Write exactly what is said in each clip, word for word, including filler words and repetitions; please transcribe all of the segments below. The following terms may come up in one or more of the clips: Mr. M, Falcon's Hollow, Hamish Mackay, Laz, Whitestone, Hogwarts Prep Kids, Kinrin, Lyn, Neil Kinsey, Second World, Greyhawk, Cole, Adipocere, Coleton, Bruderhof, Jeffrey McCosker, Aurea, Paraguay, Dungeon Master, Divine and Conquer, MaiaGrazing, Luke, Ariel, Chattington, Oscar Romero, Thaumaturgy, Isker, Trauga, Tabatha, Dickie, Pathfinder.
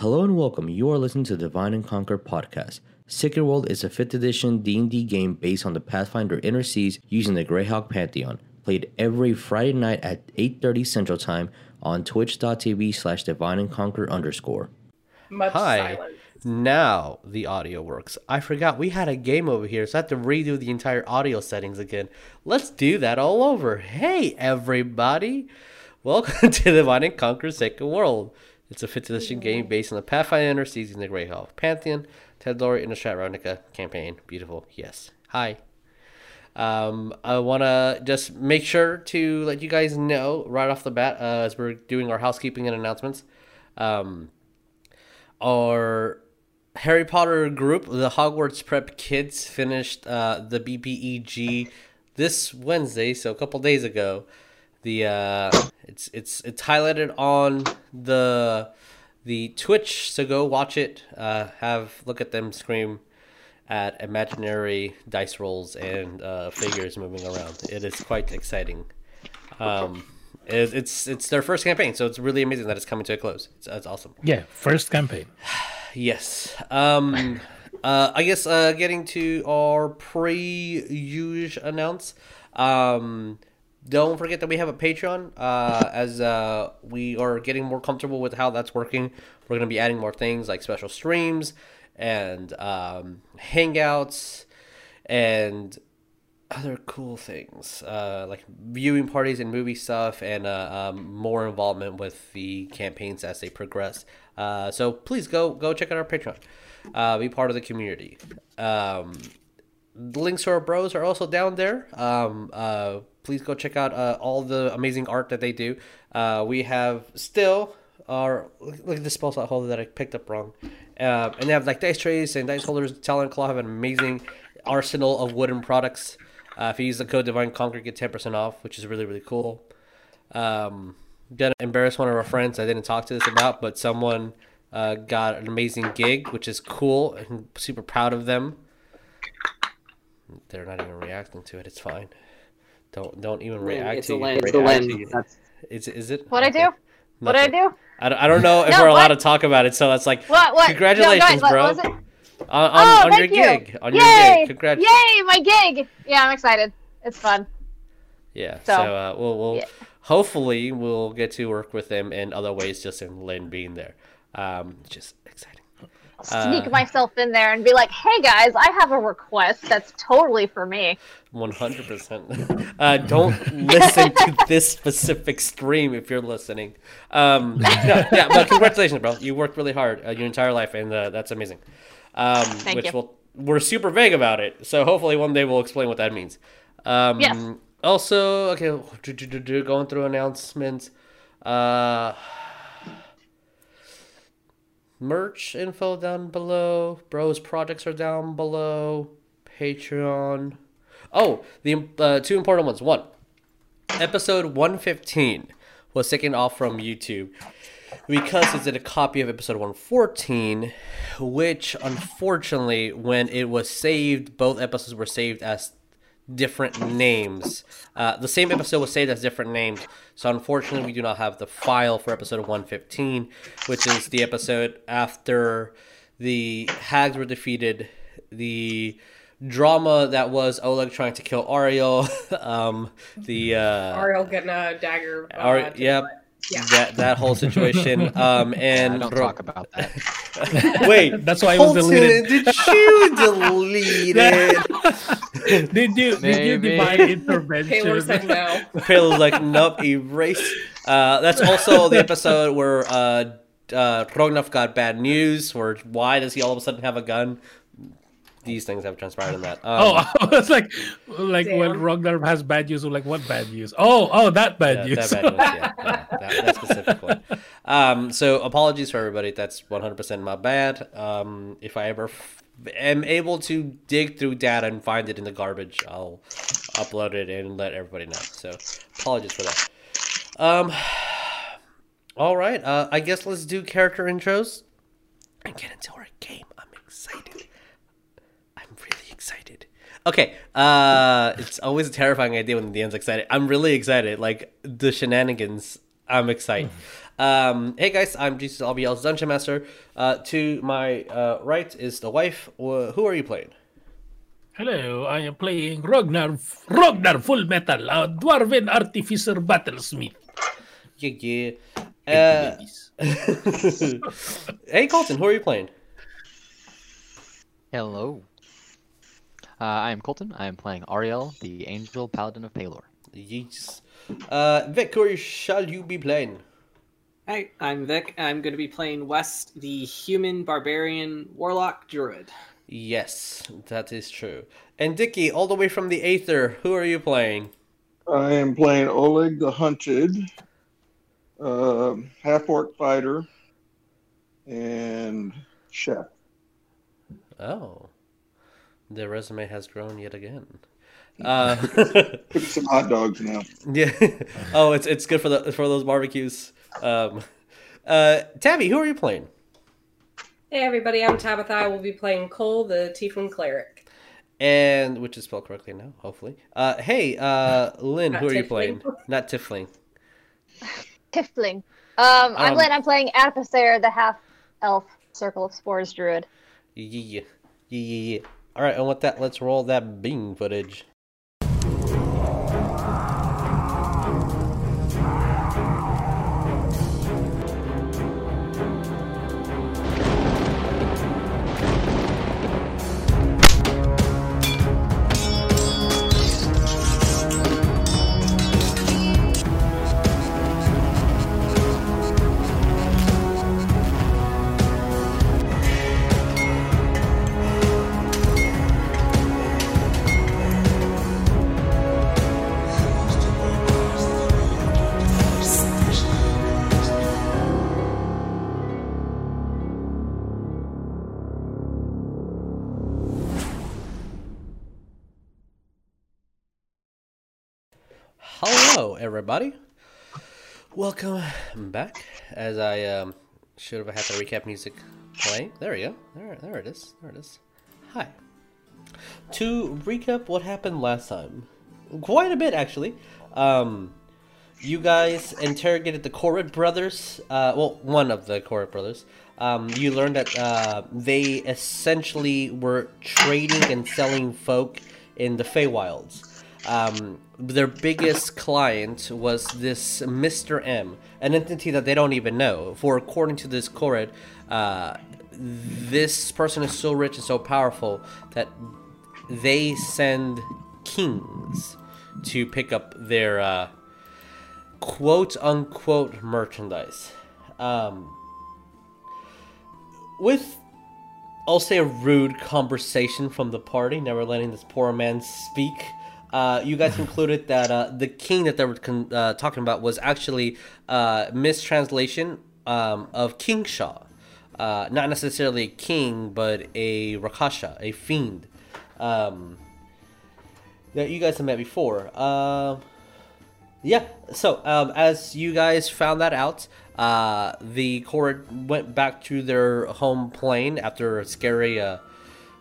Hello and welcome. You are listening to the Divine and Conquer podcast. Second World is a fifth edition D and D game based on the Pathfinder Interseas using the Greyhawk Pantheon. Played every Friday night at eight thirty Central Time on twitch.tv slash Divine and Conquer underscore. Much Hi. Silence. Now the audio works. I forgot we had a game over here, so I have to redo the entire audio settings again. Let's do that all over. Hey, everybody. Welcome to Divine and Conquer Second World. It's a fifth edition yeah. game based on the Pathfinder Seas in the Greyhawk Pantheon, Ted Lori, and the Chattington campaign. Beautiful. Yes. Hi. Um, I want to just make sure to let you guys know right off the bat uh, as we're doing our housekeeping and announcements. Um, our Harry Potter group, the Hogwarts Prep Kids, finished uh, the B P E G this Wednesday, so a couple days ago. The uh, it's it's it's highlighted on the the Twitch, so go watch it. Uh, have look at them scream at imaginary dice rolls and uh, figures moving around. It is quite exciting. Um, it, it's it's their first campaign, so it's really amazing that it's coming to a close. It's, it's awesome. Yeah, first campaign. Yes. Um, uh, I guess uh, getting to our pre-huge announce. Um, don't forget that we have a Patreon. Uh, as uh, we are getting more comfortable with how that's working, we're going to be adding more things like special streams and um, hangouts and other cool things uh, like viewing parties and movie stuff, and uh, um, more involvement with the campaigns as they progress. Uh, so please go go check out our Patreon. Uh, be part of the community. Um, links to our bros are also down there. Um, uh, please go check out uh, all the amazing art that they do. Uh, we have still our look at the spell slot holder that I picked up wrong, uh, and they have like dice trays and dice holders. Talent Claw have an amazing arsenal of wooden products. Uh, if you use the code Divine Conquer, get ten percent off, which is really really cool. Um, gonna embarrass one of our friends I didn't talk to this about, but someone uh, got an amazing gig, which is cool, and super proud of them. They're not even reacting to it. It's fine. Don't don't even react it's to it. It's the lens. That's... Is, is it? What'd okay. I do? What'd I do? I don't, I don't know if no, we're allowed what? to talk about it, so that's like, what, what? Congratulations, no, guys, bro. On, on, oh, on your you. gig. On Yay. your gig. Congrats. Yay, my gig. Yeah, I'm excited. It's fun. Yeah, so, so uh, we'll, we'll yeah. hopefully we'll get to work with them in other ways, just in Lynn being there. Um, just exciting. I'll sneak uh, myself in there and be like, hey guys, I have a request that's totally for me. one hundred percent. Uh, don't listen to this specific stream if you're listening. Um, no, yeah, but congratulations, bro. You worked really hard uh, your entire life, and uh, that's amazing. Um, Thank which you. We'll, we're super vague about it, so hopefully one day we'll explain what that means. Um, yes. Also, okay, going through announcements. Uh... Merch info down below. Bros projects are down below. Patreon. Oh, the uh, two important ones. One, episode one fifteen was taken off from YouTube because it's a copy of episode one fourteen, which unfortunately, when it was saved, both episodes were saved as different names. Uh, the same episode was saved as different names, so unfortunately we do not have the file for episode one fifteen, which is the episode after the hags were defeated, the drama that was Oleg trying to kill Ariel, um, the uh, Ariel getting a dagger. Uh, Ari- yep. Yeah. That that whole situation. Um, and yeah, don't bro- talk about that. Wait, that's why it was deleted. Did you delete it? did you Maybe. did you divine intervention? Pelor said no. Pelor's like, nope, erase. Uh, that's also the episode where uh, uh, Rognarv got bad news. Or why does he all of a sudden have a gun? These things have transpired in that. Um, oh, it's like, like damn. When Rognarv has bad news, we're like, what bad news? Oh, oh, that bad yeah, news. That bad news, yeah, yeah, that, that specific one. Um, so apologies for everybody. That's one hundred percent my bad. Um, if I ever f- am able to dig through data and find it in the garbage, I'll upload it and let everybody know. So apologies for that. Um, all right. Uh, I guess let's do character intros and get into our game. I'm excited. excited okay uh it's always a terrifying idea when the end's excited. I'm really excited, like the shenanigans. I'm excited. Um, hey guys, I'm Jesus, I'll be Al's Dungeon Master. Uh, to my uh, right is the wife. Uh, who are you playing? Hello, I am playing Rognarv, Rognarv Full Metal, a Dwarven Artificer Battlesmith. Yeah, yeah. Uh, hey Colton, who are you playing? Hello. Uh, I am Colton. I am playing Ariel, the Angel Paladin of Pelor. Yes. Uh, Vic, who shall you be playing? Hi, I'm Vic. I'm going to be playing West, the Human Barbarian Warlock Druid. Yes, that is true. And Dickie, all the way from the Aether, who are you playing? I am playing Oleg, the Hunted, uh, half-orc fighter, and chef. Oh. The resume has grown yet again. Uh, Put some hot dogs now. Yeah. Oh, it's it's good for the for those barbecues. Um, uh, Tabby, who are you playing? Hey everybody, I'm Tabitha. I will be playing Cole, the Tiefling Cleric. And which is spelled correctly now, hopefully. Uh, hey, uh, Lynn, who are you playing? Not Tiefling. Tiefling. Um, I'm um, Lynn. I'm playing Adipocere, the half elf Circle of Spores Druid. Yeah, yeah, yeah. yeah. All right, and with that, let's roll that Bing footage. Hello, everybody. Welcome back. As I um, should have had the recap music playing. There we go. There, there it is. There it is. Hi. To recap what happened last time. Quite a bit, actually. Um, you guys interrogated the Korred brothers. Uh, well, one of the Korred brothers. Um, you learned that uh, they essentially were trading and selling folk in the Feywilds. Um... Their biggest client was this Mister M, an entity that they don't even know. For according to this Korred, uh, this person is so rich and so powerful that they send kings to pick up their uh, quote-unquote merchandise. Um, with... I'll say a rude conversation from the party, never letting this poor man speak. Uh, you guys concluded that uh, the king that they were con uh, talking about was actually uh, mistranslation um, of King Shaw. Uh, not necessarily a king, but a Rakasha, a fiend, um, that you guys have met before. Uh, yeah, so um, as you guys found that out, uh, the Korred went back to their home plane after a scary uh,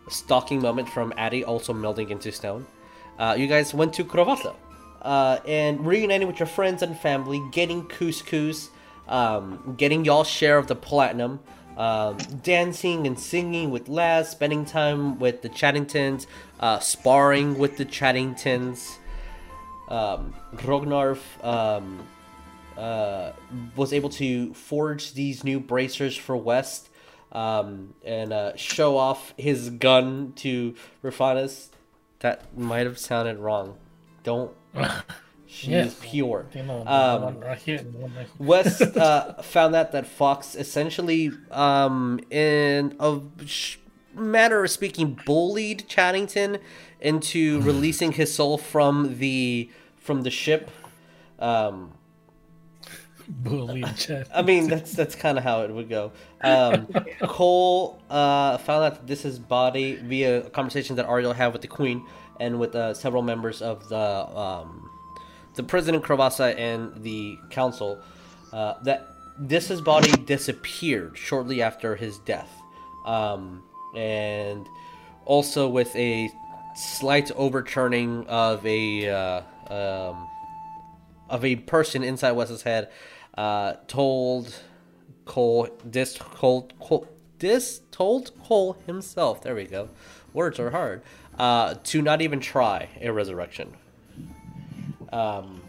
stalking moment from Addy, also melding into stone. Uh, you guys went to Krovasa, uh, and reuniting with your friends and family, getting couscous, um, getting y'all's share of the platinum, um, dancing and singing with Laz, spending time with the Chattingtons, uh, sparring with the Chattingtons. Um, Rognarv um, uh, was able to forge these new bracers for West, um, and uh, show off his gun to Rufanus. That might have sounded wrong. Don't. She yes. is pure. Um, West uh, found out that Fox essentially, um, in a manner of speaking, bullied Chattington into releasing his soul from the from the ship. Um, Bullied Chattington. I mean, that's that's kind of how it would go. Um, Cole uh, found out that this is body via a conversation that Ariel had with the Queen and with uh, several members of the um, the prison in Krovasa and the council, uh, that this his body disappeared shortly after his death, um, and also with a slight overturning of a uh, um, of a person inside Wes's head uh, told Cole, dis, Cole, Cole, dis, told Cole himself, there we go, words are hard, uh, to not even try a resurrection. Um,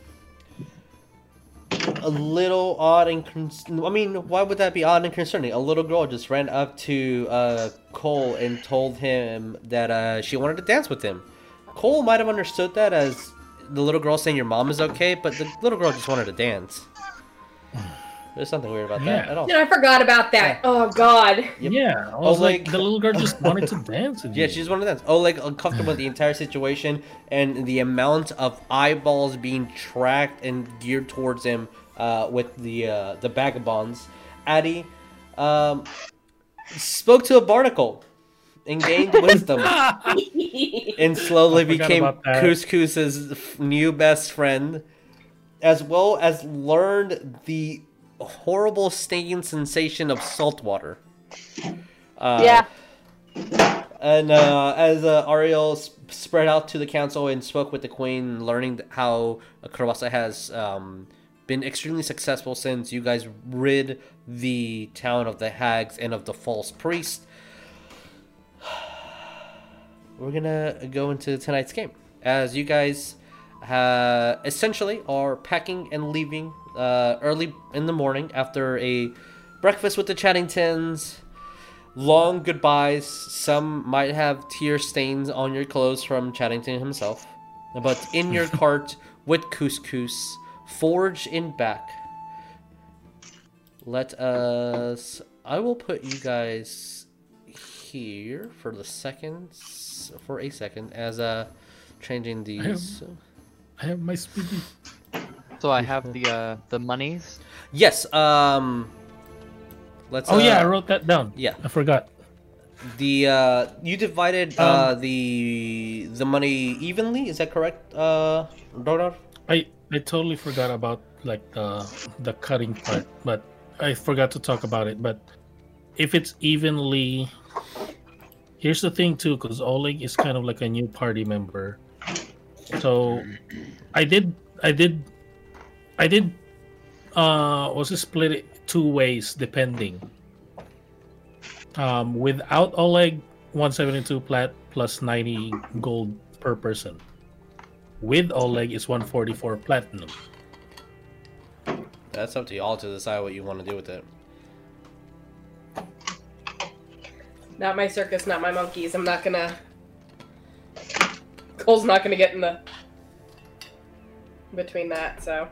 a little odd and, con- I mean, why would that be odd and concerning? A little girl just ran up to uh, Cole and told him that uh, she wanted to dance with him. Cole might have understood that as the little girl saying your mom is okay, but the little girl just wanted to dance. There's something weird about yeah. that at all. Dude, I forgot about that. Oh, God. Yep. Yeah. I was Oleg... like, the little girl just wanted to dance. Yeah, she just wanted to dance. Oleg, uncomfortable with the entire situation and the amount of eyeballs being tracked and geared towards him uh, with the uh, the vagabonds. Addy um, spoke to a barnacle and gained wisdom and slowly became Couscous's new best friend, as well as learned the horrible stinging sensation of salt water. Uh, yeah. And uh, as uh, Ariel sp- spread out to the council and spoke with the queen, learning how Krovasa has um, been extremely successful since you guys rid the town of the hags and of the false priest, we're going to go into tonight's game. As you guys uh, essentially are packing and leaving uh, early in the morning after a breakfast with the Chattingtons, long goodbyes. Some might have tear stains on your clothes from Chattington himself. But in your cart with couscous, forged in back, let us... I will put you guys... here for the seconds, for a second, as uh, changing these. I have, I have my speedy. So I have the uh, the monies. Yes. Um. Let's. Oh uh, yeah, I wrote that down. Yeah, I forgot. The uh, you divided um, uh the the money evenly. Is that correct, uh, Rognarv? I I totally forgot about like the the cutting part, but I forgot to talk about it. But if it's evenly. Here's the thing too, because Oleg is kind of like a new party member. So I did I did I did uh also split it two ways depending. Um without Oleg, one seventy-two plat plus ninety gold per person. With Oleg is one forty-four platinum. That's up to y'all to decide what you want to do with it. Not my circus, not my monkeys. I'm not gonna... Cole's not gonna get in the... between that, so...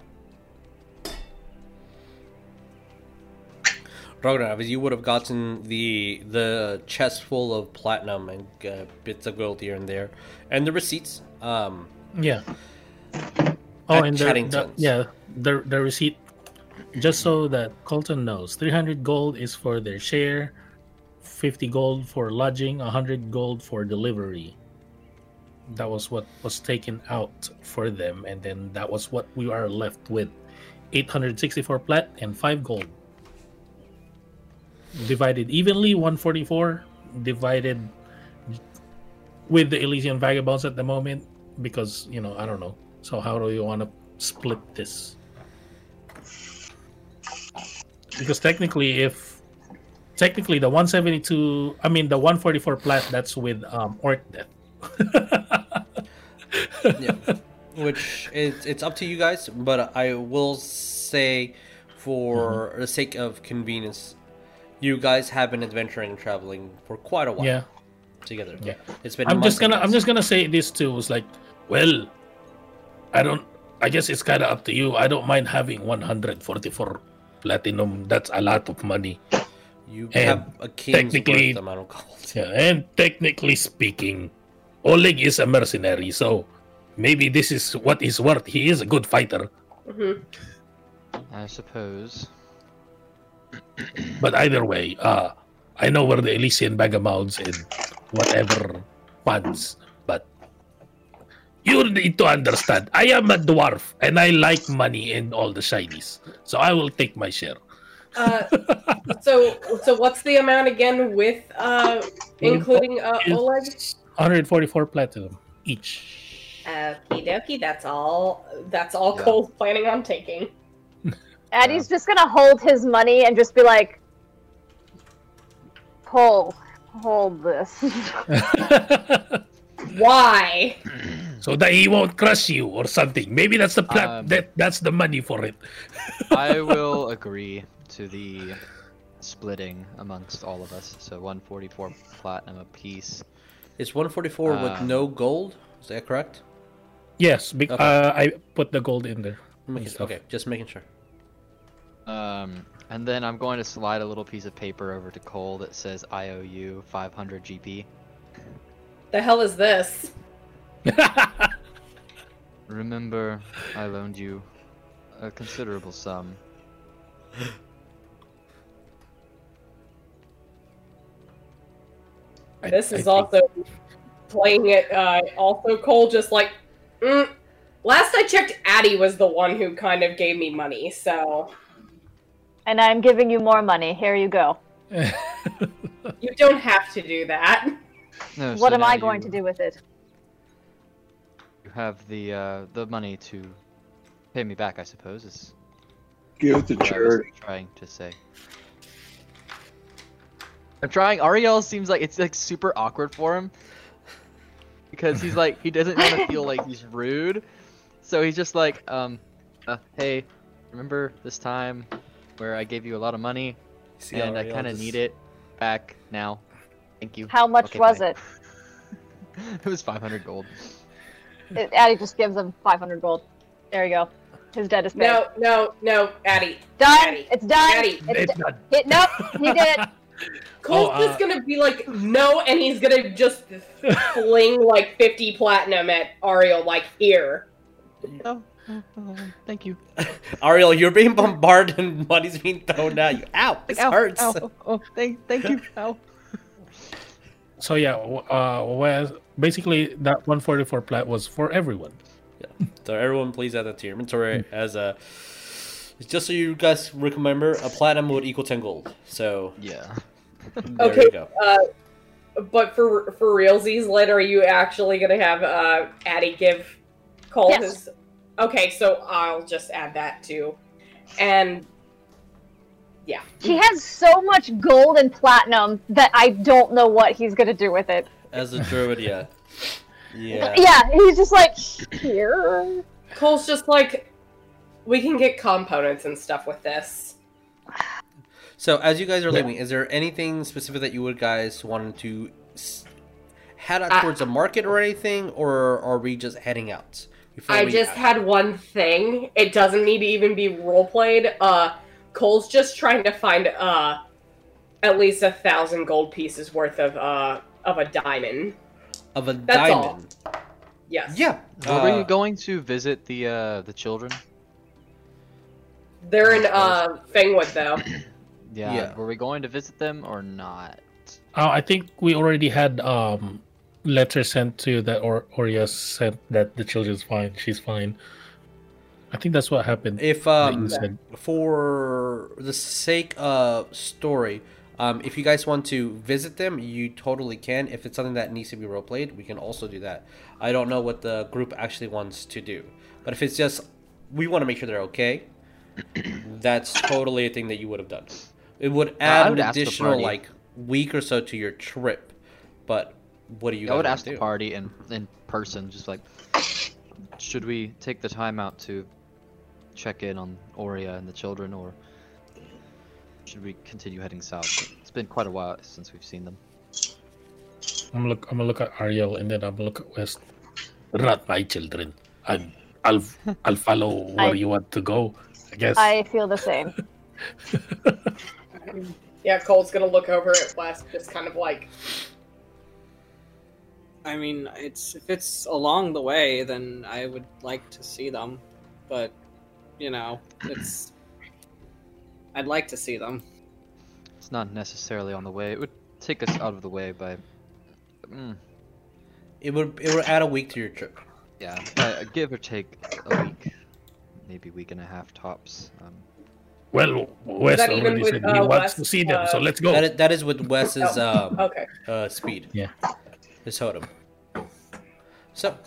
Rognarv, you would have gotten the the chest full of platinum and uh, bits of gold here and there. And the receipts. Um, yeah. Oh, and the, the, yeah, the, the receipt. Just so that Colton knows, three hundred gold is for their share... fifty gold for lodging, one hundred gold for delivery. That was what was taken out for them, and then that was what we are left with. eight hundred sixty-four plat and five gold. Divided evenly, one forty-four. Divided with the Elysian Vagabonds at the moment, because, you know, I don't know. So how do you want to split this? Because technically, if Technically, the one seventy-two, I mean, the one forty-four plat, that's with um, Orc Death. Yeah. Which, is, it's up to you guys, but I will say, for mm-hmm. the sake of convenience, you guys have been adventuring and traveling for quite a while yeah. together. Yeah. It's been I'm just gonna, I'm just gonna say this too, was like, well, I don't, I guess it's kind of up to you. I don't mind having one forty-four platinum. That's a lot of money. You and have a king's worth amount of gold. Yeah, and technically speaking, Oleg is a mercenary, so maybe this is what he's worth. He is a good fighter. Mm-hmm. I suppose. But either way, uh, I know where the Elysian Vagabonds and whatever funds, but you need to understand, I am a dwarf, and I like money and all the shinies, so I will take my share. uh, so, so what's the amount again with, uh, including, uh, Oleg? one forty-four platinum each. Okie dokie, that's all that's all yeah. Cole's planning on taking. Eddie's yeah. just gonna hold his money and just be like, Cole, hold this. Why? So that he won't crush you or something. Maybe that's the pla um, that that's the money for it. I will agree to the splitting amongst all of us. So one forty-four platinum apiece. It's one forty-four uh, with no gold. Is that correct? Yes. Okay. Uh, I put the gold in there. Making, okay, just making sure. Um, and then I'm going to slide a little piece of paper over to Cole that says I O U five hundred G P. The hell is this? Remember, I loaned you a considerable sum. I, this is I also think... playing it. Uh, also, Cole just like. Mm. Last I checked, Addie was the one who kind of gave me money. So. And I'm giving you more money. Here you go. You don't have to do that. No, what so am I going you... to do with it? Have the uh, the money to pay me back, I suppose. Is give it to church. Trying to say. I'm trying. Ariel seems like it's like super awkward for him because he's like he doesn't want to feel like he's rude, so he's just like, um, uh, hey, remember this time where I gave you a lot of money See, and Ariel I kind of just... need it back now. Thank you. How much okay, was bye. it? It was five hundred gold. It, Addie just gives him five hundred gold. There you go. His debt is paid. No, no, no, Addie. Done. Addie. It's done. Addie. It's, it's done. It, nope, he did it. Cole's oh, just uh, gonna be like, no, and he's gonna just fling like fifty platinum at Ariel, like, here. Oh, oh, oh thank you. Ariel, you're being bombarded and money's being thrown at you. Ow, this ow, hurts. Ow, oh, oh, thank, thank you. Ow. So yeah, uh, where's... basically, that one forty-four plat was for everyone. Yeah. So everyone please add that to your inventory as a... Just so you guys remember, a platinum would equal ten gold. So... Yeah. There okay, you go. Uh, but for for realsies, Lynn, are you actually going to have uh, Addie give Cole yes. his... Okay, so I'll just add that too. And... Yeah. He has so much gold and platinum that I don't know what he's going to do with it. As a druid, yeah. Yeah. Yeah, he's just like, here. Cole's just like, we can get components and stuff with this. So, as you guys are yeah. leaving, is there anything specific that you would guys wanted to head out I, towards a market or anything? Or are we just heading out? I just out? had one thing. It doesn't need to even be role-played. Uh, Cole's just trying to find uh, at least a thousand gold pieces worth of... Uh, Of a diamond. Of a That's diamond. All. Yes. Yeah. Are uh, we going to visit the uh, the children? They're in uh, Fangwood, though. yeah. yeah. Were we going to visit them or not? Uh, I think we already had um, letters sent to that, or Aurea sent that the children's fine. She's fine. I think that's what happened. If um, for the sake of story. Um, if you guys want to visit them, you totally can. If it's something that needs to be role-played, we can also do that. I don't know what the group actually wants to do. But if it's just, we want to make sure they're okay, that's totally a thing that you would have done. It would add would an additional, like, week or so to your trip. But what do you guys do? I would ask do? the party in, in person, just like, should we take the time out to check in on Aurea and the children, or... should we continue heading south? It's been quite a while since we've seen them. I'm gonna look. I'm gonna look at Ariel, and then I'm gonna look at West. Not my children. I'm, I'll. I'll follow where I, you want to go. I guess. I feel the same. Yeah, Cole's gonna look over at West, just kind of like. I mean, it's if it's along the way, then I would like to see them, but you know, it's. I'd like to see them. It's not necessarily on the way. It would take us out of the way by... Mm. It would it would add a week to your trip. Yeah, uh, give or take a week. Maybe week and a half tops. Um, well, Wes already with, said uh, he wants West, to see them, uh, so let's go. That, that is with Wes's oh, um, okay. uh, speed. Yeah. His totem. So,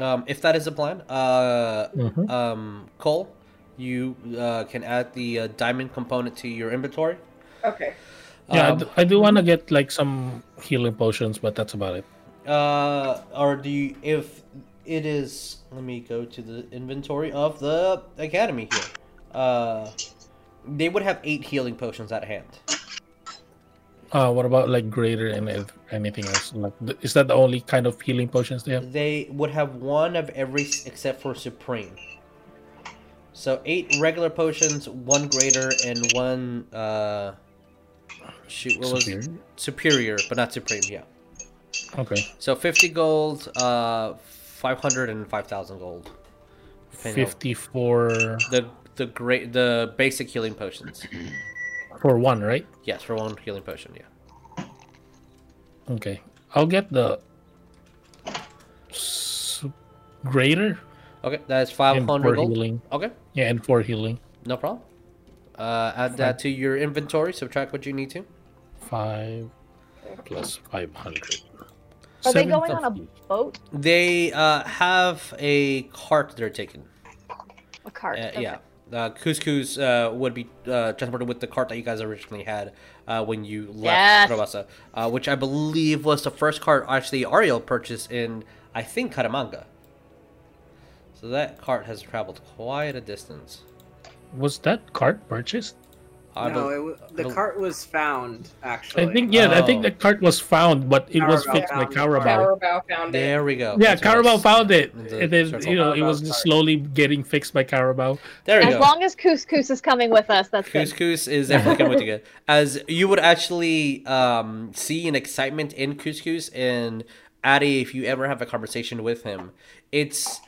Um, if that is a plan, uh, mm-hmm. um, Cole, you uh, can add the uh, diamond component to your inventory. Okay. Yeah, um, I do, do want to get like some healing potions, but that's about it. Uh, or do you, if it is, let me go to the inventory of the academy here. Uh, they would have eight healing potions at hand. Uh, what about like greater and anything else? Like, is that the only kind of healing potions they have? They would have one of every except for supreme. So eight regular potions, one greater, and one uh, shoot, what was it? Superior, but not supreme. Yeah. Okay. So fifty gold, uh, five hundred and five thousand gold. Fifty for the the great the basic healing potions. For one, right? Yes, for one healing potion, yeah. Okay. I'll get the greater. Okay, that is five hundred gold. Healing. Okay. Yeah, and for healing. No problem. Uh, add five. That to your inventory. Subtract what you need to. Five plus five hundred. Are they going on a boat? They uh, have a cart they're taking. A cart? Uh, okay. Yeah. Uh, Couscous uh, would be uh, transported with the cart that you guys originally had uh, when you left Krovasa, yes. uh, which I believe was the first cart actually Ariel purchased in, I think, Karamanga. So that cart has traveled quite a distance. Was that cart purchased? I no, it was, the cart was found, actually. I think, yeah, oh. I think the cart was found, but it Carabao was fixed by Carabao. Carabao found it. There we go. Yeah, that's Carabao right. found it. The and then, you know, Carabao it was just slowly getting fixed by Carabao. There we as go. As long as Couscous is coming with us, that's good. Couscous is definitely coming with you. As you would actually um, see an excitement in Couscous and Addy, if you ever have a conversation with him, it's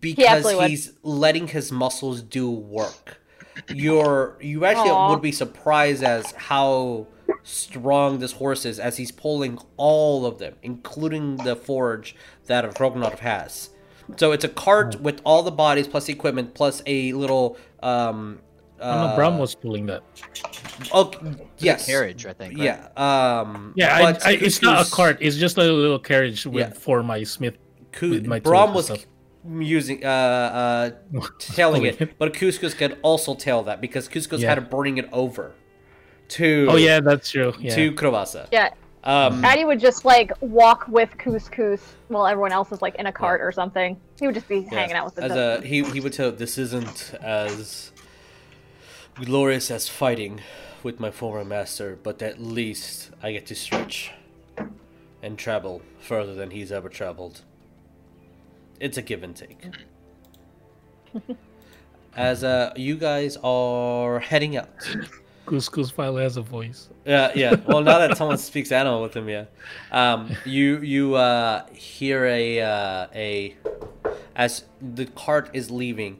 because he he's would. letting his muscles do work. You're you actually Aww. would be surprised as how strong this horse is as he's pulling all of them, including the forge that Rognarv has. So it's a cart with all the bodies plus equipment plus a little. Um, uh, Bram was pulling that. Oh yes, carriage I think. Right? Yeah, um, yeah. I, I, it's not a cart. It's just a little carriage with yeah. for my smith. With my Bram was. Stuff. Using, uh, uh, tailing it, but Couscous can also tail that because Couscous yeah. had to bring it over to. Oh yeah, that's true. Yeah. To Krovasa. Yeah. Um, Addy would just like walk with Couscous while everyone else is like in a cart yeah. or something. He would just be yeah. hanging out with the. As a, he he would tell this isn't as glorious as fighting with my former master, but at least I get to stretch and travel further than he's ever traveled. It's a give and take. As uh, you guys are heading out. Couscous finally has a voice. Yeah, uh, yeah. Well, now that someone speaks animal with him, yeah. Um, you you uh, hear a uh, a as the cart is leaving.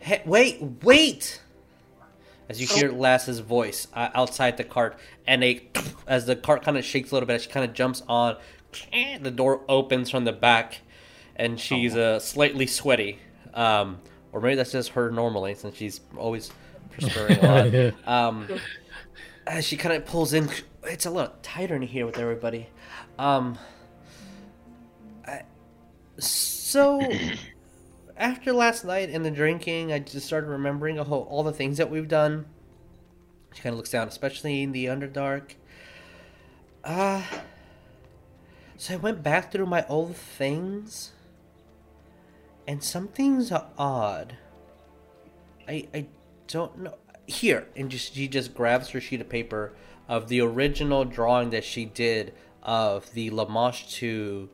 Hey, wait, wait! As you hear Lass's voice uh, outside the cart, and a as the cart kind of shakes a little bit, as she kind of jumps on. The door opens from the back. And she's uh, slightly sweaty, um, or maybe that's just her normally, since she's always perspiring a lot. yeah. um, as she kind of pulls in, it's a little tighter in here with everybody. Um, I, so, after last night and the drinking, I just started remembering a whole, all the things that we've done. She kind of looks down, especially in the Underdark. Uh, so I went back through my old things. And some things are odd. I I don't know. Here, and just she just grabs her sheet of paper of the original drawing that she did of the Lamashtu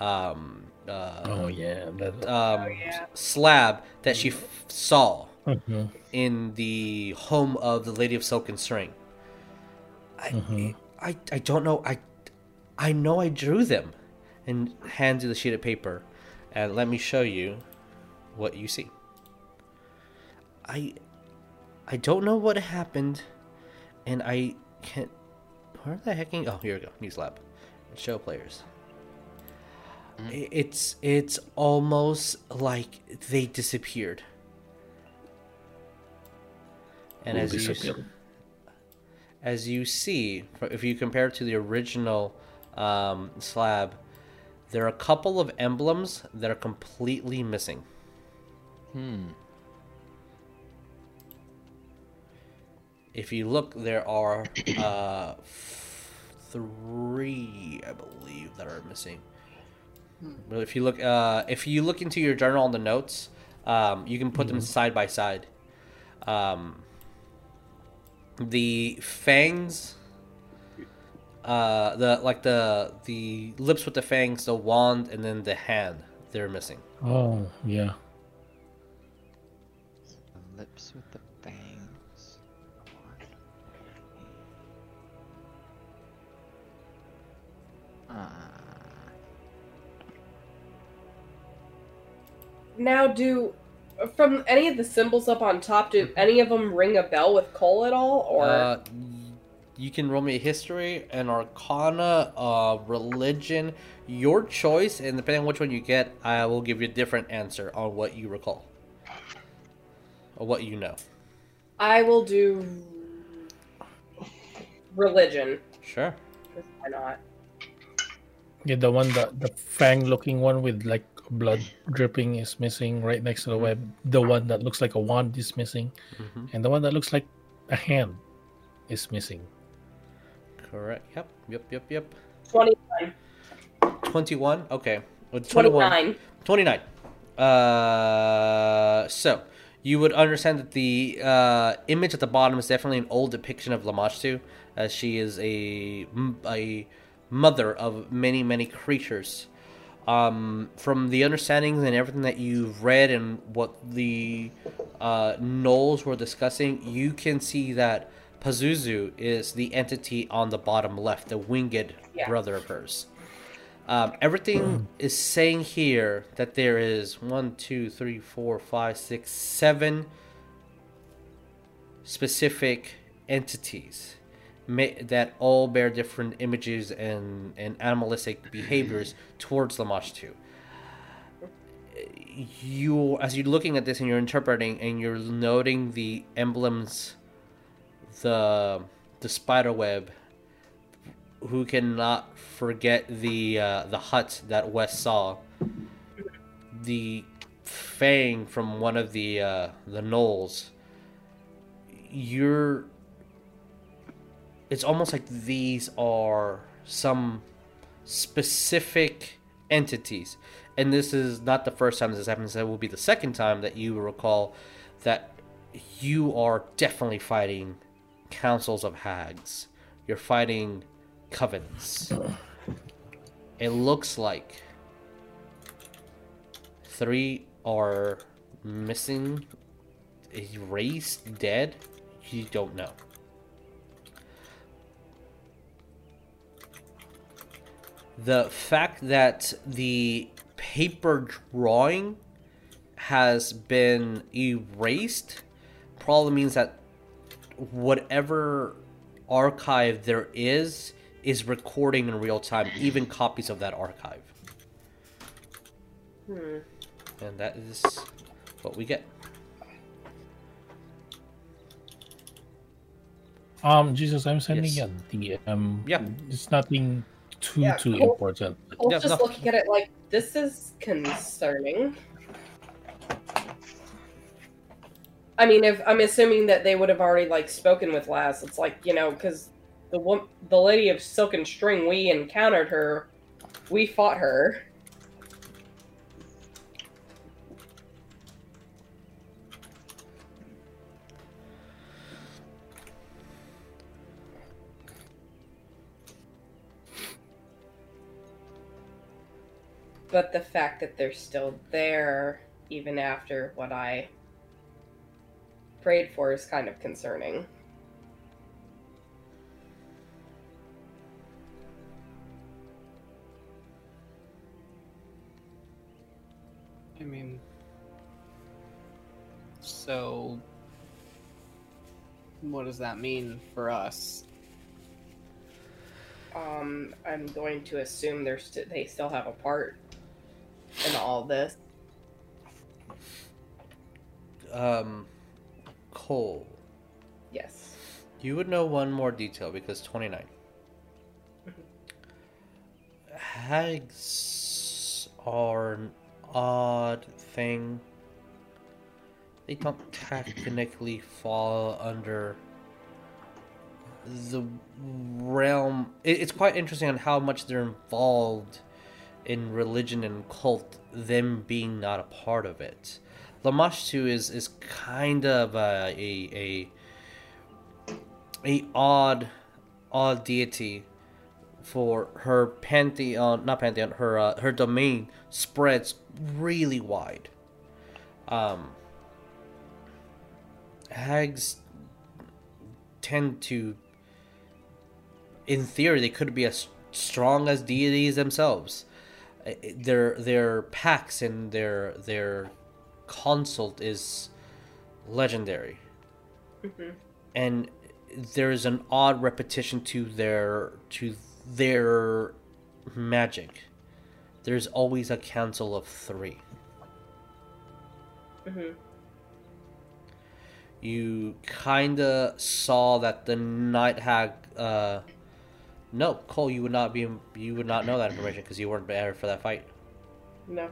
um, uh, oh, yeah. um, oh, yeah. slab that she f saw mm-hmm. in the home of the Lady of Silk and String. I, mm-hmm. I, I don't know. I, I know I drew them. And hands you the sheet of paper. And let me show you what you see. I I don't know what happened, and I can't... Where the hecking... Oh, here we go. News lab. Show players. It's, it's almost like they disappeared. And as you, as you see, if you compare it to the original um, slab... There are a couple of emblems that are completely missing. Hmm. If you look, there are uh, three, I believe, that are missing. But if you look, uh, if you look into your journal on the notes, um, you can put mm-hmm. them side by side. Um, the fangs, uh, the like the the lips with the fangs, the wand, and then the hand. They're missing. Oh yeah. The lips with the fangs. Ah. Uh. Now, do from any of the symbols up on top, do any of them ring a bell with Cole at all? Or uh, you can roll me a history, an arcana, uh, religion, your choice, and depending on which one you get, I will give you a different answer on what you recall or what you know. I will do religion. Sure. Why not? Yeah, the one, the, the fang-looking one with like blood dripping is missing right next to the web. The one that looks like a wand is missing, mm-hmm. and the one that looks like a hand is missing. Correct. Yep. Yep. Yep. Yep. Twenty-nine. Twenty-one. Okay. With twenty-one. Twenty-nine. Uh, so you would understand that the uh, image at the bottom is definitely an old depiction of Lamashtu, as she is a a mother of many many creatures. Um, from the understandings and everything that you've read and what the uh, Knolls were discussing, you can see that Pazuzu is the entity on the bottom left, the winged yeah. brother of hers. Um, everything is saying here that there is one, two, three, four, five, six, seven specific entities that all bear different images and, and animalistic behaviors towards Lamashtu. You, as you're looking at this and you're interpreting and you're noting the emblems, the the spider web. Who cannot forget the uh, the hut that West saw, the fang from one of the uh, the gnolls. You're. It's almost like these are some specific entities. And this is not the first time this has happened. It will be the second time that you recall that you are definitely fighting councils of hags. You're fighting covens. It looks like three are missing, erased, dead. You don't know. The fact that the paper drawing has been erased probably means that whatever archive there is is recording in real time, even copies of that archive. Hmm. And that is what we get. Um, Jesus, I'm sending yes. the um. Yeah. It's nothing. Too, yeah, too Cole, important. Cole's yeah, just no. looking at it like, this is concerning. I mean, if I'm assuming that they would have already, like, spoken with Laz. It's like, you know, because the the Lady of Silk and String, we encountered her. We fought her. But the fact that they're still there, even after what I prayed for, is kind of concerning. I mean, so what does that mean for us? Um, I'm going to assume they're st- they still have a part. And all this. Um, Cole. Yes. You would know one more detail because twenty-nine. Mm-hmm. Hags are an odd thing. They don't technically fall under the realm. It's quite interesting on how much they're involved in religion and cult, them being not a part of it. Lamashtu is is kind of a a a, a odd odd deity for her pantheon, not pantheon, her uh, her domain spreads really wide. Um, hags tend to, in theory, they could be as strong as deities themselves. Their their packs and their their consult is legendary, mm-hmm. and there is an odd repetition to their to their magic. There's always a council of three. Mm-hmm. You kinda saw that the Night Hag. Uh, No, Cole, you would not be. You would not know that information because you weren't there for that fight. No.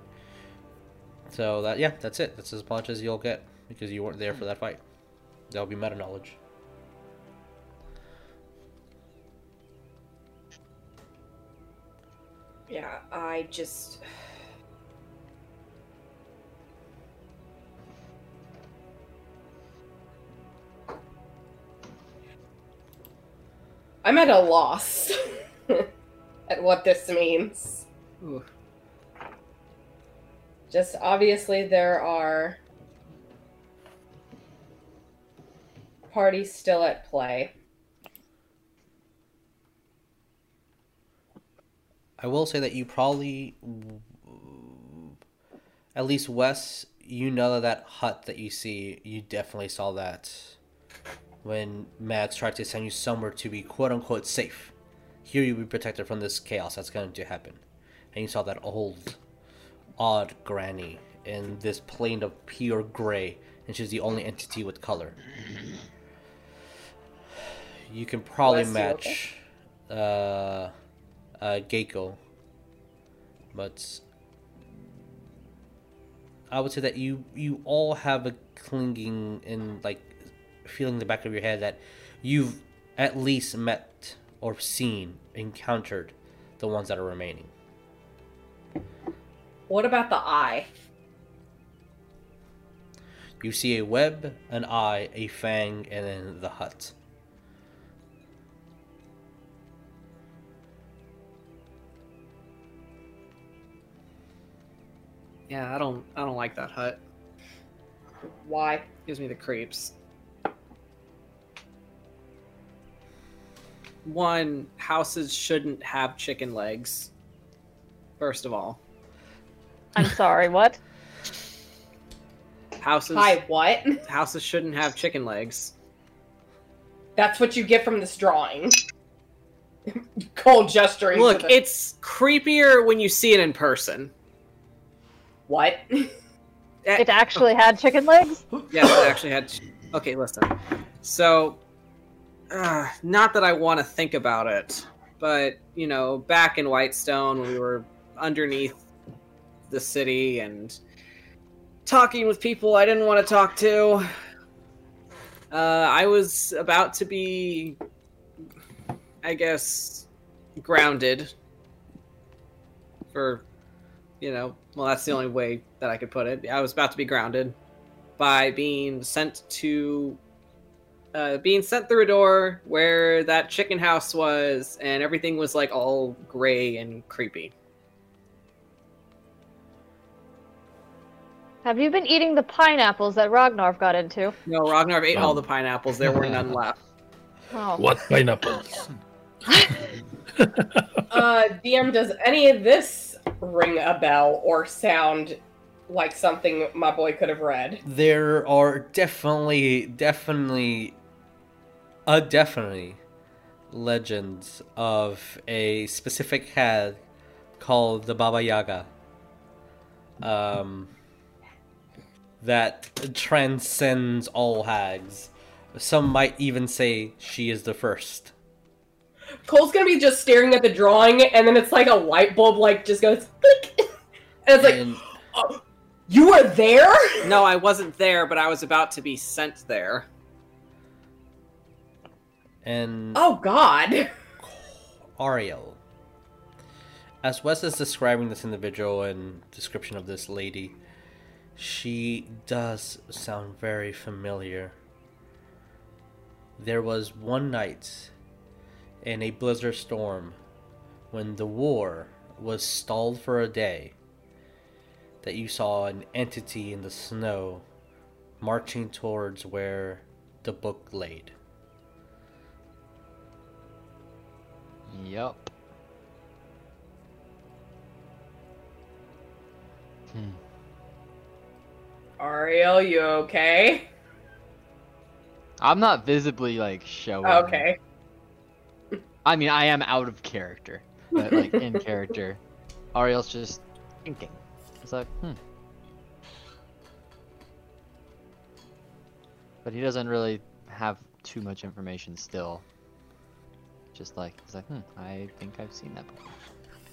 So that yeah, that's it. That's as much as you'll get because you weren't there for that fight. That'll be meta knowledge. Yeah, I just. I'm at a loss at what this means. Ooh. Just obviously there are parties still at play. I will say that you probably, at least Wes, you know that that hut that you see, you definitely saw that. When Max tried to send you somewhere to be quote-unquote safe. Here you'll be protected from this chaos that's going to happen. And you saw that old, odd granny in this plane of pure gray. And she's the only entity with color. You can probably Bless match you, okay? uh, uh, Gecko. But I would say that you, you all have a clinging in, like, feeling in the back of your head that you've at least met or seen, encountered the ones that are remaining. What about the eye? You see a web, an eye, a fang, and then the hut. Yeah, I don't I don't like that hut. Why? Gives me the creeps. One, houses shouldn't have chicken legs. First of all. I'm sorry, what? Houses... Hi, what? Houses shouldn't have chicken legs. That's what you get from this drawing. Cold gesturing. Look, it's creepier when you see it in person. What? It actually had chicken legs? Yes, it actually had... Ch- okay, listen. So... Uh, not that I want to think about it, but, you know, back in Whitestone, we were underneath the city and talking with people I didn't want to talk to. Uh, I was about to be, I guess, grounded for, you know, well, that's the only way that I could put it. I was about to be grounded by being sent to... Uh, being sent through a door where that chicken house was, and everything was like all gray and creepy. Have you been eating the pineapples that Rognarv got into? No, Rognarv ate um, all the pineapples. There were none left. Oh. What pineapples? uh, D M, does any of this ring a bell or sound like something my boy could have read? There are definitely, definitely, a definitely legends of a specific hag called the Baba Yaga um, that transcends all hags. Some might even say she is the first. Cole's gonna be just staring at the drawing, and then it's like a light bulb, like, just goes click. And it's and... like, oh, you were there? No, I wasn't there, but I was about to be sent there. And oh God, Ariel. As Wes is describing this individual and description of this lady, she does sound very familiar. There was one night in a blizzard storm when the war was stalled for a day that you saw an entity in the snow marching towards where the book laid. Yup. Hmm. Ariel, you okay? I'm not visibly, like, showing. Okay. I mean, I am out of character. But, like, in character. Ariel's just thinking. It's like, hmm. But he doesn't really have too much information still. Just like, he's like, hmm, I think I've seen that before.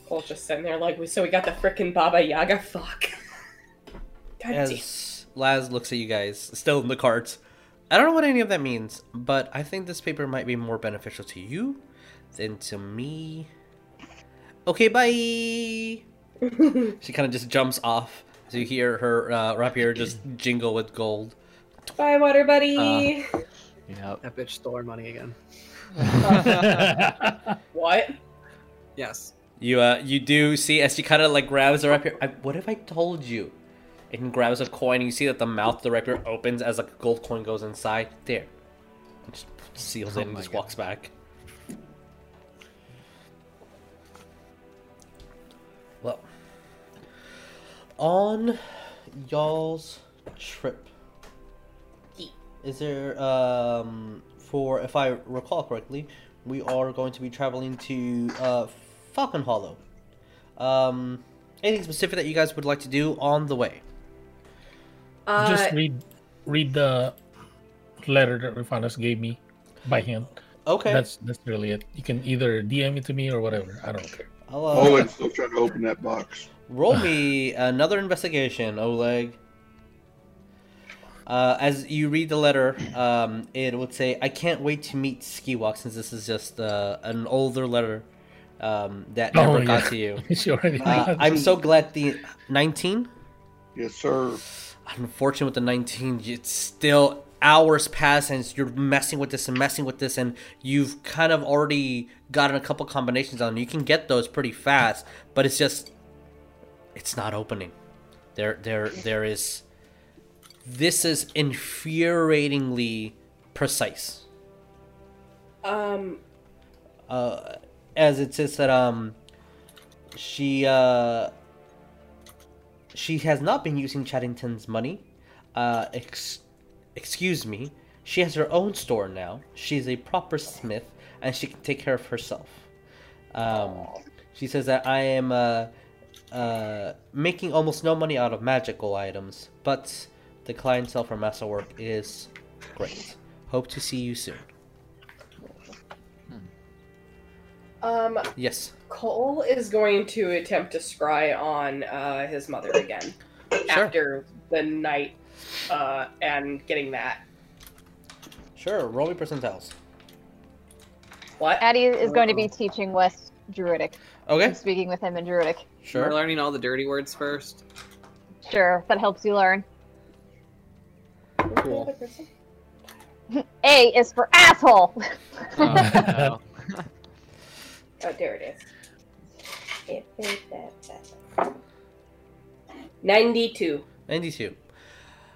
Cole's just sitting there like, so we got the frickin' Baba Yaga, fuck. God As damn. Laz looks at you guys, still in the cards. I don't know what any of that means, but I think this paper might be more beneficial to you than to me. Okay, bye! She kind of just jumps off. So you hear her uh, rapier just jingle with gold. Bye, water buddy! Uh, yeah. That bitch stole our money again. What? Yes. You uh, you do see as she kind of like grabs the rapier. I, what if I told you? And grabs a coin. And you see that the mouth of the rapier opens as like a gold coin goes inside. There. It just seals oh in and just God. walks back. Well, on y'all's trip, is there um? For, if I recall correctly, we are going to be traveling to uh, Falcon's Hollow. Um, anything specific that you guys would like to do on the way? Uh, Just read read the letter that Rufanus gave me by hand. Okay. That's that's really it. You can either D M it to me or whatever. I don't care. I'll, uh, Oleg's still trying to open that box. Roll me another investigation, Oleg. Uh, as you read the letter, um, it would say, I can't wait to meet Skiwalk, since this is just uh, an older letter um, that oh, never yeah. got to you. uh, I'm so glad the nineteen? Yes, sir. Unfortunately, with the nineteen, it's still hours past, and you're messing with this and messing with this, and you've kind of already gotten a couple combinations on. You can get those pretty fast, but it's just, it's not opening. There, there, There is... This is infuriatingly precise. Um, uh, as it says that um, she uh, she has not been using Chattington's money. Uh, ex- excuse me. She has her own store now. She's a proper smith, and she can take care of herself. Um, she says that I am uh, uh, making almost no money out of magical items, but. The client sell for masterwork is great. Hope to see you soon. Um. Yes. Cole is going to attempt to scry on uh, his mother again sure. after the night uh, and getting that. Sure. Roll me percentiles. What? Addie is going to be teaching West Druidic. Okay. I'm speaking with him in Druidic. Sure. We're learning all the dirty words first. Sure. That helps you learn. Cool. A is for asshole. Oh, no. Oh, there it is. ninety-two. ninety-two.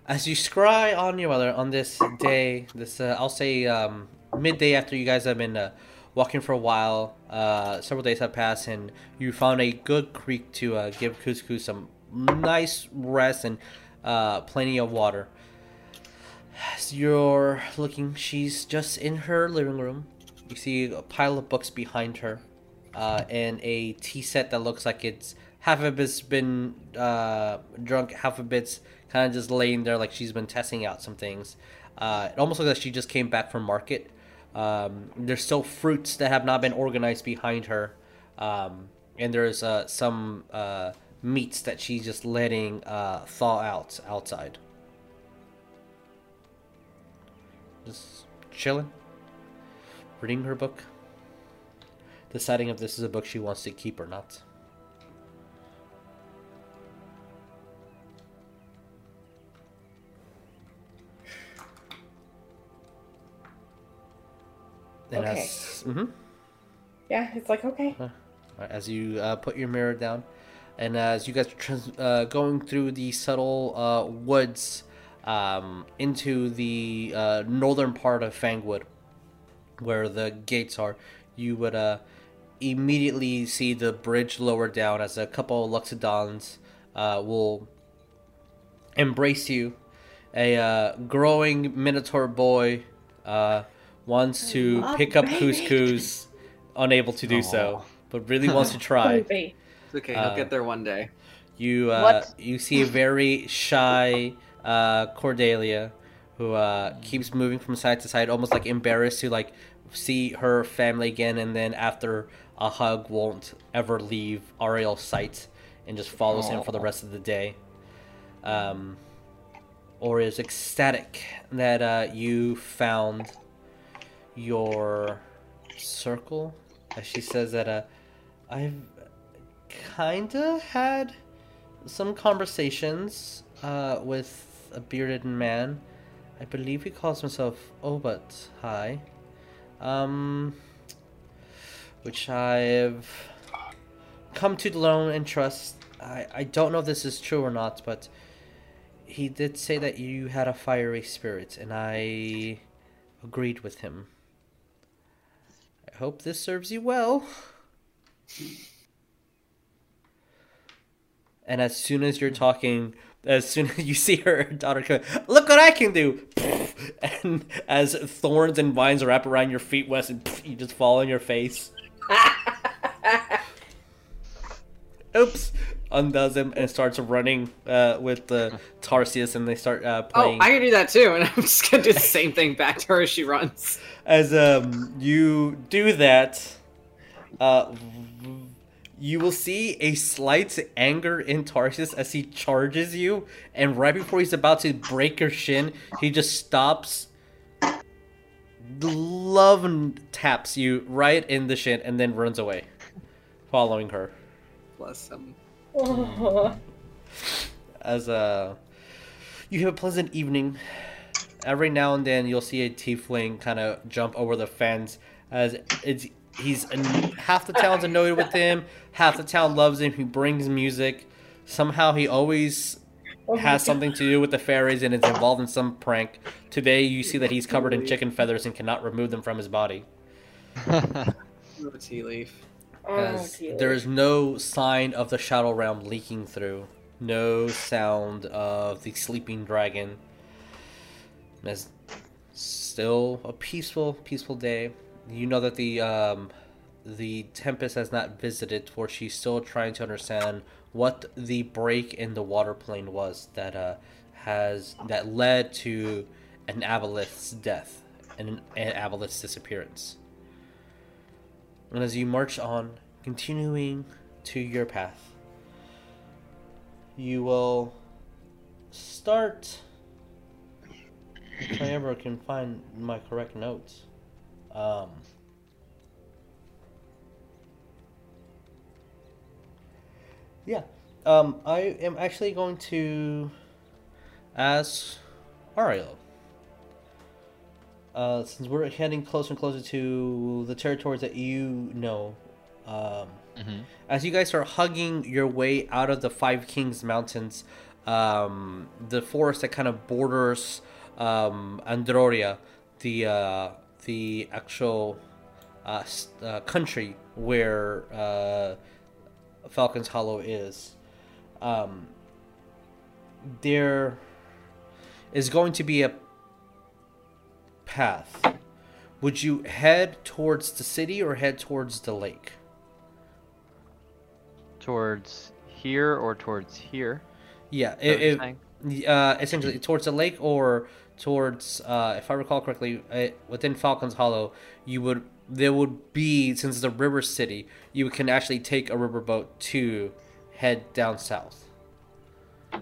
As you scry on your mother on this day, this uh, I'll say um, midday after you guys have been uh, walking for a while, uh, several days have passed, and you found a good creek to uh, give Couscous some nice rest and uh, plenty of water. As you're looking, she's just in her living room. You see a pile of books behind her, uh, and a tea set that looks like it's half of it's been uh, drunk, half of it's kind of just laying there like she's been testing out some things. Uh, it almost looks like she just came back from market. Um, there's still fruits that have not been organized behind her, um, and there's uh, some uh, meats that she's just letting uh, thaw out outside. Just chilling, reading her book, deciding if this is a book she wants to keep or not. And okay. As, mm-hmm. Yeah, it's like, okay. Uh, as you uh, put your mirror down, and as you guys are trans uh, going through the subtle uh, woods um, into the uh, northern part of Fangwood, where the gates are, you would uh, immediately see the bridge lower down as a couple of Luxodons uh, will embrace you. A uh, growing Minotaur boy uh, wants to oh, pick up baby. Couscous, unable to do Aww. So, but really wants to try. Baby. It's okay, he'll uh, get there one day. You uh, you see a very shy uh, Cordelia who uh, keeps moving from side to side, almost like embarrassed to like see her family again, and then after a hug won't ever leave Ariel's sight and just follows Aww. Him for the rest of the day. Um, or is ecstatic that uh, you found your circle, as she says that uh, I've kinda had some conversations uh, with a bearded man. I believe he calls himself Obut High, um, which I've come to loan and trust. I, I don't know if this is true or not, but he did say that you had a fiery spirit, and I agreed with him. I hope this serves you well. And as soon as you're talking, as soon as you see her daughter come, look what I can do! And as thorns and vines wrap around your feet, Wes, and you just fall on your face. Oops! Undoes him and starts running uh, with the uh, Tarsius, and they start uh, playing. Oh, I can do that too, and I'm just gonna do the same thing back to her as she runs. As um, you do that, uh, you will see a slight anger in Tarsius as he charges you, and right before he's about to break your shin, he just stops, love taps you right in the shin, and then runs away, following her. Bless him. Oh. As uh, you have a pleasant evening. Every now and then you'll see a tiefling kind of jump over the fence, as it's he's half the town's annoyed with him, half the town loves him. He brings music. Somehow he always oh has something God. To do with the fairies and is involved in some prank. Today you see that he's covered in chicken feathers and cannot remove them from his body. Oh, tea leaf. As oh, there is no sign of the Shadow Realm leaking through. No sound of the sleeping dragon. It's still a peaceful, peaceful day. You know that the um, the Tempest has not visited, for she's still trying to understand what the break in the water plane was that uh, has that led to an Aboleth's death and an Aboleth's disappearance. And as you march on, continuing to your path, you will start, if I ever can find my correct notes, um, yeah, um, I am actually going to ask Ariel. Uh, since we're heading closer and closer to the territories that you know, um, mm-hmm. as you guys are hugging your way out of the Five Kings Mountains, um, the forest that kind of borders um, Androria, the uh, the actual uh, uh, country where uh, Falcon's Hollow is, um, there is going to be a path. Would you head towards the city or head towards the lake? Towards here or towards here? Yeah, it, it, uh, essentially towards the lake or towards, uh, if I recall correctly, uh, within Falcon's Hollow, you would there would be, since it's a river city, you can actually take a riverboat to head down south. Uh,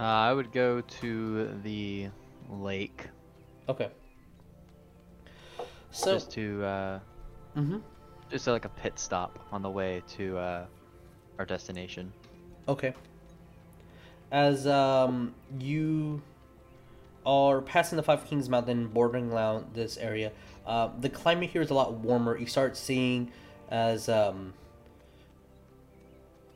I would go to the lake. Okay. So just to uh, mm-hmm. just like a pit stop on the way to uh, our destination. Okay. As um, you are passing the Five Kings Mountain, bordering around this area, uh, the climate here is a lot warmer. You start seeing as um,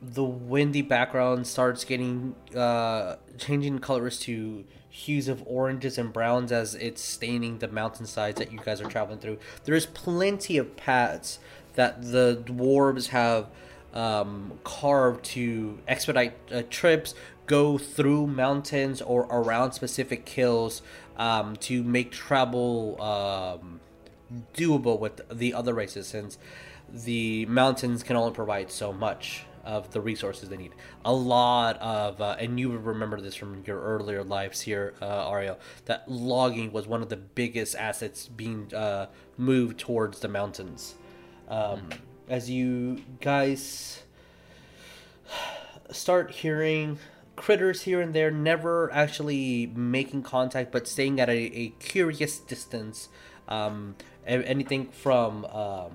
the windy background starts getting uh, changing colors to hues of oranges and browns as it's staining the mountainsides that you guys are traveling through. There is plenty of paths that the dwarves have um, carved to expedite uh, trips, go through mountains or around specific hills um, to make travel um, doable with the other races, since the mountains can only provide so much of the resources they need. A lot of, uh, and you remember this from your earlier lives here, uh, Ariel, that logging was one of the biggest assets being uh, moved towards the mountains. Um, as you guys start hearing critters here and there, never actually making contact, but staying at a, a curious distance. Um, anything from um,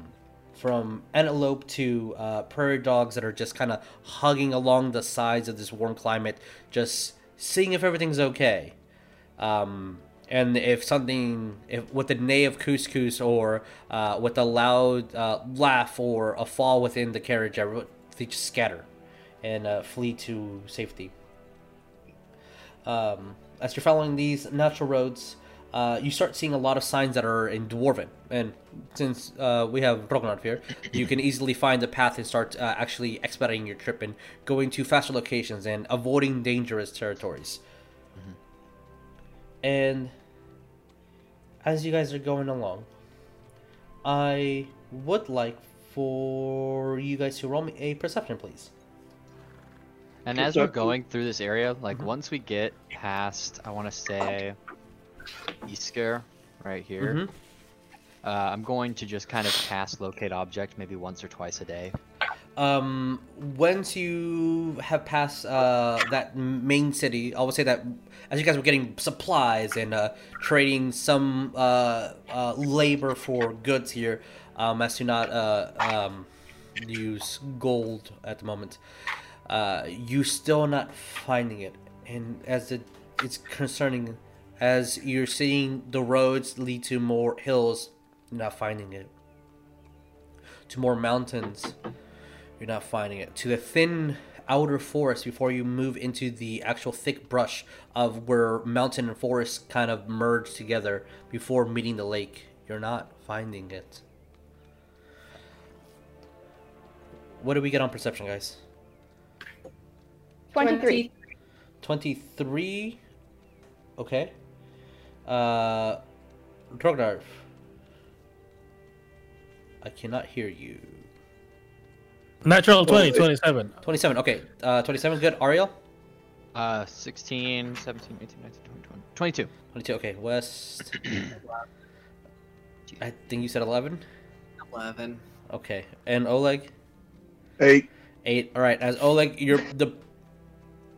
from antelope to uh, prairie dogs that are just kind of hugging along the sides of this warm climate, just seeing if everything's okay. Um, and if something, if with the neigh of Couscous or uh, with a loud uh, laugh or a fall within the carriage, they just scatter and uh, flee to safety. Um, as you're following these natural roads, uh, you start seeing a lot of signs that are in Dwarven. And since uh, we have Rognarv here, you can easily find the path and start uh, actually expediting your trip and going to faster locations and avoiding dangerous territories. Mm-hmm. And as you guys are going along, I would like for you guys to roll me a perception, please. And as we're going through this area, like mm-hmm. once we get past, I want to say, Isker, right here, mm-hmm. uh, I'm going to just kind of cast Locate Object maybe once or twice a day. Um, once you have passed uh, that main city, I would say that as you guys were getting supplies and uh, trading some uh, uh, labor for goods here, um, as to not uh, um, use gold at the moment. Uh, you still not finding it, and as it, it's concerning, as you're seeing the roads lead to more hills, you're not finding it. To more mountains, you're not finding it. To the thin outer forest before you move into the actual thick brush of where mountain and forest kind of merge together before meeting the lake, you're not finding it. What do we get on perception, guys? twenty-three. twenty-three. Okay. Uh, Rognarv. I cannot hear you. Natural twenty, twenty-seven. twenty-seven, okay. Uh, twenty-seven is good. Ariel? Uh, sixteen, seventeen, eighteen, nineteen, twenty, twenty. twenty-two. twenty-two, okay. West. I think you said eleven? eleven. Okay. And Oleg? eight. eight. All right. As Oleg, you're the...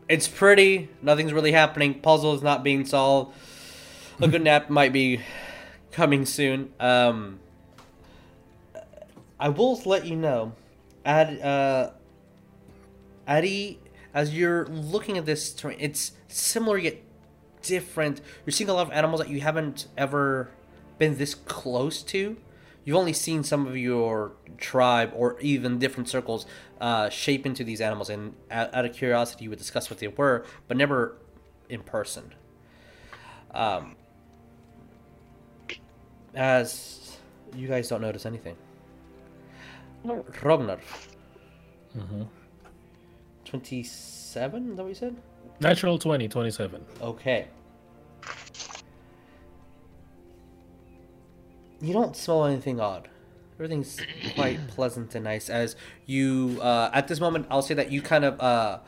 It's pretty. Nothing's really happening. Puzzle is not being solved. A good nap might be coming soon. Um, I will let you know, Ad, uh, Addy, as you're looking at this terrain, it's similar yet different. You're seeing a lot of animals that you haven't ever been this close to. You've only seen some of your tribe or even different circles uh, shape into these animals, and out, out of curiosity, you would discuss what they were, but never in person. Um, as you guys don't notice anything. Rognar. Mm-hmm. twenty-seven, is that what you said? Natural twenty, twenty-seven. Okay. You don't smell anything odd. Everything's quite pleasant and nice. As you, uh, at this moment, I'll say that you kind of, uh,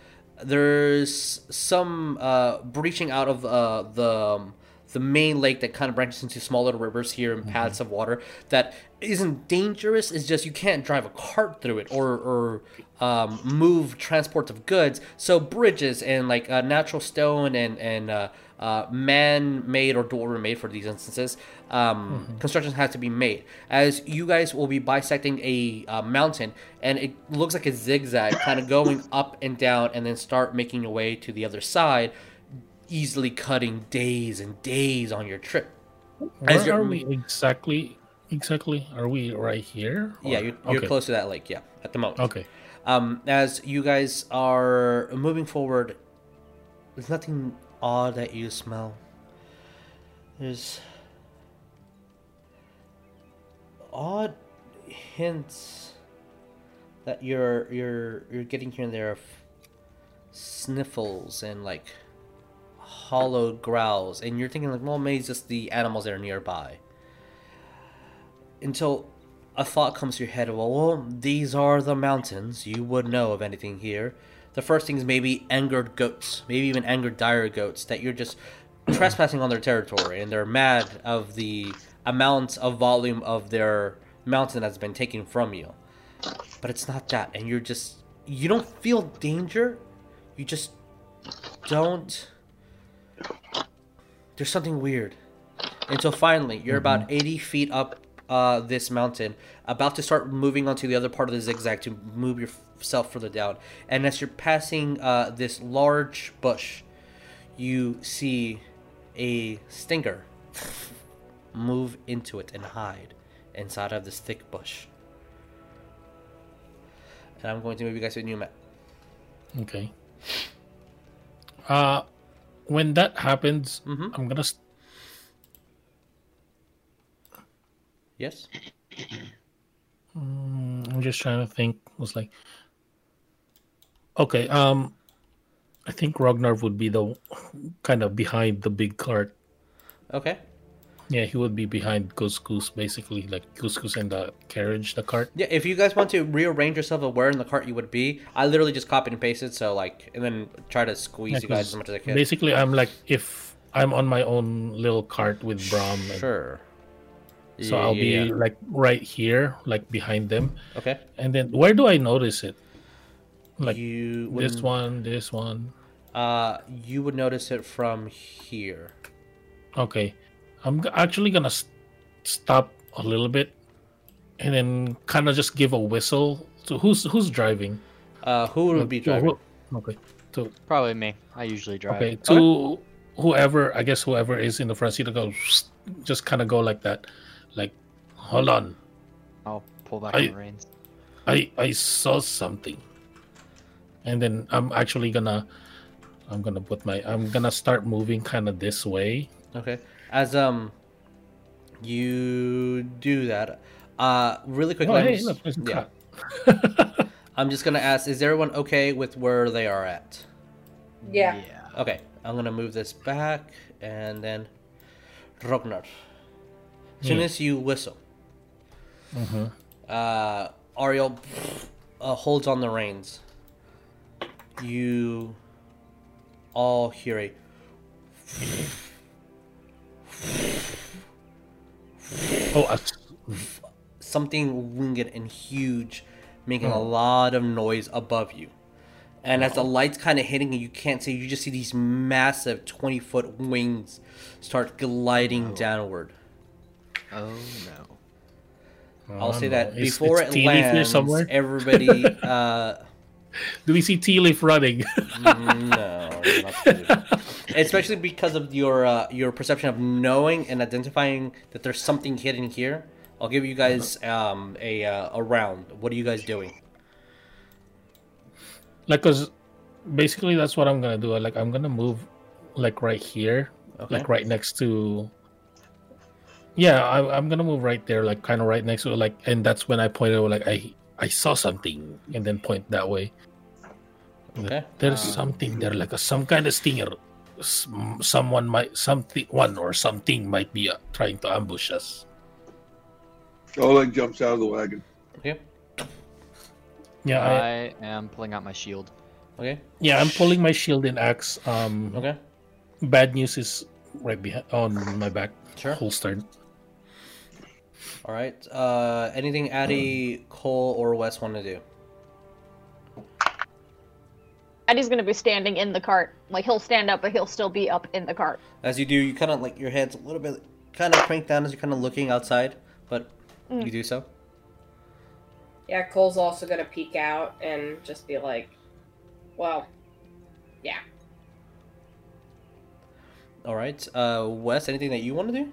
there's some uh, breaching out of uh, the um, the main lake that kind of branches into smaller rivers here and paths mm-hmm. of water that isn't dangerous. It's just you can't drive a cart through it or, or um, move transports of goods. So bridges and like uh, natural stone and, and uh, uh, man-made or dwarven-made for these instances, um, mm-hmm. constructions have to be made. As you guys will be bisecting a uh, mountain, and it looks like a zigzag kind of going up and down and then start making your way to the other side, easily cutting days and days on your trip. As Where are we exactly? Exactly, are we right here? Or? Yeah, you're, you're okay. close to that lake. Yeah, at the moment. Okay. Um, as you guys are moving forward, there's nothing odd that you smell. There's odd hints that you're you're you're getting here and there of sniffles and like hollow growls, and you're thinking like, well, maybe it's just the animals that are nearby. Until a thought comes to your head, well, well, these are the mountains. You would know of anything here. The first thing is maybe angered goats, maybe even angered dire goats, that you're just trespassing on their territory, and they're mad of the amount of volume of their mountain that's been taken from you. But it's not that, and you're just, you don't feel danger. You just don't. There's something weird. Until finally, you're mm-hmm. about eighty feet up uh, this mountain, about to start moving onto the other part of the zigzag to move yourself further down. And as you're passing uh, this large bush, you see a stinger move into it and hide inside of this thick bush. And I'm going to move you guys to a new map. Okay. Uh... When that happens, mm-hmm. I'm gonna. St- yes. Mm, I'm just trying to think. It was like, okay, um, I think Rognarv would be the kind of behind the big cart. Okay. Yeah, he would be behind Couscous, basically, like Couscous and the carriage, the cart. Yeah, if you guys want to rearrange yourself of where in the cart you would be, I literally just copied and pasted, so like, and then try to squeeze yeah, you guys as much as I can. Basically, I'm like, if I'm on my own little cart with Bram. Sure. And, so yeah, I'll be yeah. like right here, like behind them. Okay. And then where do I notice it? Like you wouldn't... this one, this one. Uh, you would notice it from here. Okay. I'm actually gonna st- stop a little bit, and then kind of just give a whistle. So who's who's driving? Uh, who would be driving? Okay, to probably me. I usually drive. Okay, to okay. whoever I guess whoever is in the front seat to go, just kind of go like that, like, hold on. I'll pull back I, the reins. I I saw something, and then I'm actually gonna, I'm gonna put my, I'm gonna start moving kind of this way. Okay. As um, you do that, uh, really quickly, oh, I'm, hey, just, look, yeah. I'm just gonna ask: is everyone okay with where they are at? Yeah. yeah. Okay, I'm gonna move this back, and then Rognar. As soon yeah. as you whistle, uh-huh. uh, Ariel uh, holds on the reins. You all hear a. Oh, uh, something winged and huge, making oh. a lot of noise above you. And as the light's kind of hitting and you can't see, you just see these massive twenty-foot wings start gliding oh. downward. Oh, no. I'll say that it's, before it's it lands, everybody... Uh, do we see tea leaf running? No, not especially because of your uh, your perception of knowing and identifying that there's something hidden here. I'll give you guys um, a uh, a round. What are you guys doing? Like, cause basically that's what I'm gonna do. Like, I'm gonna move, like right here, okay. like right next to. Yeah, I, I'm gonna move right there, like kind of right next to, like, and that's when I pointed out, like I I saw something, and then point that way. Okay. There's um, something there, like a, some kind of stinger. Someone might, something, one or something might be uh, trying to ambush us. Oleg jumps out of the wagon. Okay. Yeah, I, I am pulling out my shield. Okay. Yeah, I'm pulling my shield and axe. Um, okay. Bad news is right behind on my back. Sure. Holstered. All right. Uh, anything Addy, Cole, or Wes want to do? Addy's gonna be standing in the cart. Like he'll stand up, but he'll still be up in the cart. As you do, you kind of like your head's a little bit kind of cranked down as you're kind of looking outside, but mm. you do so. Yeah, Cole's also gonna peek out and just be like, "Well, yeah." All right, uh, Wes. Anything that you want to do?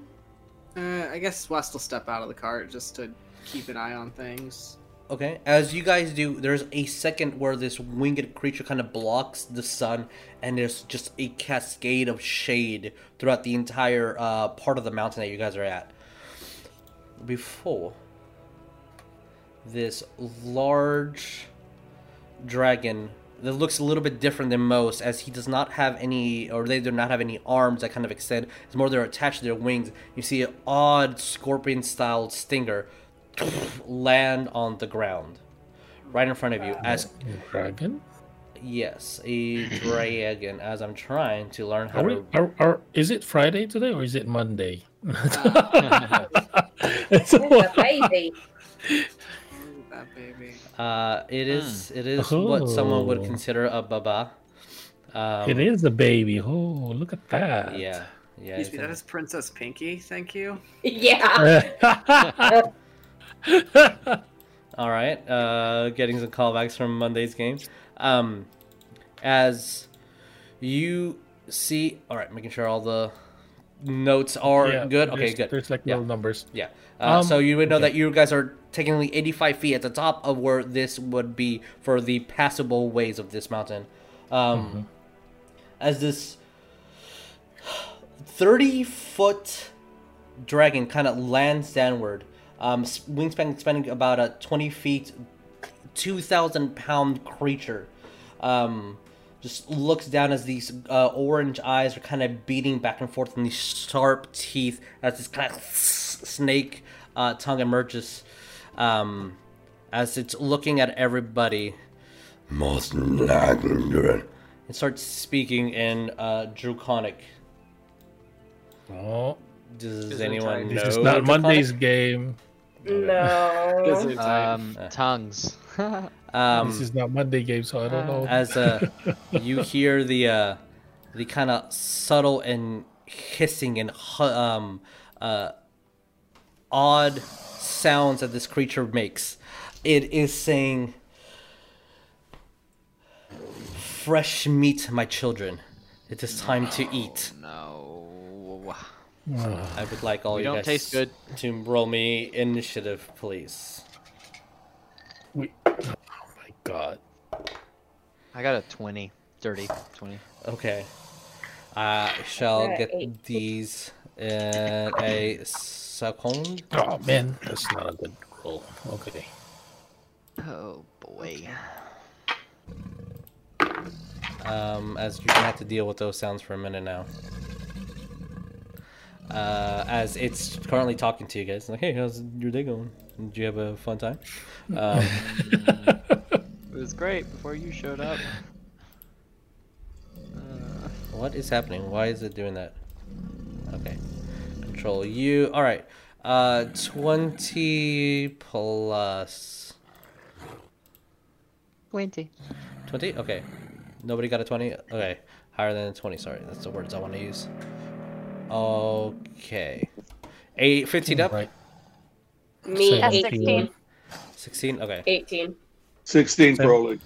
Uh, I guess Wes will step out of the cart just to keep an eye on things. Okay, as you guys do, there's a second where this winged creature kind of blocks the sun, and there's just a cascade of shade throughout the entire uh, part of the mountain that you guys are at. Before this large dragon that looks a little bit different than most, as he does not have any, or they do not have any arms that kind of extend. It's more they're attached to their wings. You see an odd scorpion-styled stinger land on the ground right in front of you. As a dragon? Yes, a dragon. As I'm trying to learn how are we, to are, are, is it Friday today or is it Monday? Uh, it's a baby. That baby. Uh, it is it is oh. what someone would consider a baba. Um, it is a baby. Oh, look at that. Yeah. Yeah. Excuse me, that is Princess Pinky, thank you. Yeah. All right, uh, getting some callbacks from Monday's game. Um, as you see, all right, making sure all the notes are yeah, good. Okay, good. There's like yeah. little numbers. Yeah. Uh, um, so you would know okay. that you guys are technically eighty-five feet at the top of where this would be for the passable ways of this mountain. Um, mm-hmm. As this thirty-foot dragon kind of lands downward. Um, wingspan expanding about a twenty feet, two thousand pound creature. Um, just looks down as these uh, orange eyes are kind of beating back and forth and these sharp teeth as this kind of snake uh, tongue emerges. Um, as it's looking at everybody, it starts speaking in uh, Draconic. Oh. Does Isn't anyone know? It's not Monday's game. No. Um, tongues. um, this is not Monday game, so I don't know. As uh, you hear the uh, the kind of subtle and hissing and um, uh, odd sounds that this creature makes, it is saying, "Fresh meat, my children. It is time no, to eat." No. So I would like all we you don't guys taste good. To roll me initiative, please. We... Oh my god. I got a twenty. thirty, twenty. Okay. I shall get eight. These in a second. Oh man, that's not a good roll. Okay. Oh boy. Um, as you're gonna have to deal with those sounds for a minute now. Uh, as it's currently talking to you guys, like, "Hey, how's your day going? Did you have a fun time?" Um, it was great before you showed up. Uh, what is happening? Why is it doing that? Okay, control U. All right, uh, twenty plus twenty. Twenty. Okay. Nobody got a twenty. Okay, higher than twenty. Sorry, that's the words I want to use. Okay. Eight, fifteen up? Right. Me, at sixteen. sixteen, okay. eighteen. sixteen, rolling.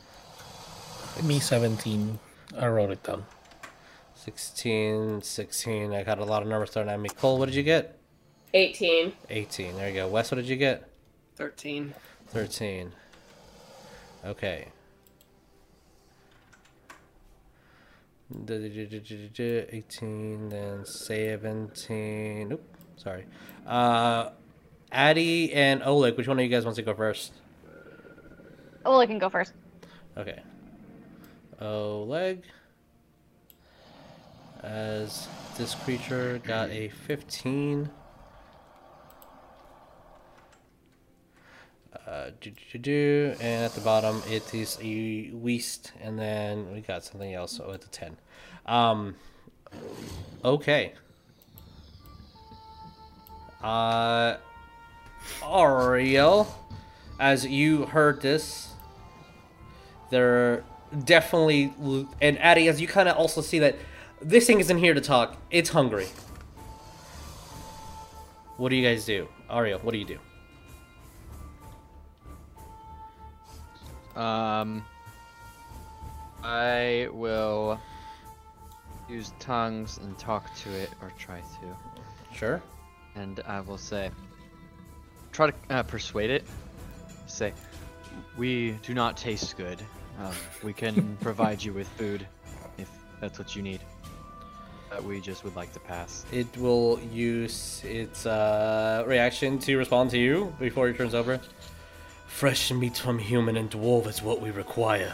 Me, seventeen. I wrote it down. sixteen, sixteen. I got a lot of numbers thrown at me. Cole, what did you get? eighteen. eighteen, there you go. Wes, what did you get? thirteen. thirteen. Okay. eighteen, then seventeen. Nope, sorry. Uh, Addy and Oleg, which one of you guys wants to go first? Oleg can go first. Okay. Oleg. As this creature got a fifteen. Uh, do, do, do, and at the bottom it is a West, and then we got something else at the ten. Um, okay, Uh, Ariel, as you heard this, they're definitely, and Addy, as you kind of also see that this thing isn't here to talk, it's hungry. What do you guys do? Ariel, what do you do? Um, I will use tongues and talk to it, or try to. Sure. And I will say, try to uh, persuade it. Say, we do not taste good. Um, we can provide you with food if that's what you need. That we just would like to pass. It will use its uh, reaction to respond to you before it turns over. Fresh meat from human and dwarf is what we require.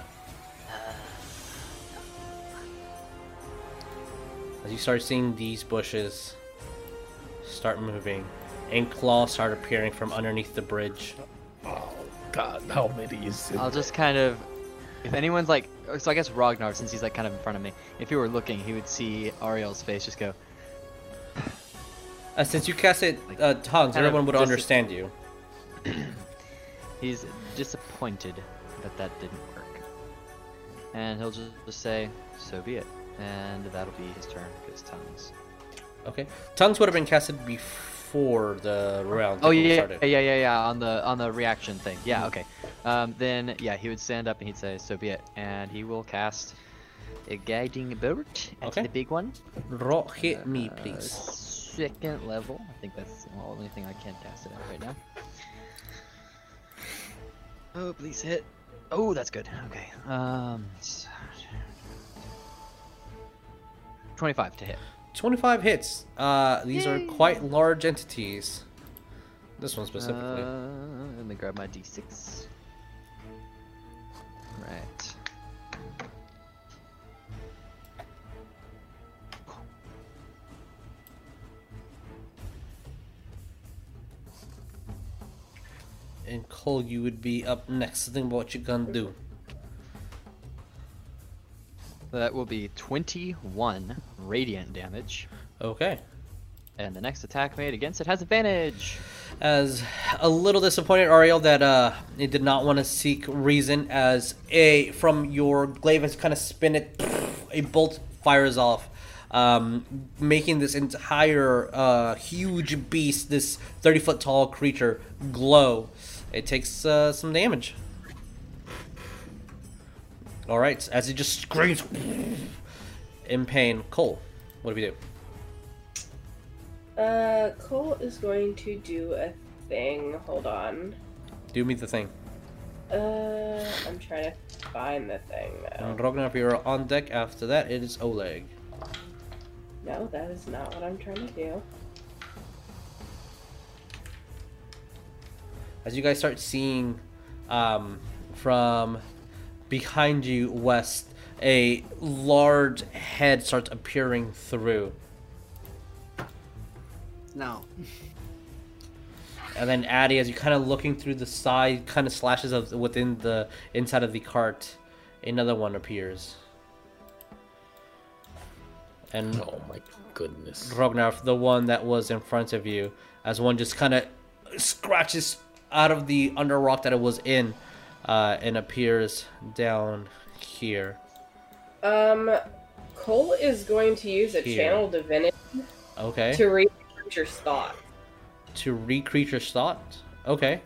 As you start seeing these bushes start moving, and claws start appearing from underneath the bridge. Oh God, how many is it? I'll just kind of, if anyone's like, so I guess Rognarv, since he's like kind of in front of me, if he were looking, he would see Ariel's face just go. Uh, since you cast it uh, tongues, everyone would understand you. He's disappointed that that didn't work, and he'll just, just say, "So be it." And that'll be his turn with his tongues. Okay, tongues would have been casted before the round. Oh yeah, started. yeah, yeah, yeah, on the on the reaction thing. Yeah, okay. Um, then yeah, he would stand up and he'd say, "So be it," and he will cast a guiding bolt at okay. the big one. Roll, hit uh, me, please. Second level. I think that's the only thing I can cast it at right now. Oh, please hit. Oh, that's good. Okay. Um. So... twenty-five to hit. twenty-five hits. Uh, these Yay. are quite large entities. This one specifically. Uh, let me grab my d six. Right. And Cole, you would be up next. Think about what you gonna do. That will be twenty-one radiant damage. Okay. And the next attack made against it has advantage. As a little disappointed, Ariel, that uh, it did not want to seek reason, as a from your glaive has kind of spin it, a bolt fires off, um, making this entire uh, huge beast, this thirty foot tall creature, glow. It takes uh, some damage. All right, as he just screams in pain. Cole, what do we do? Uh, Cole is going to do a thing. Hold on. Do me the thing. Uh, I'm trying to find the thing, though. Rognar, you're on deck. After that, it is Oleg. No, that is not what I'm trying to do. As you guys start seeing um, from... behind you, West, a large head starts appearing through. No. And then Addy, as you're kind of looking through the side, kind of slashes of within the inside of the cart, another one appears. And oh my goodness. Rognarv, the one that was in front of you, as one just kind of scratches out of the under rock that it was in. Uh, and appears down here. Um, Cole is going to use a here. channel divinity. Okay. To read creature's thought. To read creature's thought? Okay.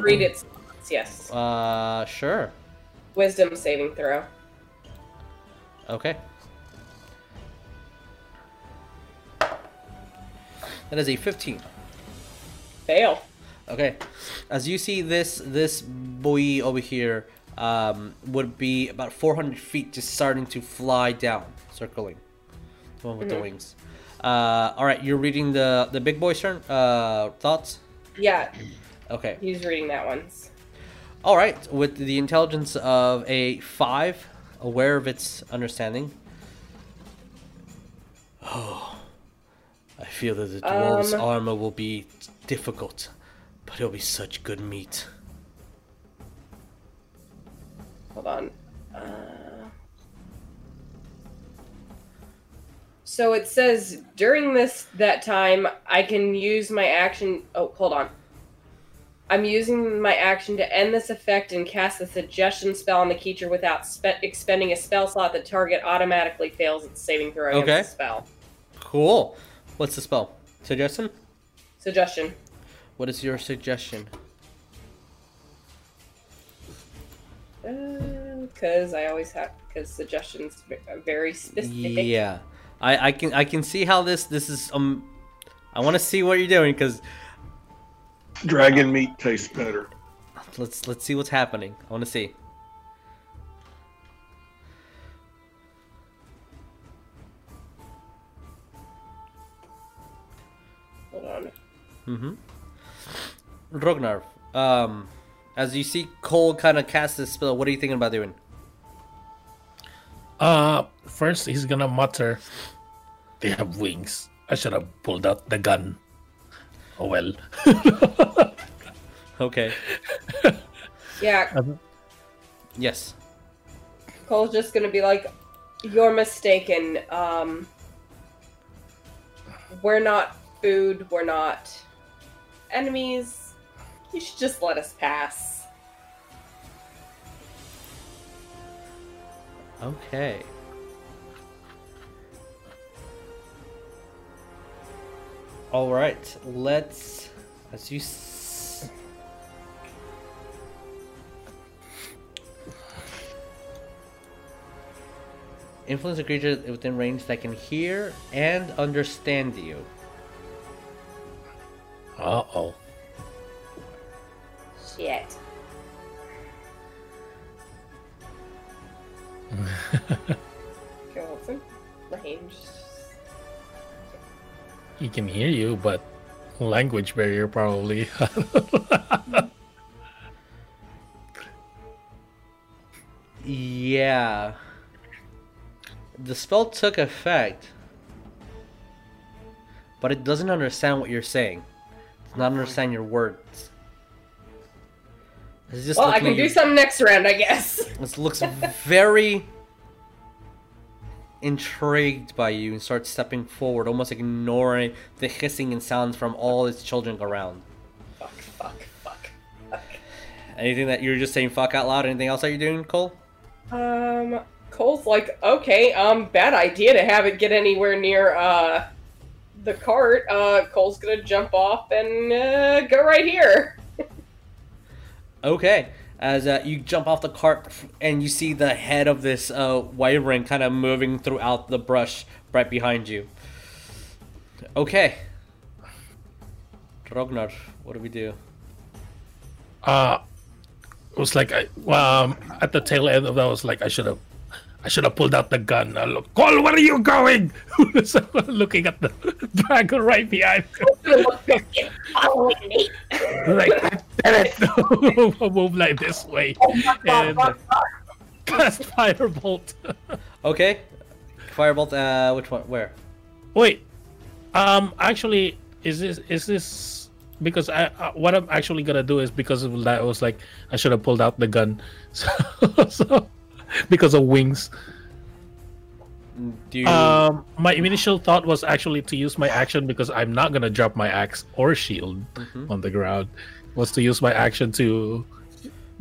Read its thoughts, yes. Uh, sure. Wisdom saving throw. Okay. That is a fifteen. Fail. Okay, as you see this this buoy over here um, would be about four hundred feet, just starting to fly down, circling. The one with mm-hmm. the wings. Uh, all right, you're reading the the big boy's turn. Uh, thoughts? Yeah. Okay. He's reading that one. All right, with the intelligence of a five, aware of its understanding. Oh, I feel that the dwarf's um, armor will be difficult. But it'll be such good meat. Hold on. Uh... So it says during this that time I can use my action. Oh, hold on. I'm using my action to end this effect and cast the suggestion spell on the creature without spe expending a spell slot. The target automatically fails its saving throw against okay. the spell. Cool. What's the spell? Suggestion? Suggestion. What is your suggestion? Because uh, I always have, because suggestions are very specific. Yeah. I, I can I can see how this, this is, um, I want to see what you're doing because... Dragon uh, meat tastes better. Let's let's see what's happening. I want to see. Hold on. Mm-hmm. Rognarv, um, as you see Cole kind of cast this spell, what are you thinking about doing? Uh, first he's gonna mutter, "They have wings. I should have pulled out the gun. Oh well." Okay. Yeah. Um, yes. Cole's just gonna be like, "You're mistaken. Um, we're not food. We're not enemies. You should just let us pass." Okay. All right, let's, as you s influence a creature within range that can hear and understand you. Uh-oh. Shit. Range. He can hear you, but language barrier probably. Yeah. The spell took effect, but it doesn't understand what you're saying. It does not understand your words. It's just well, I can do your... some next round, I guess. This looks very intrigued by you and starts stepping forward, almost ignoring the hissing and sounds from all its children around. Fuck, fuck, fuck, fuck. Anything that you're just saying fuck out loud? Anything else that you're doing, Cole? Um, Cole's like, okay, um, bad idea to have it get anywhere near, uh, the cart. Uh, Cole's gonna jump off and, uh, go right here. Okay. As uh, you jump off the cart and you see the head of this uh, wyvern kind of moving throughout the brush right behind you. Okay. Ragnar, what do we do? Uh, it was like, I, um, at the tail end of that, I was like, I should have I should have pulled out the gun. I look, Cole, where are you going? So looking at the dragon right behind me. Like, I'll move like this way and cast firebolt. Okay, firebolt. Uh, which one? Where? Wait. Um. Actually, is this is this because I uh, what I'm actually gonna do is because of that I was like I should have pulled out the gun. So, so because of wings. Do you... Um. My initial thought was actually to use my action because I'm not gonna drop my axe or shield mm-hmm. on the ground. Was to use my action to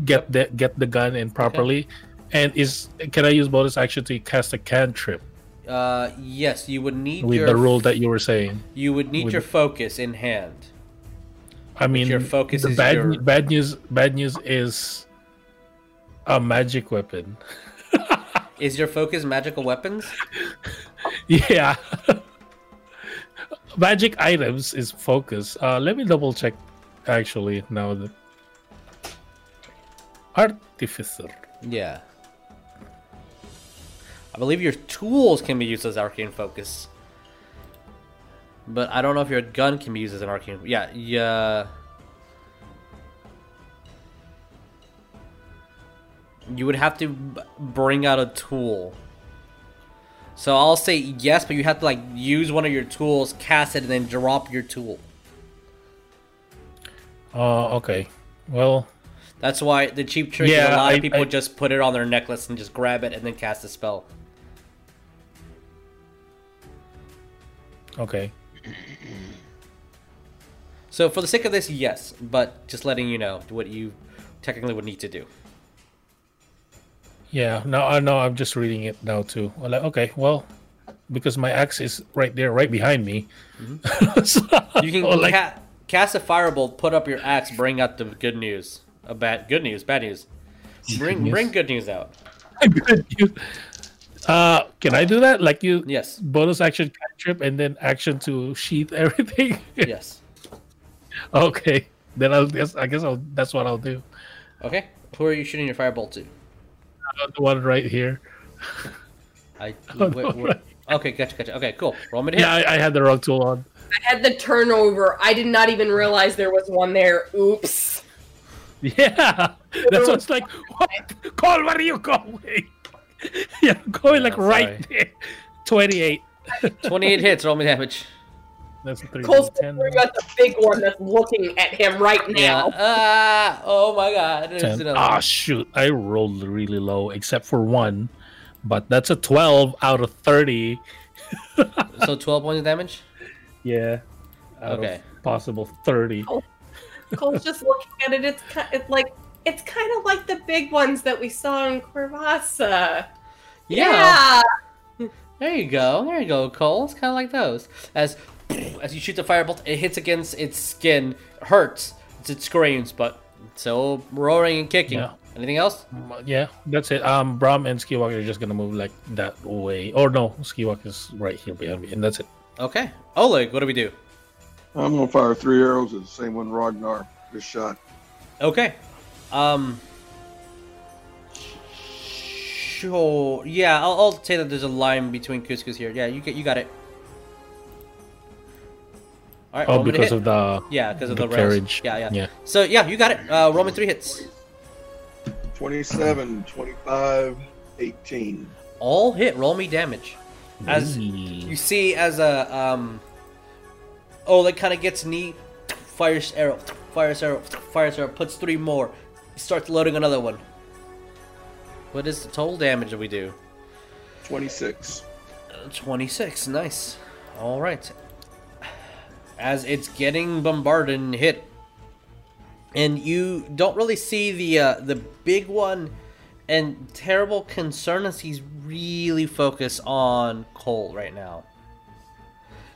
get the get the gun in properly, okay. And is can I use bonus action to cast a cantrip? Uh, yes, you would need with your, the rule that you were saying. You would need with, your focus in hand. I mean, your focus the is bad. Your... Bad news. Bad news is a magic weapon. Is your focus magical weapons? Yeah, magic items is focus. Uh, let me double check. Actually, now the artificer. Yeah, I believe your tools can be used as arcane focus, but I don't know if your gun can be used as an arcane. Yeah, yeah. You would have to b bring out a tool. So I'll say yes, but you have to like use one of your tools, cast it, and then drop your tool. Oh, uh, okay. Well, that's why the cheap trick yeah, is a lot I, of people I, just put it on their necklace and just grab it and then cast a spell. Okay. So for the sake of this, yes, but just letting you know what you technically would need to do. Yeah, no, I know. I'm just reading it now too. I'm like, okay, well, because my axe is right there, right behind me. Mm-hmm. So, you can like... ca cast a firebolt, put up your axe, bring out the good news. A bad, good news, bad news. Bring, yes. bring good news out. Good news. Uh, can I do that? Like you? Yes. Bonus action cantrip and then action to sheath everything. Yes. Okay. Then I'll guess. I guess I'll, that's what I'll do. Okay. Who are you shooting your firebolt to? The one right here. I, oh, wait, no, wait. Right. Okay, gotcha, gotcha. Okay, cool. Roll me to hit. Yeah, I, I had the wrong tool on. I had the turnover. I did not even realize there was one there. Oops. Yeah, that's what's like. What? Cole, where are you going? Yeah, I'm going yeah, like sorry. right there. Twenty-eight. Twenty-eight hits. Roll me damage. That's a three. Cole's worried about the big one that's looking at him right now. Yeah. Uh, oh my god. Ah, oh, shoot. I rolled really low, except for one. But that's a twelve out of thirty. So twelve points of damage? Yeah. Out okay. Of possible thirty. Cole, Cole's just looking at it. It's, it's like it's kind of like the big ones that we saw in Krovasa. Yeah. yeah. There you go. There you go, Cole. It's kind of like those. As As you shoot the firebolt, it hits against its skin, hurts, it screams, but so roaring and kicking. Yeah. Anything else? Yeah, that's it. Um, Bram and Skiwalk are just gonna move like that way. Or no, Skiwalk is right here behind me, and that's it. Okay, Oleg, what do we do? I'm gonna fire three arrows at the same one Rognarv just shot. Okay. Um. Sure. Yeah, I'll, I'll say that there's a line between Couscous here. Yeah, you get, you got it. All right, oh, because of the yeah, because of the, the carriage. Yeah, yeah, yeah. So yeah, you got it. Uh, Roman three hits. twenty-seven, twenty-five, eighteen. All hit. Roll me damage. As mm. you see, as a um, Oleg kind of gets knee, fires arrow, fires arrow, fires arrow, puts three more, starts loading another one. What is the total damage that we do? Twenty-six. Uh, Twenty-six. Nice. All right. As it's getting bombarded and hit, and you don't really see the uh, the big one and terrible concern as he's really focused on Cole right now.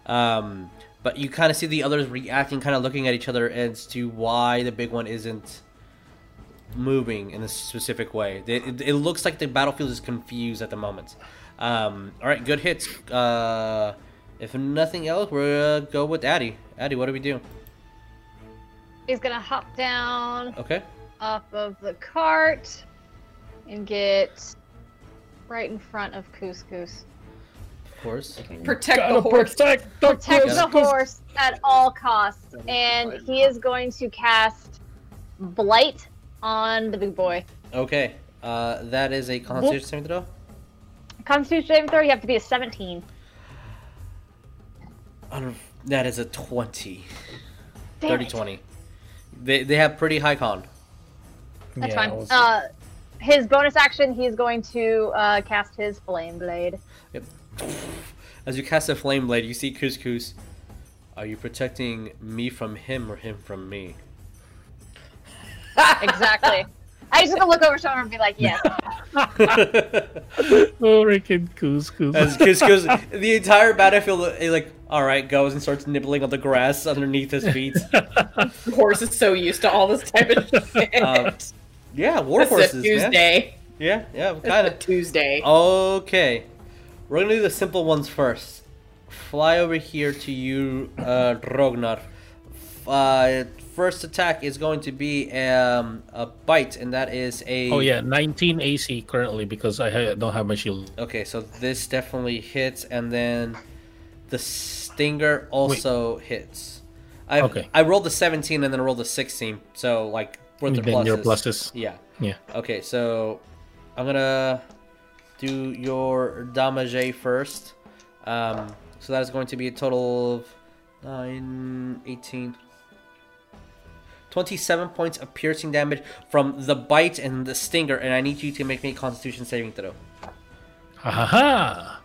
Um, but you kind of see the others reacting, kind of looking at each other as to why the big one isn't moving in a specific way. It, it, it looks like the battlefield is confused at the moment. Um, all right, good hits. Uh, If nothing else, we're gonna go with Addy. Addy, what do we do? He's gonna hop down. Okay. Off of the cart and get right in front of Couscous. Of course. Protect the horse. Protect the, protect the horse at all costs. And he is going to cast Blight on the big boy. Okay. Uh, that is a Constitution saving throw? Constitution saving throw, you have to be a seventeen. That is a twenty. thirty twenty. They, they have pretty high con. That's yeah, fine. Was... Uh, his bonus action, he's going to uh, cast his Flame Blade. Yep. As you cast a Flame Blade, you see Couscous. Are you protecting me from him or him from me? Exactly. I just gonna look over to him and be like, yes. Oh, freaking Couscous. As Couscous, the entire battlefield, he like, all right, goes and starts nibbling on the grass underneath his feet. Horse is so used to all this type of shit. Um, yeah, war this horses. Is a Tuesday. Man. Yeah, yeah, kind of Tuesday. Okay, we're gonna do the simple ones first. Fly over here to you, uh, Rognar. Uh, first attack is going to be um, a bite, and that is a... Oh yeah, nineteen A C currently because I ha don't have my shield. Okay, so this definitely hits, and then the stinger also Wait. hits. I okay. I rolled a seventeen and then I rolled a sixteen, so like worth the pluses. Your pluses. Yeah. Yeah. Okay, so I'm gonna do your damage first. Um, so that is going to be a total of nine, eighteen. twenty-seven points of piercing damage from the bite and the stinger, and I need you to make me a Constitution saving throw. Ha ha ha!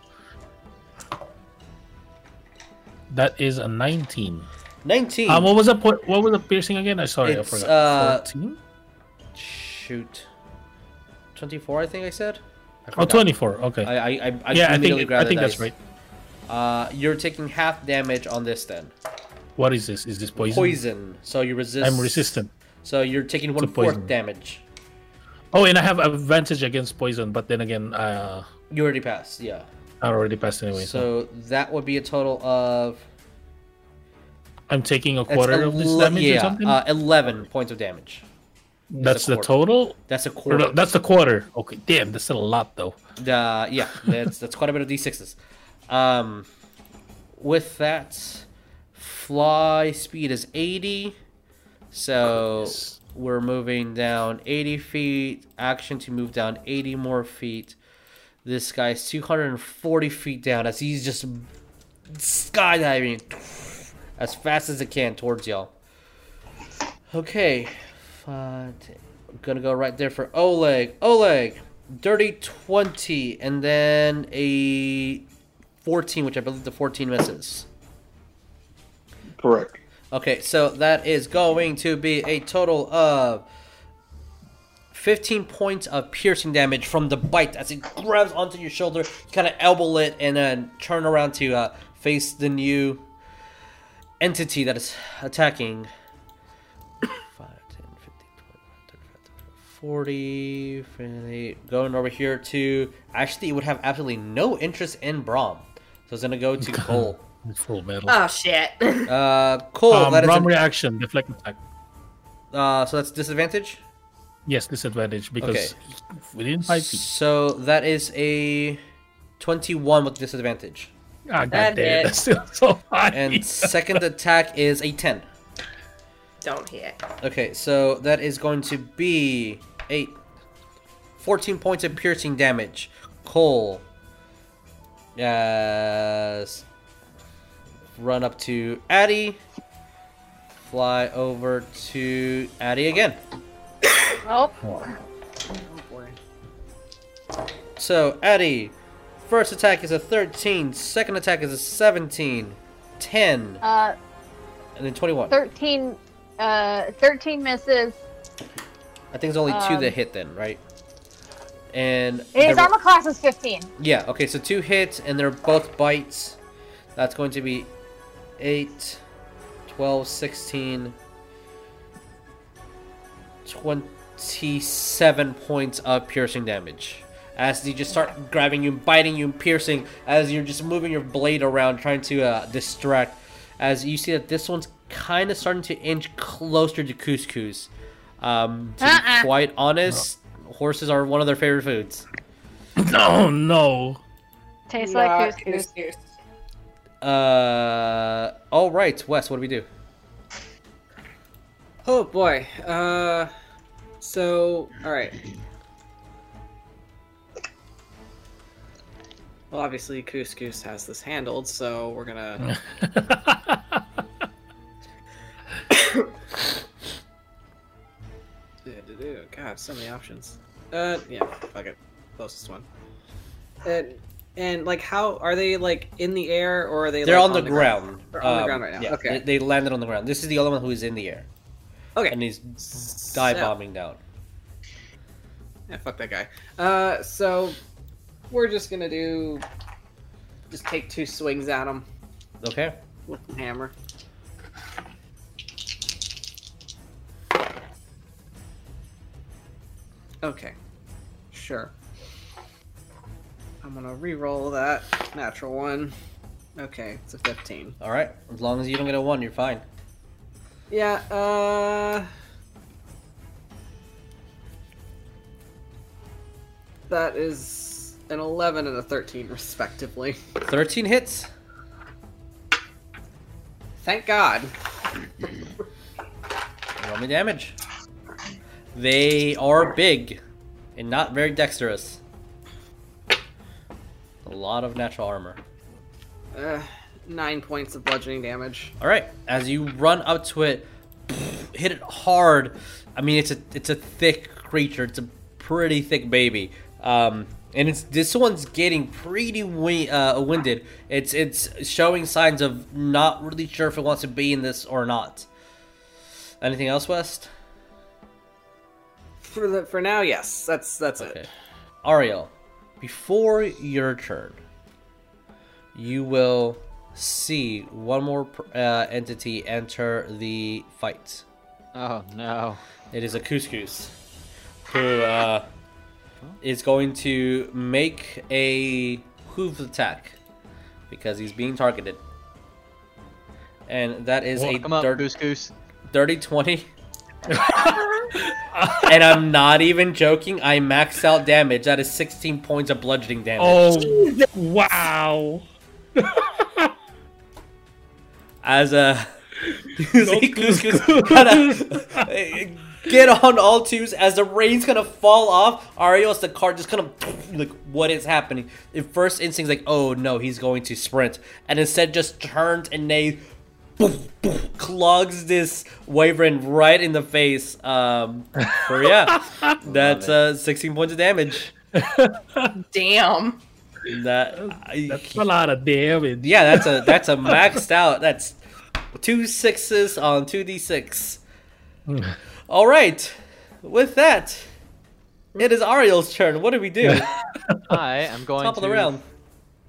That is a nineteen. Nineteen. Um, what was the point? What was the piercing again? I sorry, it's, I forgot. Uh, Fourteen. Shoot. Twenty-four. I think I said. I oh, twenty-four. Okay. I, I, I, I yeah, I think I think that's right. Uh, you're taking half damage on this then. What is this? Is this poison? Poison. So you resist. I'm resistant. So you're taking one fourth damage. Oh, and I have advantage against poison, but then again, uh, you already passed. Yeah. I already passed anyway. So, so that would be a total of. I'm taking a quarter of this damage yeah, or something? Uh, eleven points of damage. That's, that's the total? That's a quarter. No, that's the quarter. Okay, damn, that's still a lot though. Uh, yeah, that's, that's quite a bit of D sixes. Um, with that, fly speed is eighty. So yes. We're moving down eighty feet. Action to move down eighty more feet. This guy's two hundred forty feet down as he's just skydiving. As fast as it can towards y'all. Okay. Fine. I'm going to go right there for Oleg. Oleg, dirty twenty, and then a fourteen, which I believe the fourteen misses. Correct. Okay, so that is going to be a total of fifteen points of piercing damage from the bite as it grabs onto your shoulder, kind of elbow it, and then turn around to uh, face the new... entity that is attacking. five, ten, fifteen, twenty, thirty, forty, fifty. Going over here to... Actually, it would have absolutely no interest in Braum. So it's going to go to Cole. Full metal. Oh, shit. Uh, Cole, um, that is... Braum reaction, deflect attack. Uh, so that's disadvantage? Yes, disadvantage, because okay. Within five feet. So that is a twenty-one with disadvantage. Ah, that goddamn, that's still so high. And second attack is a ten. Don't hit. Okay, so that is going to be eight. fourteen points of piercing damage. Cole. Yes. Run up to Addy. Fly over to Addy again. Oh. So, Addy. First attack is a thirteen, second attack is a seventeen, ten, uh, and then twenty-one. thirteen, uh, thirteen misses. I think it's only um, two that hit then, right? And his armor class is fifteen. Yeah, okay, so two hits, and they're both bites. That's going to be eight, twelve, sixteen, twenty-seven points of piercing damage. As they just start grabbing you, biting you, and piercing, as you're just moving your blade around, trying to uh, distract. As you see that this one's kind of starting to inch closer to couscous. Um, to uh-uh. be quite honest, no. Horses are one of their favorite foods. No, no. Tastes Not like couscous. Uh, all right, Wes, what do we do? Oh boy. Uh, so all right. Well, obviously, Couscous has this handled, so we're gonna... God, so many options. Uh, yeah, fuck it. Closest one. And, and, like, how... Are they, like, in the air, or are they... They're like, on, on the, the ground. ground. They're on um, the ground right now. Yeah, okay. They landed on the ground. This is the only one who is in the air. Okay. And he's dive-bombing so... down. Yeah, fuck that guy. Uh, so... We're just gonna do... Just take two swings at him. Okay. With the hammer. Okay. Sure. I'm gonna reroll that. Natural one. Okay, it's a fifteen. Alright, as long as you don't get a one, you're fine. Yeah, uh... that is... an eleven and a thirteen, respectively. thirteen hits? Thank God. Roll me damage. They are big and not very dexterous. A lot of natural armor. Uh, nine points of bludgeoning damage. All right. As you run up to it, hit it hard. I mean, it's a it's a thick creature. It's a pretty thick baby. Um, and it's this one's getting pretty wind, uh, winded. It's it's showing signs of not really sure if it wants to be in this or not. Anything else, West? For the, for now, yes. That's that's okay. It. Ariel, before your turn, you will see one more uh, entity enter the fight. Oh no! It is a Couscous, who uh, is going to make a hoof attack because he's being targeted, and that is Welcome a Couscous. Dirty twenty. And I'm not even joking. I maxed out damage. That is sixteen points of bludgeoning damage. Oh, Jesus. Wow! As a Couscous kinda, get on all twos as the rain's gonna fall off. Ariel's the card just kind of like, what is happening? In first instinct's like, oh no, he's going to sprint, and instead just turns and they. Boof, boof, clogs this wyvern right in the face. Um, for yeah, that's uh, sixteen points of damage. Damn. That I, that's a lot of damage. Yeah, that's a that's a maxed out. That's two sixes on two d six. All right, with that, it is Ariel's turn. What do we do? I am going top of to the round.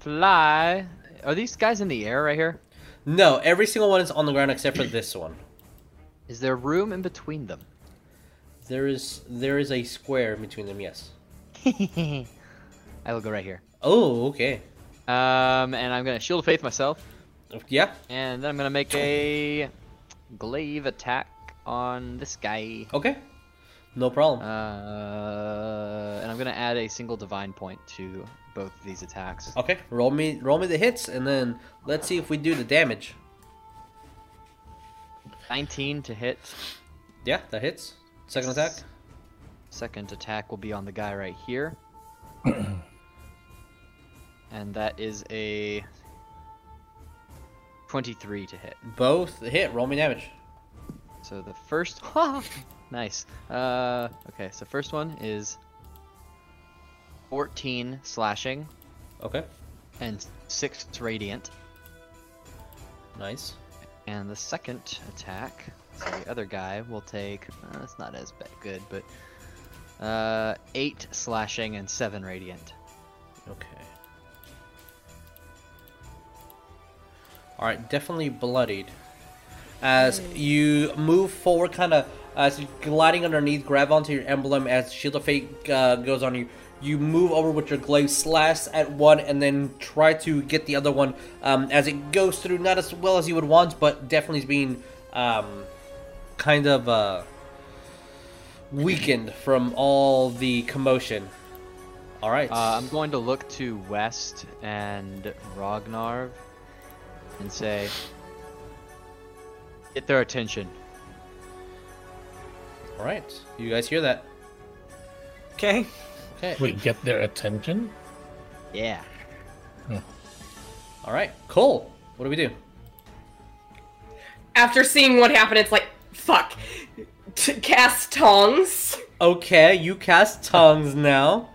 Fly. Are these guys in the air right here? No, every single one is on the ground except for this one. Is there room in between them? There is there is a square in between them, yes. I will go right here. Oh, okay. Um, and I'm going to Shield of Faith myself. Yeah. And then I'm going to make a glaive attack on this guy. Okay. No problem. Uh, and I'm going to add a single divine point to both of these attacks. Okay, roll me roll me the hits, and then let's see if we do the damage. nineteen to hit. Yeah, that hits. Second attack. Second attack will be on the guy right here. And that is a twenty-three to hit. Both hit. Roll me damage. So the first... Nice. Uh, okay, so first one is... fourteen slashing. Okay. And six radiant. Nice. And the second attack, so the other guy will take, uh, it's not as good, but uh, eight slashing and seven radiant. Okay. Alright, definitely bloodied. As you move forward, kind of as you're gliding underneath, grab onto your emblem as Shield of Fate uh, goes on you. You move over with your glaive, slash at one, and then try to get the other one um, as it goes through. Not as well as you would want, but definitely is being um, kind of uh, weakened from all the commotion. All right. Uh, I'm going to look to West and Rognarv and say, get their attention. All right. You guys hear that? Okay. Okay. We get their attention? Yeah. Hmm. Alright, Cole, what do we do? After seeing what happened, it's like, fuck. T cast tongues. Okay, you cast tongues now.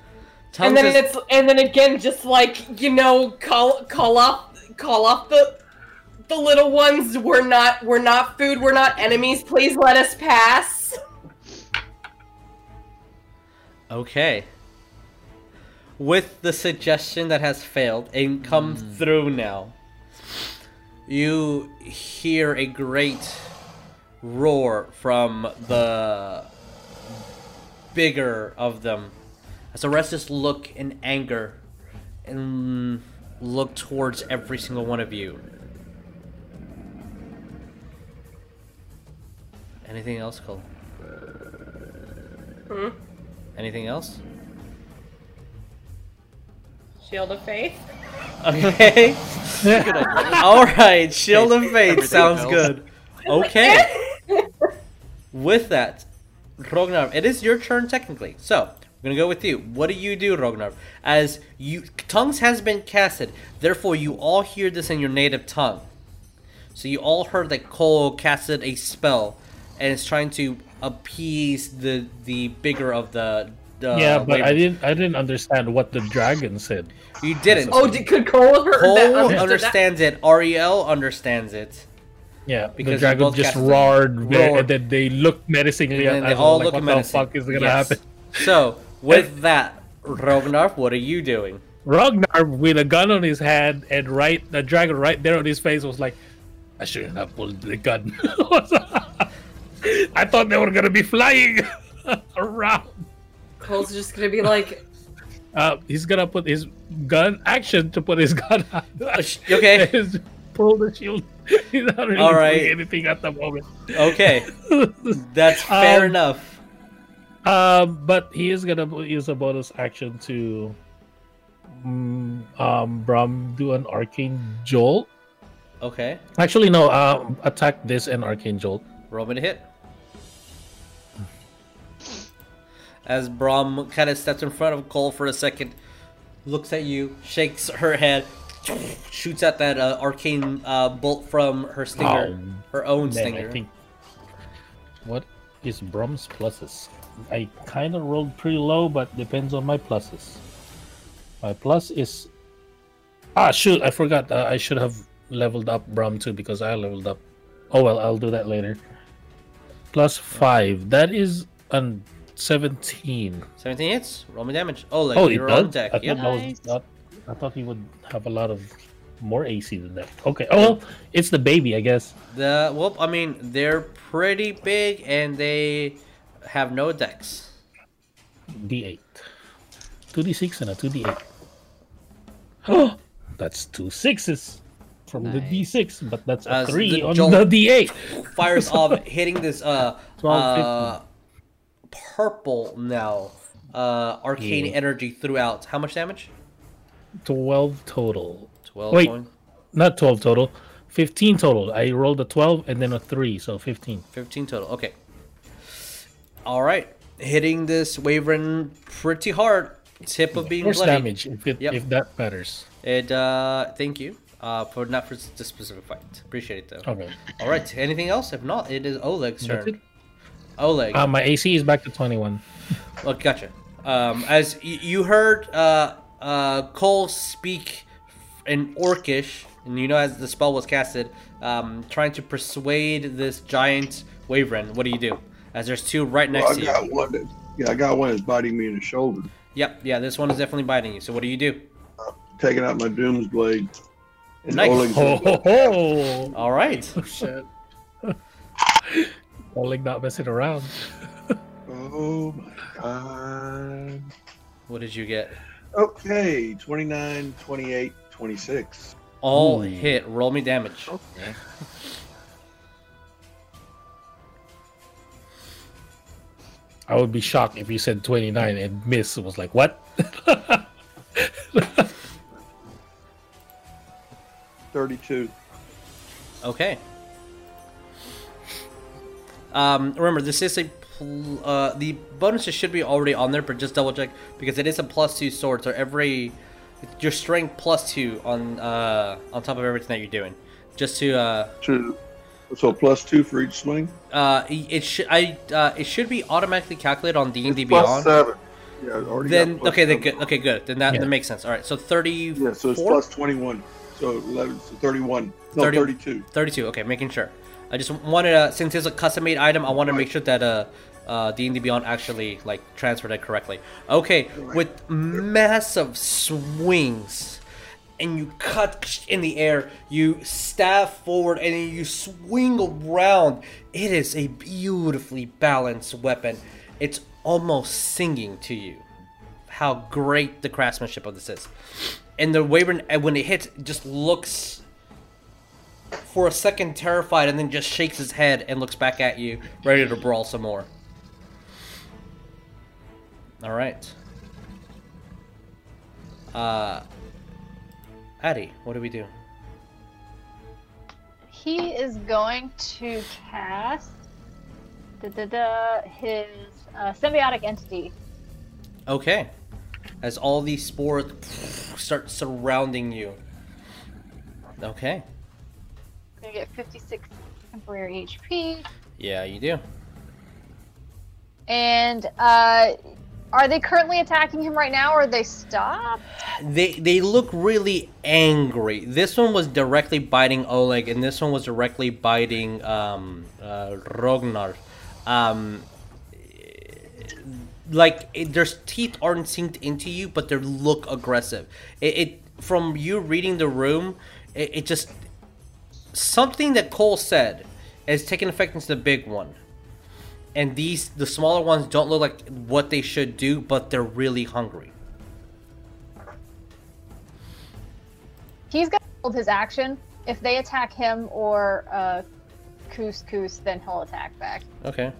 Tongues and then is... it's and then again just like, you know, call call off call off the the little ones. We're not we're not food, we're not enemies, please let us pass. Okay. With the suggestion that has failed and come mm. through now, you hear a great roar from the bigger of them as the rest just look in anger and look towards every single one of you. Anything else, Cole? Mm. Anything else? Shield of Faith. Okay. All right. Shield of Faith sounds good. Okay. With that, Rognarv, it is your turn technically. So I'm gonna go with you. What do you do, Rognarv? As you tongues has been casted, therefore you all hear this in your native tongue. So you all heard that Cole casted a spell, and is trying to appease the the bigger of the Uh, yeah, but waiver. I didn't. I didn't understand what the dragon said. You didn't. Oh, did, could Cole have heard Cole that? Cole understands that? it. Ariel understands it. Yeah, because the dragon just roared, roared, and then they looked menacingly at. And they all looked like, menacing. What the fuck is gonna yes. happen? So with that, Rognarv, what are you doing? Rognarv, with a gun on his hand, and right, the dragon right there on his face was like, "I shouldn't have pulled the gun. I thought they were gonna be flying around." Cole's just gonna be like, uh, he's gonna put his gun action to put his gun out. Okay. Just pull the shield. He's not really All right. doing anything at the moment. Okay, that's fair um, enough. Um, but he is gonna use a bonus action to, um, Bram do an arcane jolt. Okay. Actually, no. Um, attack this and arcane jolt. Roll me to hit. As Bram kind of steps in front of Cole for a second, looks at you, shakes her head, shoots at that uh, arcane uh, bolt from her stinger, oh, her own stinger. I think, what is Bram's pluses? I kind of rolled pretty low, but depends on my pluses. My plus is... Ah, shoot, I forgot. Uh, I should have leveled up Bram too, because I leveled up. Oh, well, I'll do that later. Plus five. That is... an. seventeen. seventeen hits. Roll me damage. Oleg, oh, you're on deck. I, yep. nice. not, I thought he would have a lot of more A C than that. Okay. Oh, well, it's the baby, I guess. The well, I mean, they're pretty big and they have no decks. D eight. two D six and a two D eight. Oh, that's two sixes from nice. the D six, but that's a As three the on the D eight. Fires off, hitting this uh, twelve, uh purple now uh arcane yeah. energy throughout. How much damage? twelve total. twelve wait point? Not twelve total, fifteen total. I rolled a twelve and then a three, so fifteen fifteen total. Okay, all right, hitting this wyvern pretty hard. Tip of being force bloody. damage if, it, yep. if that matters. It uh thank you uh for not for this specific fight, appreciate it though. Okay, all right, anything else? If not, it is Oleg's turn. Oleg. Uh, my A C is back to twenty-one. Well, gotcha. Um, as you heard uh, uh, Cole speak in Orcish, and you know as the spell was casted, um, trying to persuade this giant wyvern. What do you do? As there's two right next well, to you. I got one that, yeah, I got one that's biting me in the shoulder. Yep, yeah, this one is definitely biting you. So what do you do? I'm taking out my Doomsblade. Nice. Ho, ho, ho. All right. Oh, shit. Oleg not messing around. Oh my god. What did you get? Okay, twenty-nine, twenty-eight, twenty-six. All Ooh. hit. Roll me damage. Okay. I would be shocked if you said twenty-nine and miss. It was like, what? thirty-two. Okay. Um, remember, this is a pl uh, the bonuses should be already on there, but just double check because it is a plus two sword. So every your strength plus two on uh, on top of everything that you're doing, just to uh, to so plus two for each swing. Uh, it should I uh, it should be automatically calculated on D and D Beyond. Plus seven. Yeah, already. Then okay, then good. Okay, good. Then that yeah. that makes sense. All right, so thirty. Yeah, so it's plus twenty-one. So eleven. So thirty-one. No, thirty, thirty-two. Thirty-two. Okay, making sure. I just wanted to, since it's a custom-made item, I want to make sure that uh, uh, D and D Beyond actually like transferred it correctly. Okay, with massive swings, and you cut in the air, you staff forward, and you swing around. It is a beautifully balanced weapon. It's almost singing to you how great the craftsmanship of this is. And the wyvern, when it hits, just looks... for a second terrified, and then just shakes his head and looks back at you, ready to brawl some more. All right. Uh, Addy, what do we do? He is going to cast da, da, da, his uh, symbiotic entity. Okay. As all these spores start surrounding you. Okay. You get fifty-six temporary H P. Yeah, you do. And uh, Are they currently attacking him right now, or are they stopped? They they look really angry. This one was directly biting Oleg, and this one was directly biting um, uh, Rognarv. Um, like, it, their teeth aren't synced into you, but they look aggressive. It, it From you reading the room, it, it just... Something that Cole said is taking effect into the big one. And these, the smaller ones don't look like what they should do, but they're really hungry. He's gonna hold his action. If they attack him or uh, Couscous, then he'll attack back. Okay.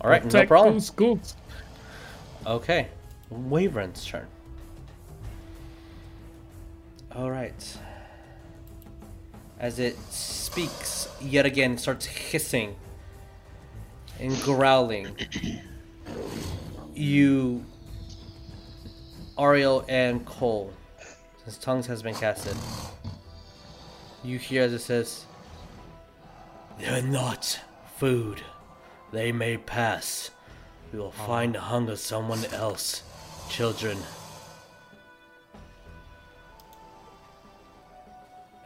All right, attack, no problem. Couscous. Okay, Wyvern's turn. All right. As it speaks, yet again, starts hissing and growling. You, Ariel and Cole, since tongues has been casted, you hear as it says, "They're not food. They may pass. We will find the hunger someone else, children."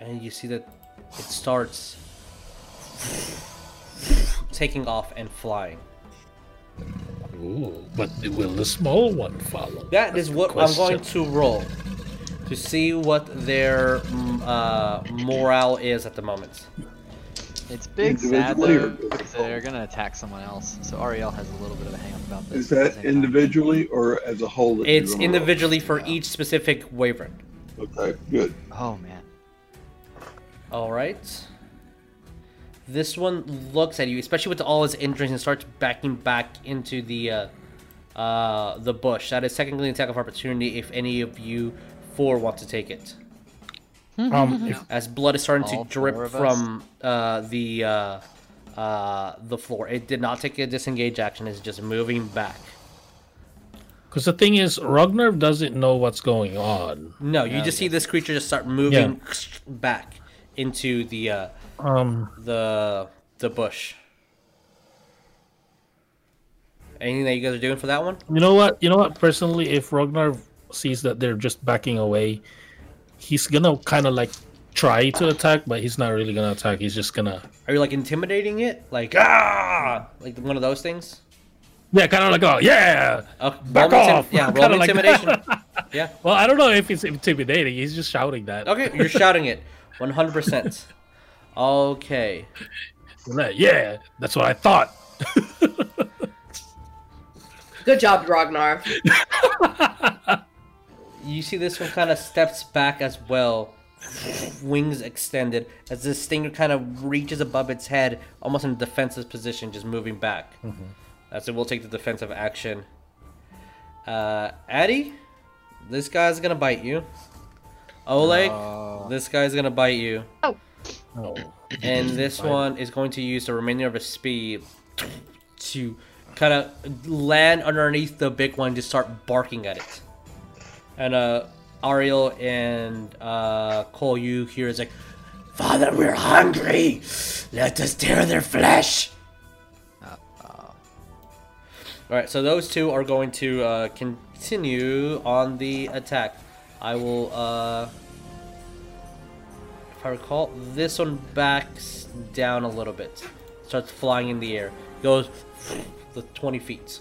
And you see that it starts taking off and flying. Ooh, but will the small one follow? That That's is what question. I'm going to roll to see what their uh, morale is at the moment. It's big sad though, they're going to attack someone else. So Ariel has a little bit of a hang up about this. Is that individually or as a whole? It's individually for yeah. each specific wyvern. Okay, good. Oh man. Alright. This one looks at you, especially with all his injuries, and starts backing back into the uh, uh, the bush. That is technically an attack of opportunity if any of you four want to take it. Um, if, As blood is starting to drip from uh, the uh, uh, the floor. It did not take a disengage action. It's just moving back. Because the thing is, Rognarv doesn't know what's going on. No, you yeah, just see this creature just start moving yeah. back. Into the uh, um the the bush. Anything that you guys are doing for that one? You know what? You know what? Personally, if Rognarv sees that they're just backing away, he's gonna kind of like try to attack, but he's not really gonna attack. He's just gonna. Are you like intimidating it? Like ah, like one of those things? Yeah, kind of like oh yeah, uh, back off. Yeah, roll intimidation. Like... yeah. Well, I don't know if it's intimidating. He's just shouting that. Okay, you're shouting it. one hundred percent. Okay. Yeah, that's what I thought. Good job, Ragnar. You see this one kind of steps back as well, wings extended, as this stinger kind of reaches above its head, almost in a defensive position, just moving back. Mm-hmm. That's it. We'll take the defensive action. Uh, Addy, this guy's going to bite you. Oleg, uh, this guy's gonna bite you. Oh. oh. And this one is going to use the remainder of his speed to kind of land underneath the big one, just start barking at it. And uh, Ariel and uh, Cole, you hear is like, "Father, we're hungry. Let us tear their flesh." Uh, uh. All right, so those two are going to uh, continue on the attack. I will, uh, if I recall, this one backs down a little bit. Starts flying in the air. Goes the twenty feet.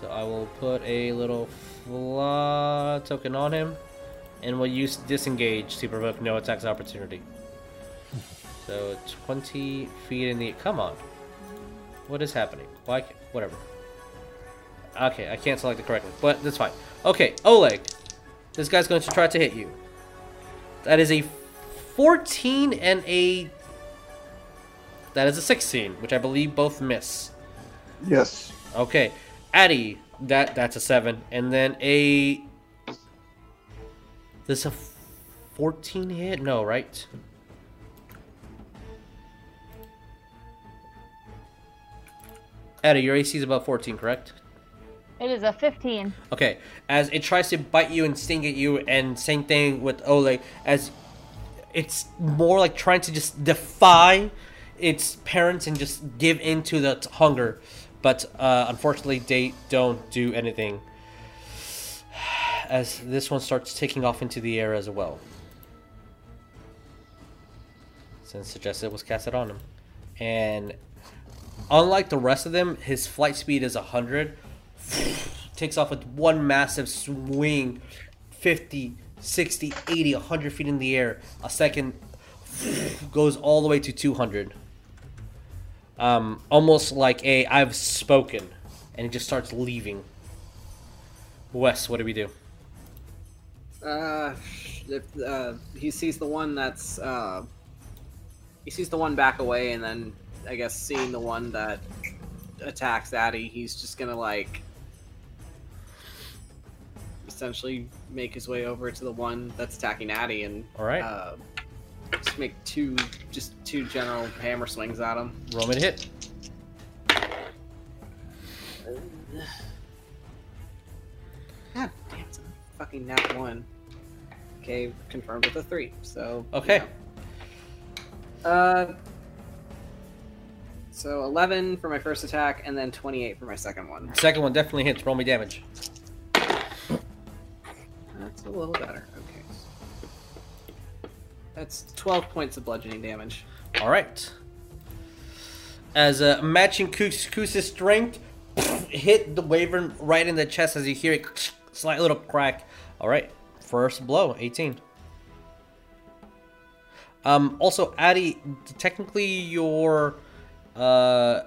So I will put a little fly token on him. And we'll use disengage to provoke no attacks opportunity. So twenty feet in the... Come on. What is happening? Why? Whatever. Okay, I can't select it correctly, but that's fine. Okay, Oleg, this guy's going to try to hit you. That is a fourteen and a... That is a sixteen, which I believe both miss. Yes. Okay, Addy, that, that's a seven. And then a... This a fourteen hit? No, right? Addy, your A C is about fourteen, correct? It is a fifteen. Okay, as it tries to bite you and sting at you, and same thing with Oleg, as it's more like trying to just defy its parents and just give in to the hunger. But uh, unfortunately, they don't do anything. As this one starts taking off into the air as well. Since suggested was casted on him. And unlike the rest of them, his flight speed is one hundred. Takes off with one massive swing. fifty, sixty, eighty, one hundred feet in the air. A second goes all the way to two hundred. Um, almost like a I've spoken. And it just starts leaving. Wes, what do we do? Uh, if, uh, he sees the one that's... Uh, he sees the one back away, and then, I guess, seeing the one that attacks Addy, he's just gonna, like... essentially make his way over to the one that's attacking Addy, and all right. uh, just make two, just two general hammer swings at him. Roll and hit. God damn, it's a fucking nat one. Okay, confirmed with a three. So okay. You know. Uh, so eleven for my first attack, and then twenty-eight for my second one. Second one definitely hits. Roll me damage. That's a little better. Okay. That's twelve points of bludgeoning damage. All right. As a matching Couscous's strength, hit the wyvern right in the chest as you hear it slight little crack. All right. First blow, eighteen. Um. Also, Addy, technically your uh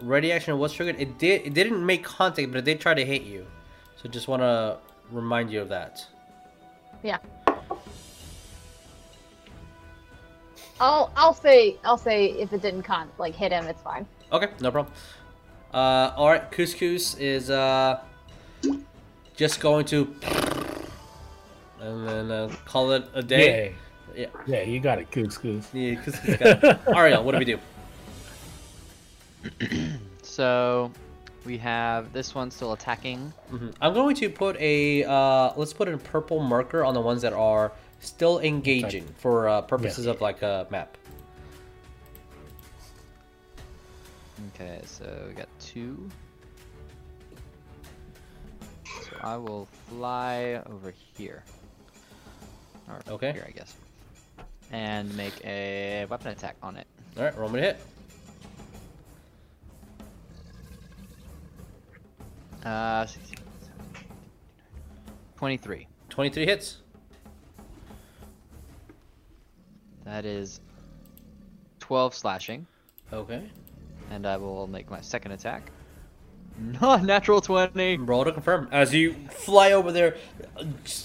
ready action was triggered. It did. It didn't make contact, but it did try to hit you. So just want to remind you of that. Yeah. I'll I'll say I'll say if it didn't con like hit him, it's fine. Okay, no problem. Uh, all right, Couscous is uh just going to and then uh, call it a day. Yeah, yeah, yeah you got it, Couscous. Yeah, Couscous got it. Ariel, what do we do? So we have this one still attacking. Mm-hmm. I'm going to put a, uh, let's put a purple marker on the ones that are still engaging for uh, purposes yeah. of like a map. Okay, so we got two. So I will fly over here. Or okay. Here, I guess. And make a weapon attack on it. All right, roll me to hit. Uh, twenty-three. twenty-three hits. That is twelve slashing. Okay. And I will make my second attack. Not natural twenty. Roll to confirm. As you fly over there,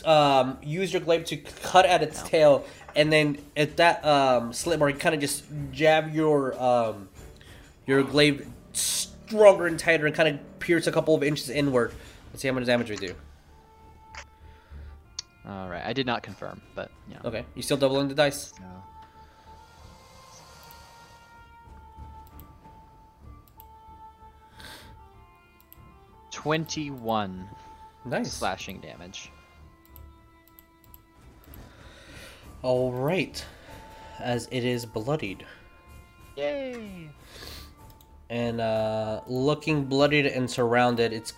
um, use your glaive to cut at its no. tail, and then at that um slit mark, kind of just jab your um your glaive stronger and tighter, and kind of. Pierce a couple of inches inward. Let's see how much damage we do. All right, I did not confirm, but you know. Okay, you still doubling the dice. No. Twenty-one. Nice slashing damage. All right, as it is bloodied. Yay. And uh, looking bloodied and surrounded, it's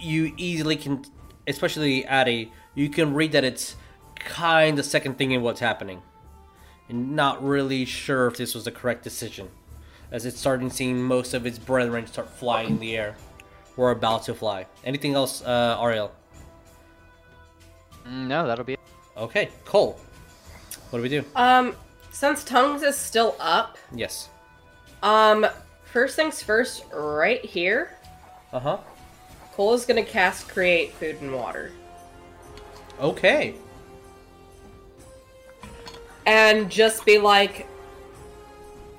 you easily can, especially Addy, you can read that it's kind of second thinking what's happening, and not really sure if this was the correct decision, as it's starting seeing most of its brethren start flying in the air. We're about to fly. Anything else, uh, Ariel? No, that'll be it. Okay, Cole. What do we do? Um, since tongues is still up. Yes. Um. First things first, right here. Uh-huh. Cole is going to cast Create Food and Water. Okay. And just be like,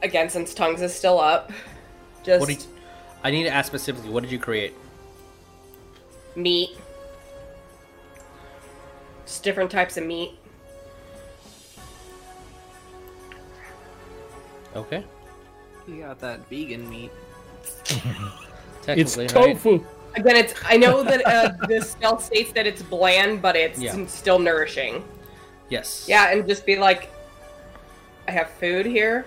again, since tongues is still up, just... What did you, I need to ask specifically, what did you create? Meat. Just different types of meat. Okay. You got that vegan meat. It's tofu. Right? Again, it's. I know that uh, the spell states that it's bland, but it's yeah. still nourishing. Yes. Yeah, and just be like, I have food here.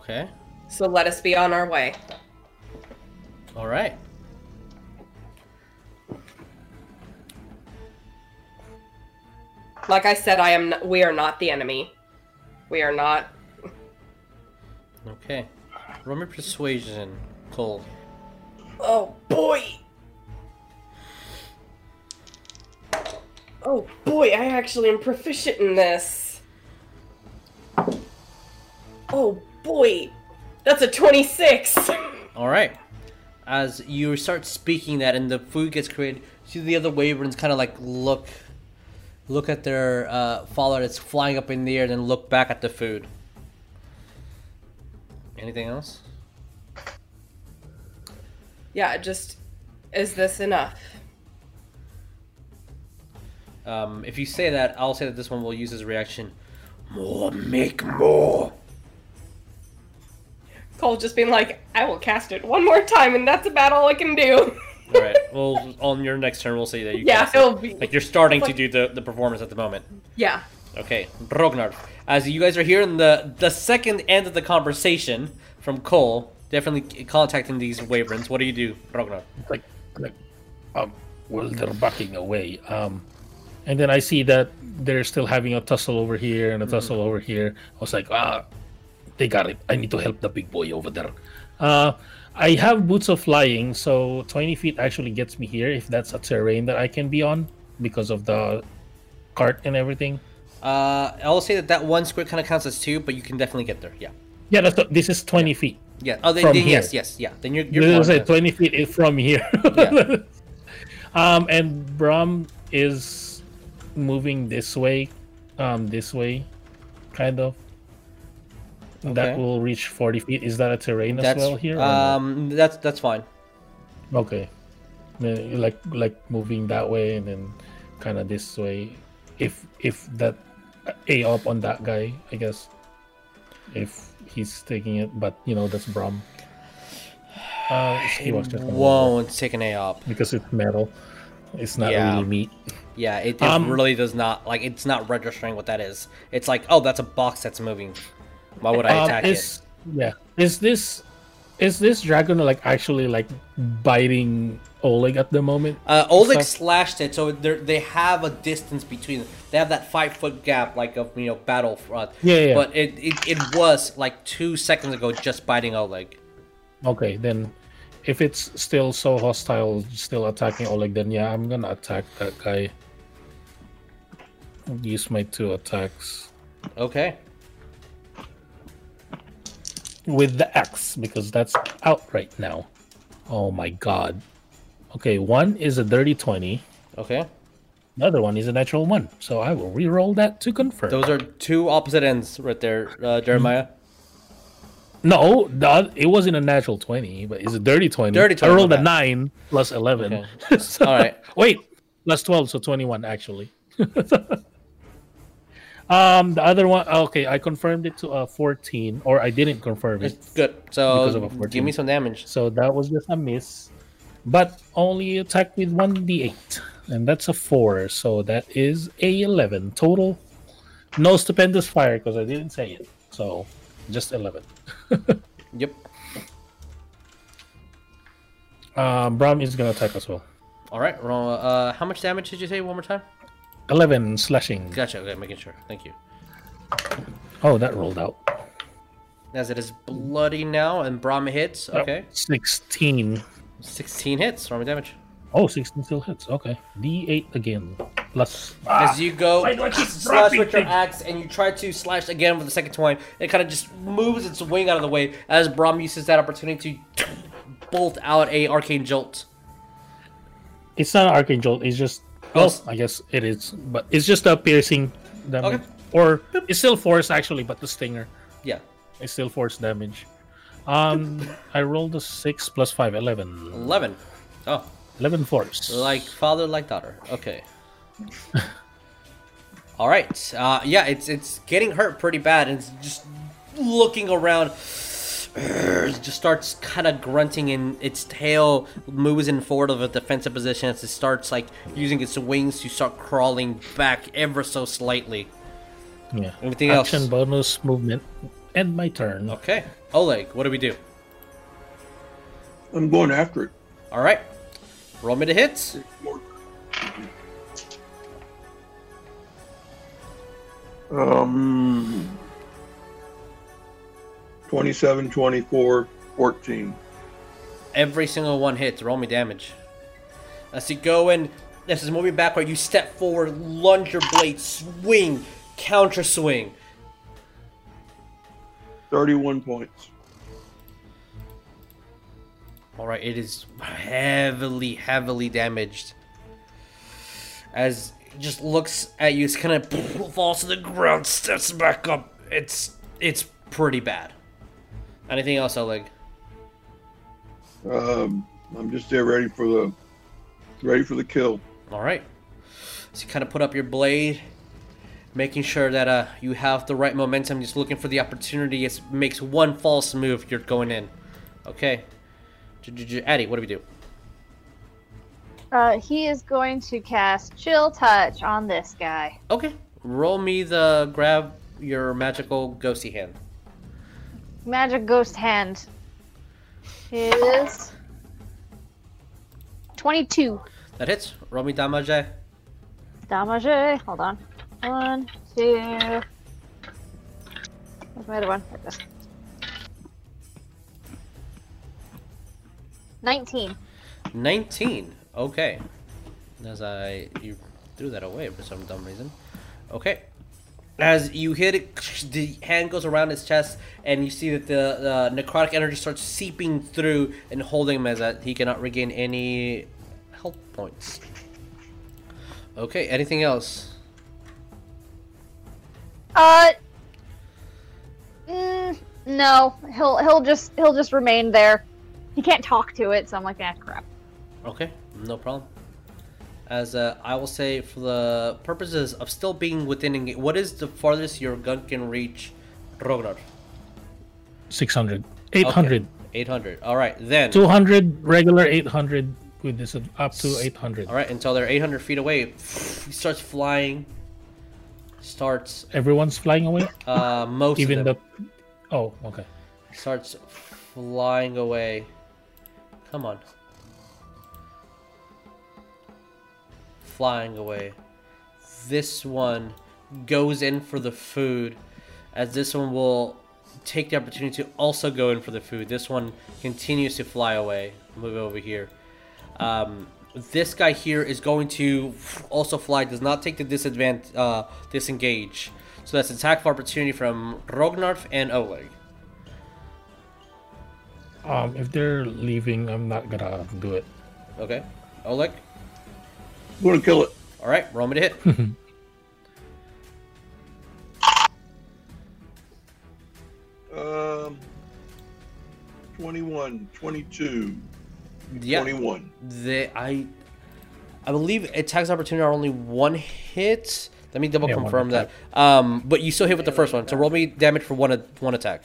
Okay. So let us be on our way. All right. Like I said, I am. N we are not the enemy. We are not. Okay. Roll me persuasion, Cole. Oh boy. Oh boy, I actually am proficient in this. Oh boy, that's a twenty-six. All right. As you start speaking that, and the food gets created, see the other wyverns kind of like look. Look at their uh, follower that's flying up in the air, then look back at the food. Anything else? Yeah, just, is this enough? Um, if you say that, I'll say that this one will use his reaction. More, make more. Cole just being like, I will cast it one more time, and that's about all I can do. All right. Well, on your next turn, we'll see that you. Yeah, cast it'll it. be like you're starting like, to do the the performance at the moment. Yeah. Okay, Rognarv. As you guys are hearing the the second end of the conversation from Cole, definitely contacting these wyverns. What do you do, Rognarv? Like, like, um, well, they're backing away. Um, and then I see that they're still having a tussle over here and a tussle mm-hmm. over here. I was like, ah, they got it. I need to help the big boy over there. Uh. I have boots of flying, so twenty feet actually gets me here if that's a terrain that I can be on because of the cart and everything. Uh, I'll say that that one square kind of counts as two, but you can definitely get there. Yeah. Yeah, that's this is twenty yeah. feet. Yeah. Oh, they, from they, here. yes, yes, yeah. Then you're. you're Let's say twenty feet from here. Yeah. um, and Bram is moving this way, um, this way, kind of. Okay. That will reach forty feet. Is that a terrain as that's, well here? Um, no? that's that's fine. Okay, like like moving that way and then kind of this way. If if that a up on that guy, I guess. If he's taking it, but you know that's Brom. Uh, he won't over. take an a up because it's metal. It's not yeah. really meat. Yeah, it, it um, really does not like. It's not registering what that is. It's like, oh, that's a box that's moving. Why would I attack um, is, it? Yeah, is this is this dragon like actually like biting Oleg at the moment? Uh, Oleg slashed it, so they have a distance between them. They have that five foot gap, like of you know battle front. Yeah, yeah. But it, it it was like two seconds ago just biting Oleg. Okay, then if it's still so hostile, still attacking Oleg, then yeah, I'm gonna attack that guy. Use my two attacks. Okay. With the axe because that's out right now. Oh my god. Okay, one is a dirty twenty. Okay. Another one is a natural one. So I will reroll that to confirm. Those are two opposite ends right there, uh, Jeremiah. No, the, it wasn't a natural twenty, but it's a dirty twenty. Dirty twenty. I rolled a nine plus eleven. Okay. so, All right. Wait, plus twelve, so twenty-one actually. Um, the other one, okay, I confirmed it to a fourteen, or I didn't confirm it. It's good. So give me some damage. So that was just a miss, but only attack with one d eight, and that's a four, so that is a eleven total. No stupendous fire because I didn't say it, so just eleven. Yep. Um, Bram is gonna attack as well. All right. Uh, how much damage did you say? One more time. eleven slashing. Gotcha. Okay, making sure. Thank you. Oh, that rolled out. As it is bloody now, and Brahm hits. Okay. Oh, sixteen. sixteen hits. Roll me damage. Oh, sixteen still hits. Okay. d eight again. Plus. As you go slash with your axe, and you try to slash again with the second time, it kind of just moves its wing out of the way as Brahm uses that opportunity to bolt out a arcane jolt. It's not an arcane jolt. It's just. Well, I guess it is, but it's just a piercing damage. Okay. Or it's still force actually, but the stinger. Yeah. It's still force damage. Um, I rolled a six plus five, eleven. Eleven. Oh. Eleven force. Like father, like daughter. Okay. All right. Uh, yeah, it's it's getting hurt pretty bad, and it's just looking around. It just starts kind of grunting, and its tail moves in forward of a defensive position as it starts like using its wings to start crawling back ever so slightly. Yeah. Anything Action else? Action bonus movement. end my turn. Okay. Oleg, what do we do? I'm going after it. All right. Roll me to hits. Um, twenty-seven, twenty-four, fourteen. Every single one hits. Roll me damage. As you go in, this is moving backward. You step forward, lunge your blade, swing, counter swing. thirty-one points. Alright, it is heavily, heavily damaged. As it just looks at you, it's kind of falls to the ground, steps back up. It's it's pretty bad. Anything else, Oleg? Um, I'm just there ready for the ready for the kill. Alright. So you kind of put up your blade, making sure that uh you have the right momentum, just looking for the opportunity. It makes one false move, you're going in. Okay. Addy, what do we do? Uh, he is going to cast Chill Touch on this guy. Okay. Roll me the grab your magical ghosty hand. Magic ghost hand is twenty-two. That hits. Roll me damage. Damage. Hold on. One, two. Where's my other one? There it goes. nineteen. nineteen. Okay. As I... You threw that away for some dumb reason. Okay. As you hit it, the hand goes around his chest, and you see that the, the necrotic energy starts seeping through and holding him as that he cannot regain any health points. Okay, anything else? Uh... Mm, no. He'll, he'll, just, he'll just remain there. He can't talk to it, so I'm like, ah, crap. Okay, no problem. As uh, I will say, for the purposes of still being within engage, what is the farthest your gun can reach, Rognar? six hundred. eight hundred. Okay. eight hundred. All right, then. two hundred, regular eight hundred, with this up to eight hundred. All right, until they're eight hundred feet away, he starts flying. Starts. Everyone's flying away? Uh, most Even of them. the. Oh, okay. Starts flying away. Come on. Flying away. This one goes in for the food, as this one will take the opportunity to also go in for the food. This one continues to fly away. Move over here. Um, this guy here is going to also fly. Does not take the disadvantage, uh, disengage. So that's attack of opportunity from Rognarv and Oleg. Um, if they're leaving, I'm not gonna do it. Okay. Oleg? I'm gonna kill it. Alright, roll me to hit. um, twenty-one, twenty-two, yeah, twenty-one. They, I, I believe attacks opportunity are only one hit. Let me double yeah, confirm that. Um, but you still hit with the first one, so roll me damage for one, one attack.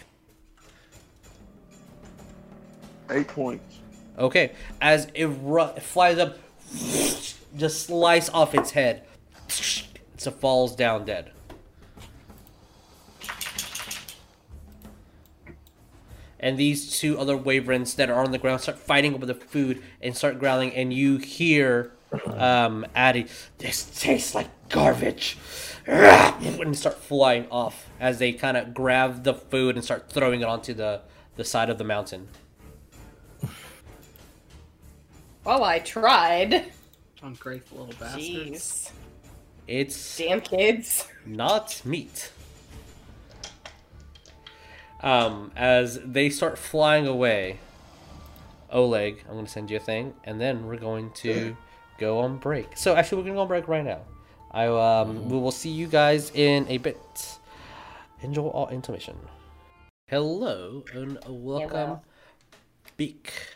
Eight points. Okay, as it, ru- it flies up, just slice off its head, so falls down dead. And these two other wyverns that are on the ground start fighting over the food and start growling, and you hear um, Addy, "This tastes like garbage," and start flying off as they kind of grab the food and start throwing it onto the, the side of the mountain. Well, I tried. Ungrateful little bastards. Jeez. It's... Damn kids. Not meat. Um, as they start flying away, Oleg, I'm going to send you a thing, and then we're going to go on break. So, actually, we're going to go on break right now. I um, We will see you guys in a bit. Enjoy our intermission. Hello, and welcome Hello. Beak.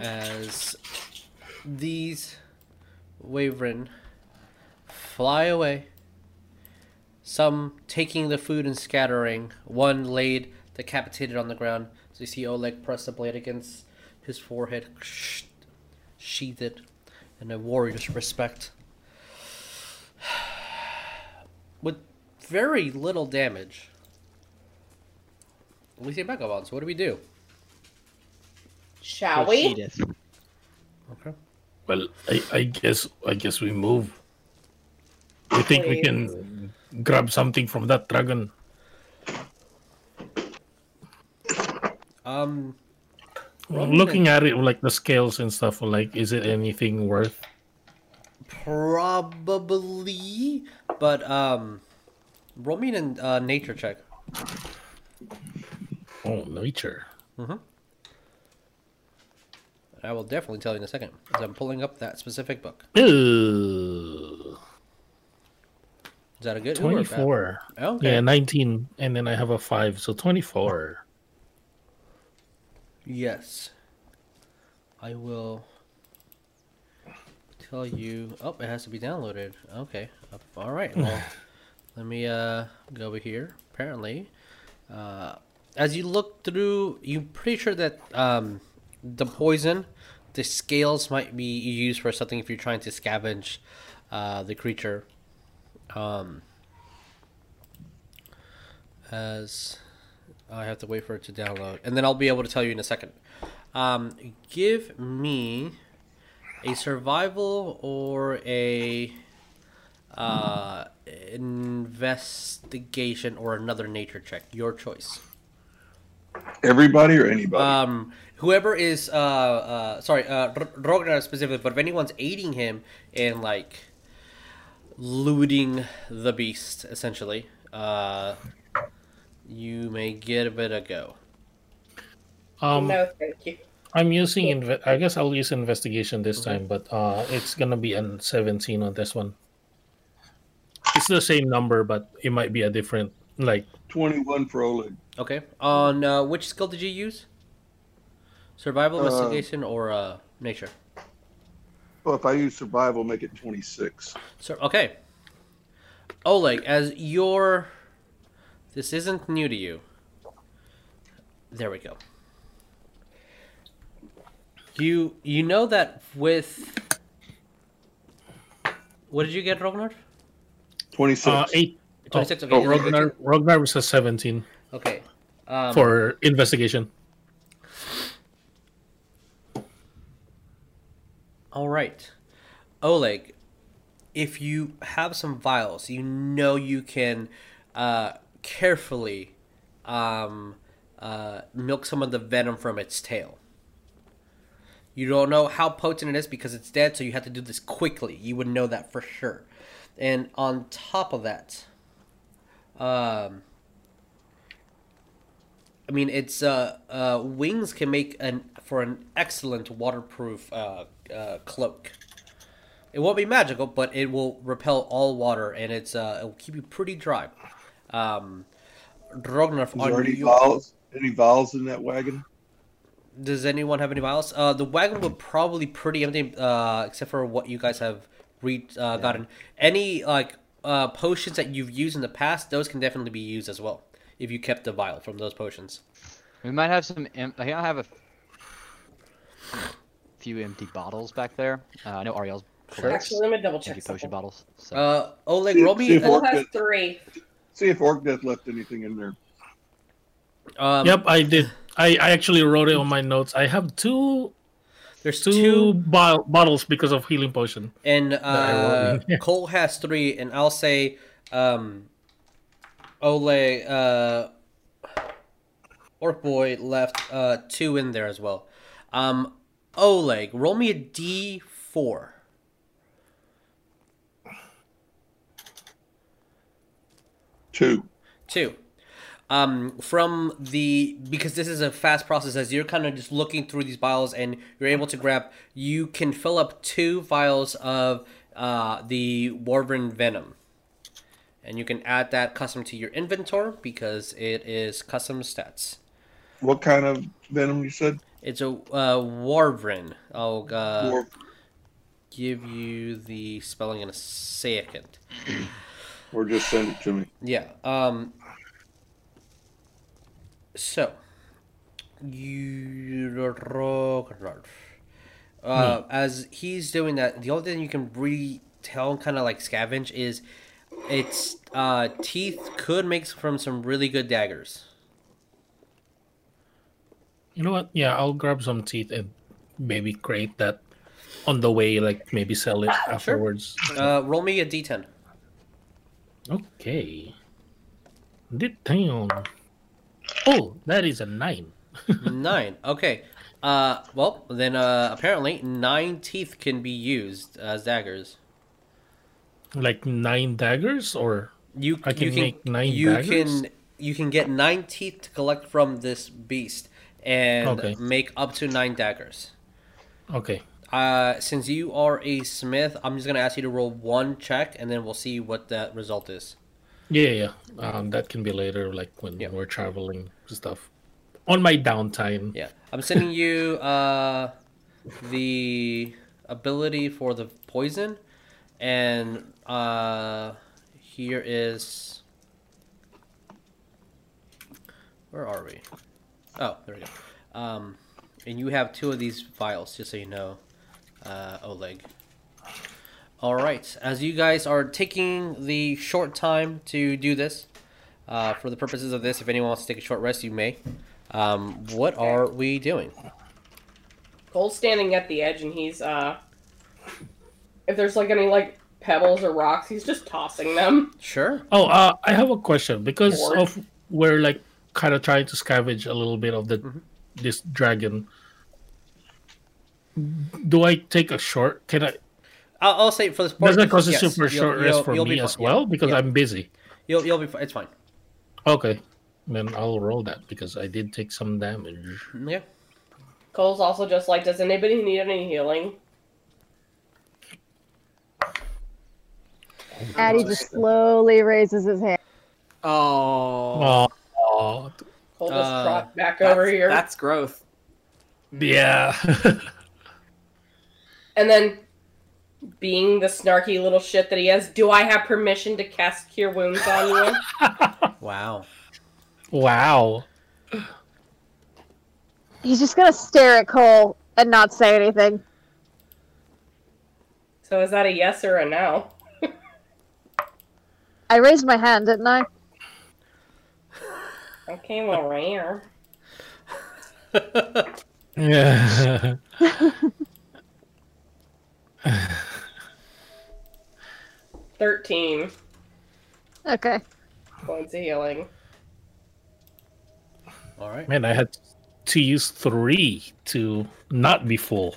As these wyvern fly away, some taking the food and scattering, one laid decapitated on the ground. So you see Oleg press the blade against his forehead, sheathed it in a warrior's respect. With very little damage. We see Megabon, so what do we do? Shall we? Okay. Well, I, I guess I guess we move. You think we can grab something from that dragon? Um, well, looking at it, like the scales and stuff, like is it anything worth? Probably, but um, roll me an uh, nature check. Oh, nature. Mm-hmm. I will definitely tell you in a second, because I'm pulling up that specific book. Ooh. Is that a good twenty-four? Oh, okay. Yeah, nineteen, and then I have a five, so twenty-four. Yes. I will tell you. Oh, it has to be downloaded. Okay. All right. Well, let me uh go over here. Apparently, uh, as you look through, you're pretty sure that um. the poison, the scales might be used for something if you're trying to scavenge uh, the creature. Um, as I have to wait for it to download, and then I'll be able to tell you in a second. Um, give me a survival or a uh, investigation or another nature check, your choice. Everybody or anybody? Um, whoever is, uh, uh, sorry, uh, Rognarv specifically, but if anyone's aiding him in, like, looting the beast, essentially, uh, you may get a bit of go. Um, no, thank you. I'm using, inve I guess I'll use investigation this mm-hmm. time, but uh, it's going to be a seventeen on this one. It's the same number, but it might be a different, like... twenty-one for Oleg. Okay. On uh, which skill did you use? Survival, investigation, uh, or uh, nature? Well, if I use survival, make it twenty-six. So, okay. Oleg, as your... This isn't new to you. There we go. You, you know that with... What did you get, Rognar? twenty-six. Uh, eight. twenty-six, okay. Oh, Rognar, Rognar was a seventeen. Okay. Um, for investigation. All right. Oleg, if you have some vials, you know you can uh, carefully um, uh, milk some of the venom from its tail. You don't know how potent it is because it's dead, so you have to do this quickly. You would know that for sure. And on top of that... Um, I mean, its uh, uh, wings can make an for an excellent waterproof uh, uh, cloak. It won't be magical, but it will repel all water, and it's uh, it will keep you pretty dry. Um, Rognarv, are there any vials? Any vials in that wagon? Does anyone have any vials? Uh, the wagon was probably pretty empty, uh, except for what you guys have re uh, gotten. Yeah. Any like. Uh, potions that you've used in the past, those can definitely be used as well if you kept the vial from those potions. We might have some. Em I have a few empty bottles back there. Uh, I know Ariel's. Actually, let me double check. Empty potion bottles. So. Uh, Oleg, roll me. We'll have three. See if Orkdeath left anything in there. Um, yep, I did. I, I actually wrote it on my notes. I have two. There's two, two bo bottles because of healing potion. And uh, Cole has three, and I'll say um, Ole, uh, Orc Boy left uh, two in there as well. Um, Oleg, roll me a D four. Two. Two. Um, from the, because this is a fast process, as you're kind of just looking through these vials and you're able to grab, you can fill up two vials of uh, the Warven Venom. And you can add that custom to your inventory because it is custom stats. What kind of Venom you said? It's a uh, Warven. I'll uh, Warv give you the spelling in a second. Or just send it to me. Yeah. Um... So, you, uh, as he's doing that, the only thing you can really tell and kind of like scavenge is Its uh, teeth could make from some really good daggers. You know what? Yeah, I'll grab some teeth and maybe create that on the way, like maybe sell it afterwards. Sure. Uh, roll me a D ten. Okay. D ten. Oh, that is a nine. Nine. Okay. Uh, well, then uh, apparently nine teeth can be used as daggers. Like nine daggers, or you I can, you can make nine you daggers? Can, you can get nine teeth to collect from this beast and okay. make up to nine daggers. Okay. Uh, since you are a smith, I'm just going to ask you to roll one check, and then we'll see what that result is. Yeah, yeah. Um, that can be later, like when yeah. we're traveling and stuff. On my downtime. Yeah. I'm sending you uh, the ability for the poison. And uh, here is... Where are we? Oh, there we go. Um, and you have two of these vials, just so you know, uh, Oleg. All right. As you guys are taking the short time to do this, uh, for the purposes of this, if anyone wants to take a short rest, you may. Um, what are we doing? Cole's standing at the edge, and he's... Uh... If there's like any like pebbles or rocks, he's just tossing them. Sure. Oh, uh, I have a question because Board. of we're like kind of trying to scavenge a little bit of the mm-hmm. this dragon. Do I take a short? Can I? I'll, I'll say for this part. Doesn't constitute yes, for a short you'll, rest you'll, for you'll me as well yeah. because yeah. I'm busy. You'll you'll be fine. It's fine. Okay, then I'll roll that because I did take some damage. Yeah. Cole's also just like, does anybody need any healing? Addy just slowly raises his hand. Oh. Oh. Cole just uh, dropped back over here. That's growth. Yeah. And then, being the snarky little shit that he is, do I have permission to cast Cure Wounds on you? Wow. Wow. He's just going to stare at Cole and not say anything. So is that a yes or a no? I raised my hand, didn't I? Okay, well, rare. Yeah. Thirteen. Okay. Points of healing. All right. Man, I had to use three to not be full.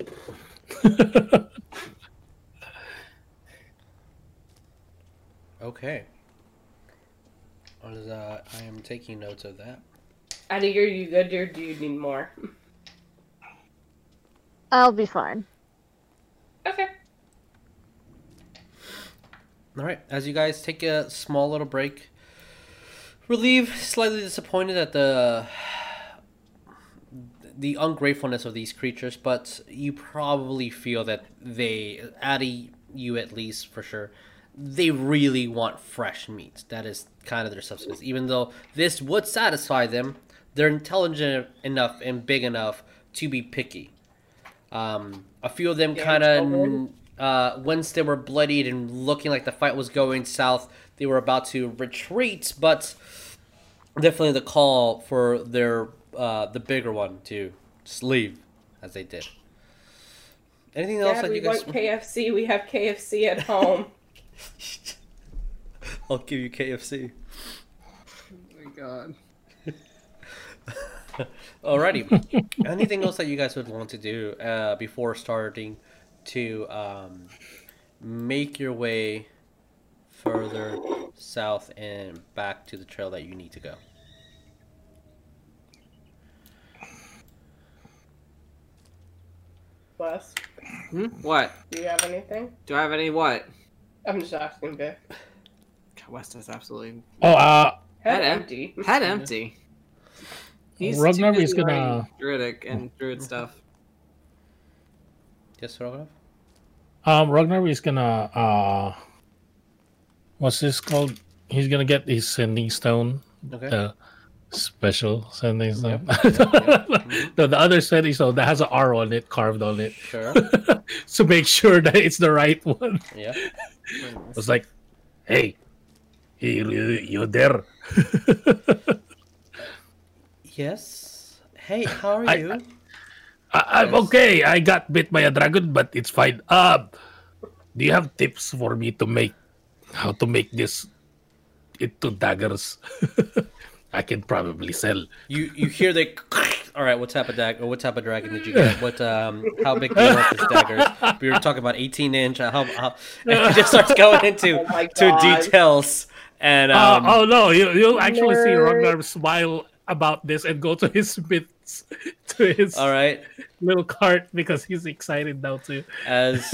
Okay. Uh, I am taking notes of that. Addy, are you good or do you need more? I'll be fine. Okay. Alright, as you guys take a small little break, relieved, slightly disappointed at the the ungratefulness of these creatures, but you probably feel that they, Addy, you at least for sure, they really want fresh meat. That is kind of their substance. Even though this would satisfy them, they're intelligent enough and big enough to be picky. Um, a few of them yeah, kind of, uh, once they were bloodied and looking like the fight was going south, they were about to retreat, but definitely the call for their uh, the bigger one to leave, as they did. Anything else Dad, that we you guys want K F C? We have K F C at home. I'll give you K F C. Oh my god. Alrighty. Anything else that you guys would want to do uh, before starting to um, make your way further south and back to the trail that you need to go? Wes? Hmm? What? Do you have anything? Do I have any what? I'm just asking, Vic. God, West is absolutely... Oh, uh... Head, head empty. Head empty. He's Rognarv is gonna... Druidic and druid stuff. Yes, Rognarv? Um, Rognarv is gonna, uh... what's this called? He's gonna get his sending stone. Okay. The special sending stone. Yep. Yep. Yep. No, the other sending stone that has an R on it, carved on it. Sure. So make sure that it's the right one. Yeah. I was like, hey, Hey, you there? Yes. Hey, how are I, you? I, I'm yes. okay. I got bit by a dragon, but it's fine. Um, do you have tips for me to make how to make this into daggers? I can probably sell. You you hear the all right, what type of dag or what type of dragon did you get? What um how big do you want this dagger? We were talking about eighteen inch. How, how, and it just starts going into oh to details. And um, uh, oh no, you you'll actually nerd. see Rognarv smile about this and go to his smiths to his all right little cart because he's excited now too. As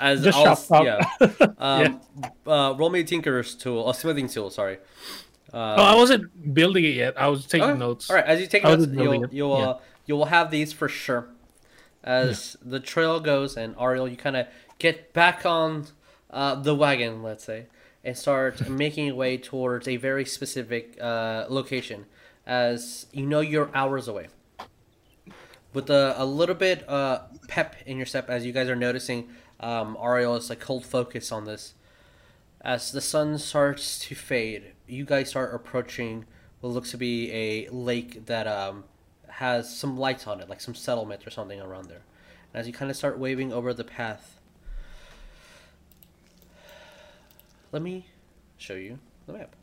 as just all, yeah. Um yeah. Uh, roll me a tinkerer's tool or smithing tool, sorry. Uh, oh, I wasn't building it yet. I was taking okay. notes. All right, as you take notes, you'll you'll yeah. uh, you'll have these for sure. As yeah. the trail goes, and Ariel, you kind of get back on uh, the wagon, let's say, and start making your way towards a very specific uh, location. As you know, you're hours away. With a, a little bit uh, pep in your step, as you guys are noticing, um, Ariel is like cold focus on this. As the sun starts to fade, you guys are approaching what looks to be a lake that um, has some lights on it, like some settlement or something around there. And as you kind of start waving over the path, let me show you the map.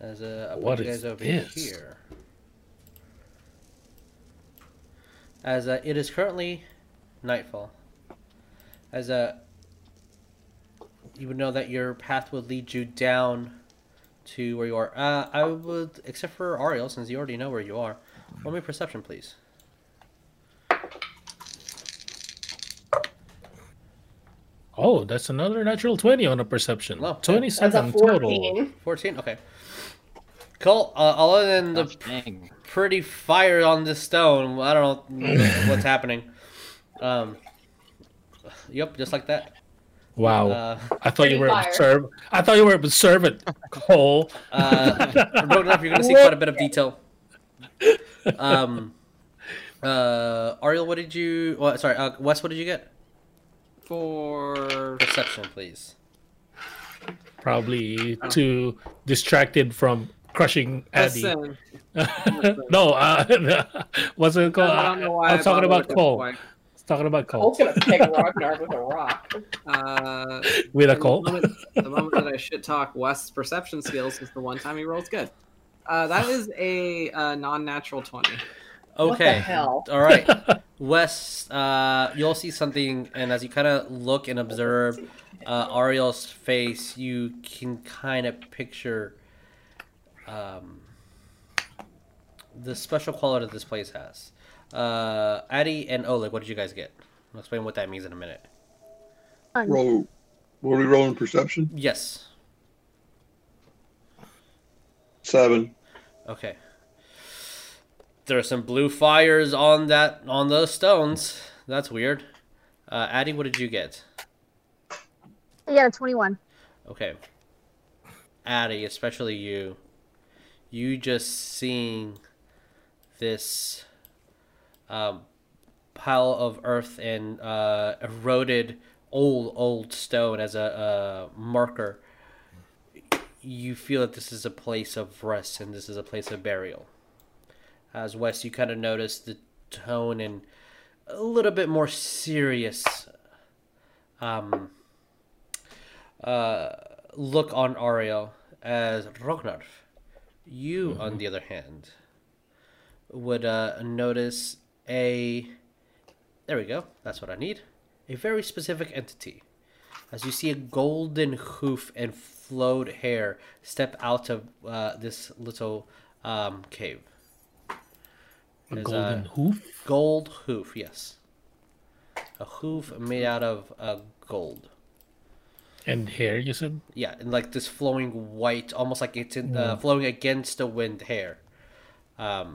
As a, what you guys over this? here. As uh, it is currently nightfall. As a, uh, you would know that your path would lead you down to where you are. Uh, I would, except for Ariel, since you already know where you are. Roll me perception, please. Oh, that's another natural twenty on a perception. No, twenty-seven total. fourteen. Okay. Cool. Uh, other than the pr pretty fire on this stone, I don't know what's happening. Um. Yep, just like that. Wow. Uh, I thought you were a servant. I thought you were a servant, Cole. Uh, Rognarv, you're gonna see quite a bit of detail. Um. Uh, Ariel, what did you? Well, sorry, uh, Wes, what did you get? For perception, please. Probably oh. too distracted from crushing Addy. No, uh, what's it called? I, I, I was talking about Cole. Talking about Cole's gonna pick Rognarv with a rock. Uh, with a Cole. The moment, the moment that I shit talk West's perception skills is the one time he rolls good. Uh, that is a uh, non-natural twenty. Okay. What the hell? All right, Wes. Uh, you'll see something, and as you kind of look and observe uh, Ariel's face, you can kind of picture um, the special quality that this place has. Uh, Addy and Oleg, what did you guys get? I'll explain what that means in a minute. Roll. Were we rolling perception? Yes. Seven. Okay. There are some blue fires on that on those stones. That's weird. Uh, Addy, what did you get? Yeah, twenty-one. Okay. Addy, especially you, you just seeing this. Um, pile of earth and uh, eroded old, old stone as a, a marker, you feel that this is a place of rest and this is a place of burial. As Wes, you kind of notice the tone and a little bit more serious um, uh, look on Ariel. As Rognarv, you, mm-hmm. on the other hand, would uh, notice a, there we go, that's what I need, a very specific entity. As you see a golden hoof and flowed hair step out of uh, this little um, cave. A There's golden a hoof? Gold hoof, yes. A hoof made out of uh, gold. And hair, you said? Yeah, and like this flowing white, almost like it's in, uh, flowing against the wind hair. Um...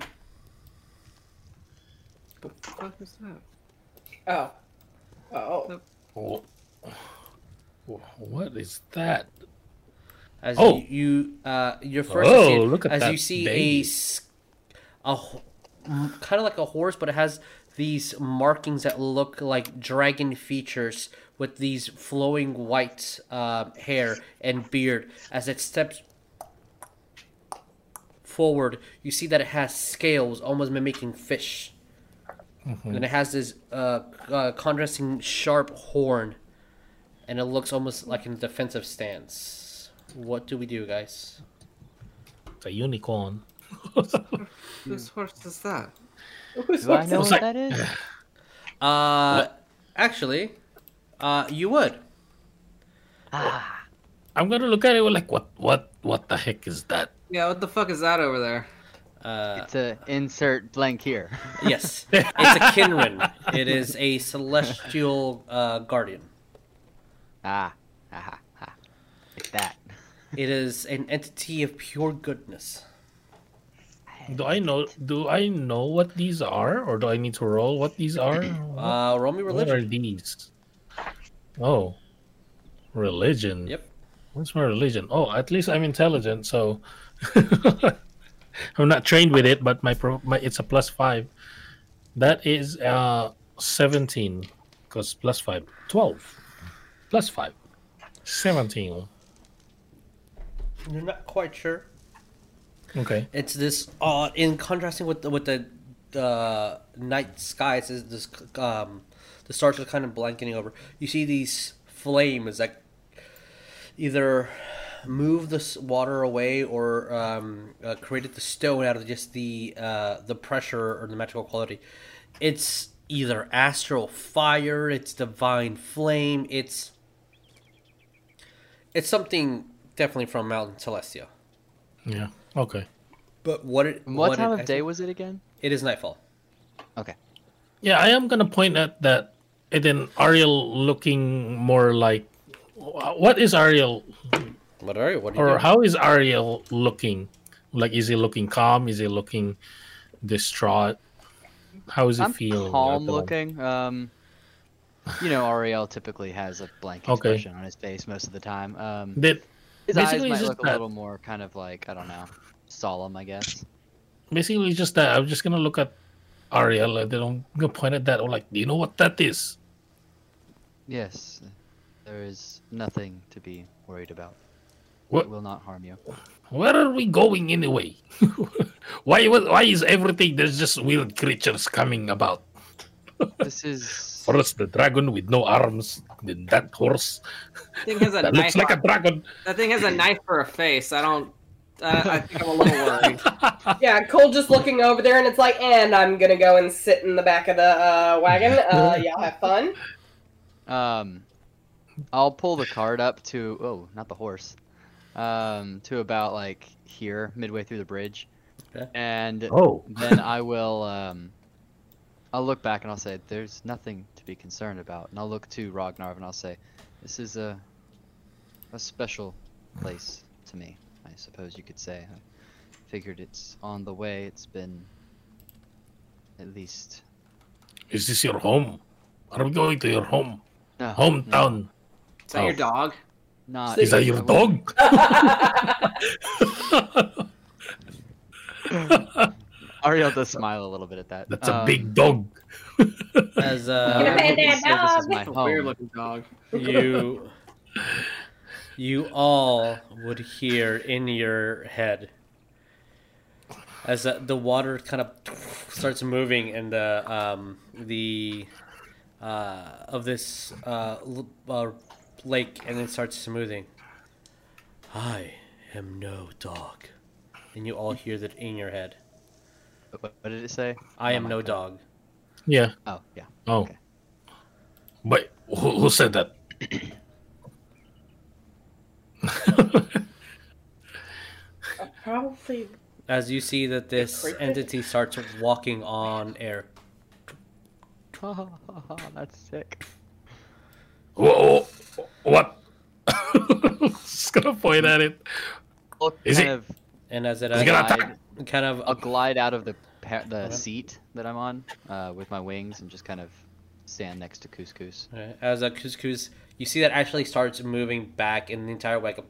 What the fuck is that? Oh. Oh. Nope. Oh. What is that? As oh. you, you uh, your first oh, look at as that you see baby. a a kind of like a horse, but it has these markings that look like dragon features with these flowing white uh, hair and beard. As it steps forward, you see that it has scales, almost mimicking fish. Mm-hmm. And it has this uh, uh, contrasting sharp horn, and it looks almost like in a defensive stance. What do we do, guys? It's a unicorn. Whose horse is that? Do I know what that is? Uh, what? Actually, uh, you would. Ah. I'm gonna look at it like, what, what, what the heck is that? Yeah, what the fuck is that over there? Uh, it's a insert blank here. Yes, it's a Kinrin. It is a celestial uh, guardian. Ah, ah, ah, like that. It is an entity of pure goodness. Do I know? Do I know what these are, or do I need to roll what these are? Uh, roll me religion. What are these? Oh, religion. Yep. What's my religion? Oh, at least I'm intelligent, so I'm not trained with it, but my, pro my it's a plus five. That is uh seventeen, because plus five, twelve, plus five, seventeen. You're not quite sure. Okay. It's this odd, uh, in contrasting with the, with the uh, night sky. It's this um, the stars are kind of blanketing over. You see these flames that either move the water away or um, uh, created the stone out of just the uh, the pressure or the magical quality. It's either astral fire, it's divine flame, it's it's something definitely from Mountain Celestia. Yeah. Okay. But what it, what, what time it, of day was it again? It is nightfall. Okay. Yeah, I am going to point at that. And then Ariel looking more like... What is Ariel? What are you? What are you or doing? How is Ariel looking? Like, is he looking calm? Is he looking distraught? How is he feeling? I'm calm looking. Um, you know, Ariel typically has a blank expression okay. on his face most of the time. Um, Did, his basically eyes might look that. a little more kind of like, I don't know. Solemn, I guess. Basically, just that. I'm just gonna look at Ariel. And I'm gonna point at that. I'm like, do you know what that is? Yes, there is nothing to be worried about. What? It will not harm you. Where are we going anyway? why? Why is everything? There's just weird creatures coming about. This is first the dragon with no arms. Then that horse. Thing has a that knife looks like on. a dragon. That thing has a knife for a face. I don't. Uh, I think I'm a little worried. Yeah, Cole just looking over there, and it's like, and I'm gonna go and sit in the back of the uh, wagon. Uh, y'all have fun. Um, I'll pull the cart up to oh, not the horse. Um, to about like here, midway through the bridge, okay. and oh. then I will. Um, I'll look back and I'll say, "There's nothing to be concerned about." And I'll look to Rognarv and I'll say, "This is a a special place to me." I suppose you could say. I figured it's on the way. It's been at least. Is this your home? Are we going to your home? No, hometown. No. Is that oh. your dog? Not. Is that your dog? Ariel does smile a little bit at that. That's um, a big dog. As uh, You're I that dog. This is my home. Weird-looking dog. You. You all would hear in your head as the, the water kind of starts moving, and the um, the uh, of this uh, uh, lake, and then starts smoothing. I am no dog, and you all hear that in your head. What, what did it say? I am oh no God. dog. Yeah. Oh yeah. Oh. Okay. Wait, who, who said that? Probably. As you see that this entity starts walking on air. Oh, that's sick. Whoa, what? Just gonna point at it. Look, Is kind it? Of, and as it, I glide, kind of, I'll glide out of the the seat that I'm on uh, with my wings and just kind of stand next to Couscous. As a Couscous. You see that actually starts moving back, and the entire wagon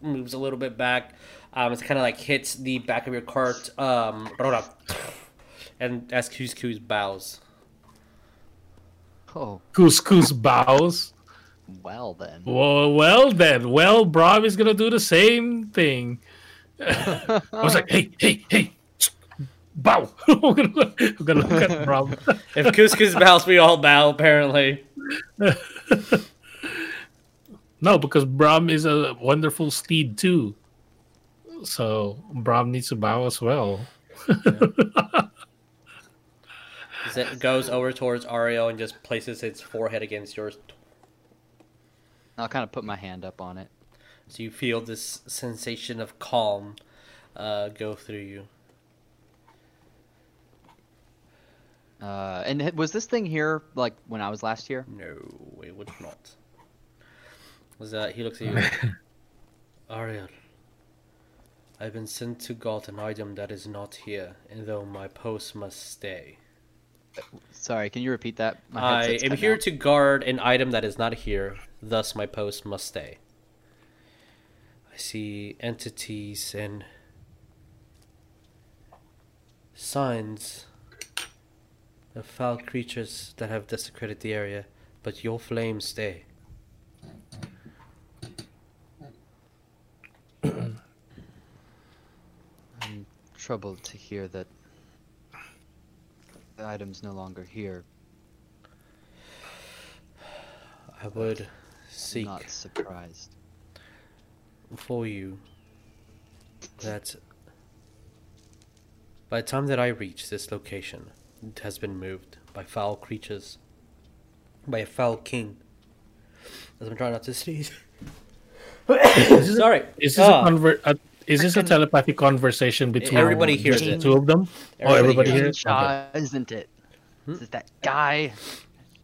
moves a little bit back. Um, it's kind of like hits the back of your cart, um, and and as Couscous bows. Oh. Couscous bows. Well then. Well, well then. Well, Bram is gonna do the same thing. I was like, hey, hey, hey, bow. I'm gonna look, I'm gonna look at Bram. If Couscous bows, we all bow. Apparently. No, because Bram is a wonderful steed too. So Bram needs to bow as well. Yeah. It goes over towards Ariel and just places its forehead against yours. I'll kind of put my hand up on it. So you feel this sensation of calm uh, go through you. Uh, and was this thing here like when I was last here? No, it was not. Was that he looks at you? Ariel, I've been sent to guard an item that is not here, and though my post must stay. Sorry, can you repeat that? My I am here out. to guard an item that is not here, thus my post must stay. I see entities and signs of foul creatures that have desecrated the area, but your flames stay. I'm troubled to hear that the item's no longer here. I would seek. Not surprised. For you, that by the time that I reach this location, it has been moved by foul creatures, by a foul king. As I'm trying not to sneeze. Is Sorry. A, is this, oh. a, conver a, is this can, a telepathic conversation between everybody hears the it. two of them? Everybody oh, everybody hears it. Uh, isn't it? Hmm? Is it that guy?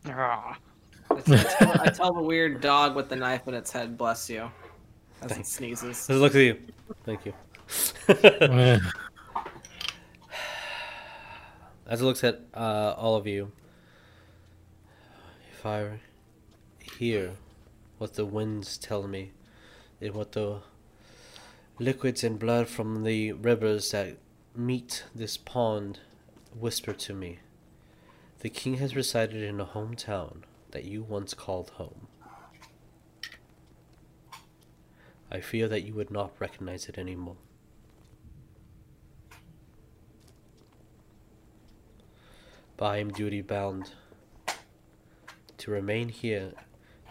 I tell, I tell the weird dog with the knife in its head, bless you. As Thanks. It sneezes. It looks at you. Thank you. As it looks at uh, all of you, if I hear what the winds tell me, and what the liquids and blood from the rivers that meet this pond whisper to me, the king has resided in a hometown that you once called home. I fear that you would not recognize it anymore. But I am duty bound to remain here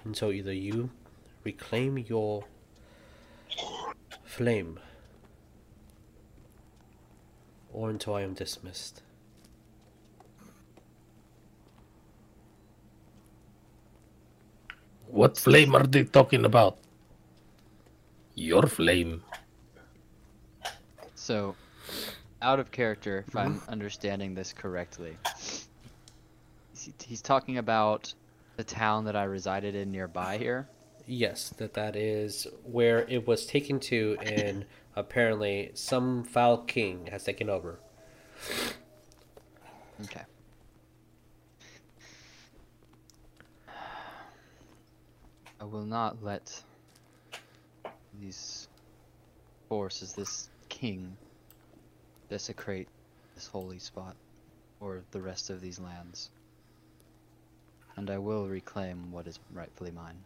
until either you reclaim your flame or until I am dismissed. What flame are they talking about? Your flame. So, out of character, if I'm understanding this correctly, he's talking about the town that I resided in nearby here? Yes, that that is where it was taken to, and apparently some foul king has taken over. Okay. I will not let these forces, this king, desecrate this holy spot or the rest of these lands, and I will reclaim what is rightfully mine.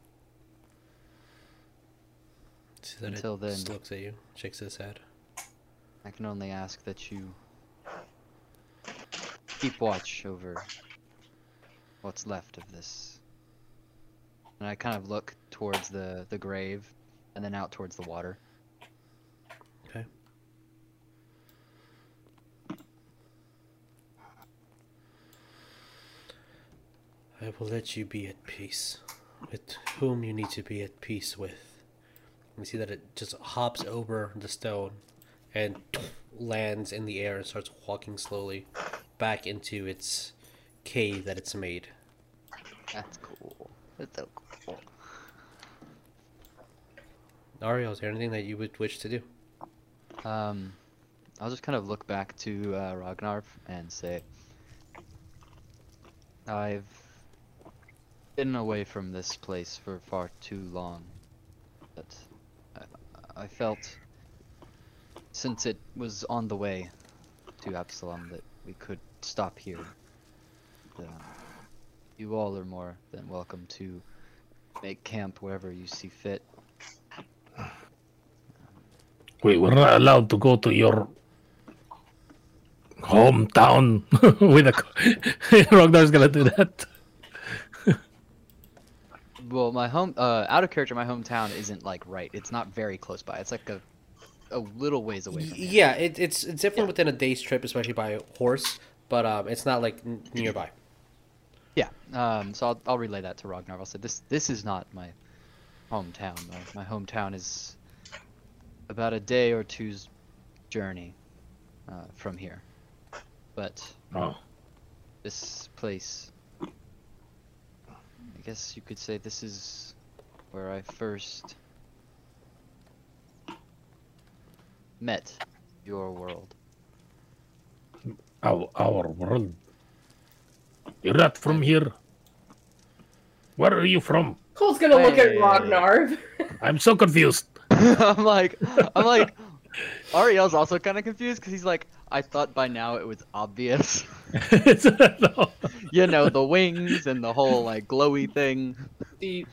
So until then, just looks at you, shakes his head. I can only ask that you keep watch over what's left of this. And I kind of look towards the the grave and then out towards the water. Okay. I will let you be at peace with whom you need to be at peace with. You see that it just hops over the stone and lands in the air and starts walking slowly back into its cave that it's made. That's cool. That's so cool. Ariel, is there anything that you would wish to do? Um, I'll just kind of look back to uh, Rognarv and say, I've been away from this place for far too long, but I, I felt since it was on the way to Absalom that we could stop here. But, um, you all are more than welcome to make camp wherever you see fit. We were not allowed to go to your hometown with a... Rognar's gonna do that. Well, my home, uh, out of character, my hometown isn't like right. It's not very close by. It's like a, a little ways away from here. Yeah, it, it's it's definitely yeah. within a day's trip, especially by horse. But um, it's not like n nearby. Yeah. Um. So I'll I'll relay that to Rognarv. I'll say this this is not my hometown. My, my hometown is about a day or two's journey uh, from here. But oh. this place. I guess you could say this is where I first met your world. Our, our world? You're not from here. Where are you from? Cole's gonna hey. look at Rognarv. I'm so confused. I'm like, I'm like, Ariel's also kind of confused because he's like, I thought by now it was obvious. No. You know, the wings and the whole like glowy thing. The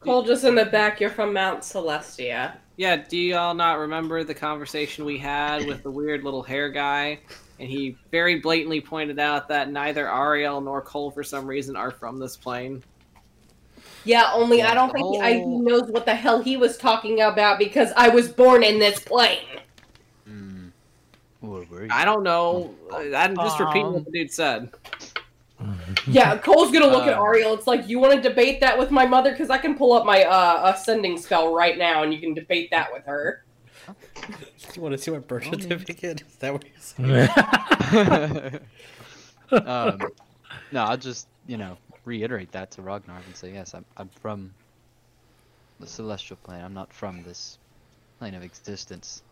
Cole just in the back. You're from Mount Celestia. Yeah. Do y'all not remember the conversation we had with the weird little hair guy? And he very blatantly pointed out that neither Ariel nor Cole, for some reason, are from this plane. Yeah. Only yeah. I don't think oh. he, I, he knows what the hell he was talking about because I was born in this plane. I don't know. I'm just um, repeating what the dude said. Yeah, Cole's gonna look uh, at Ariel. It's like, you want to debate that with my mother? Because I can pull up my uh, ascending spell right now, and you can debate that with her. Do you want to see my birth certificate? Is that what you're saying? um, no, I'll just, you know, reiterate that to Rognarv and say, yes, I'm, I'm from the celestial plane. I'm not from this plane of existence.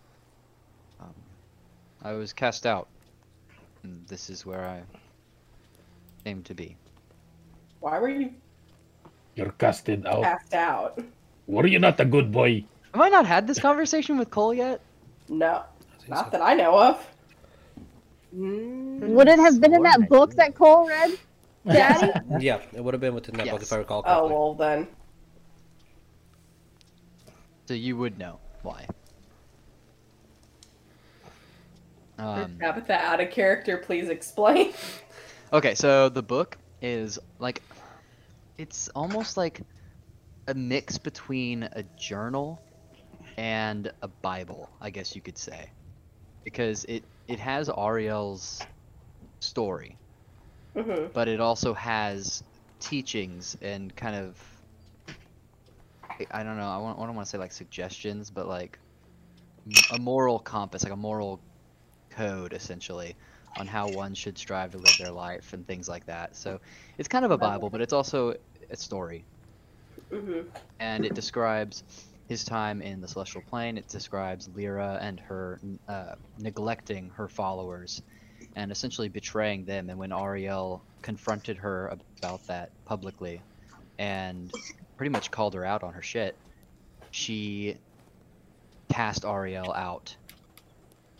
Um, I was cast out, and this is where I came to be. Why were you? You're casted out. Cast out. Were you not a good boy? Have I not had this conversation with Cole yet? No, not so. that I know of. Would it have been in that book that Cole read, Daddy? Yeah, it would have been within that yes. book if I recall correctly. Oh well, then. So you would know why. Um, Tabitha, out of character, please explain. Okay, so the book is like, it's almost like a mix between a journal and a Bible, I guess you could say, because it it has Ariel's story, mm-hmm. but it also has teachings and kind of, I don't know, I don't, I don't want to say like suggestions, but like a moral compass, like a moral code essentially on how one should strive to live their life and things like that. So it's kind of a Bible, but it's also a story. Mm-hmm. And it describes his time in the celestial plane. It describes Lyra and her uh, neglecting her followers and essentially betraying them. And when Ariel confronted her about that publicly and pretty much called her out on her shit, she cast Ariel out.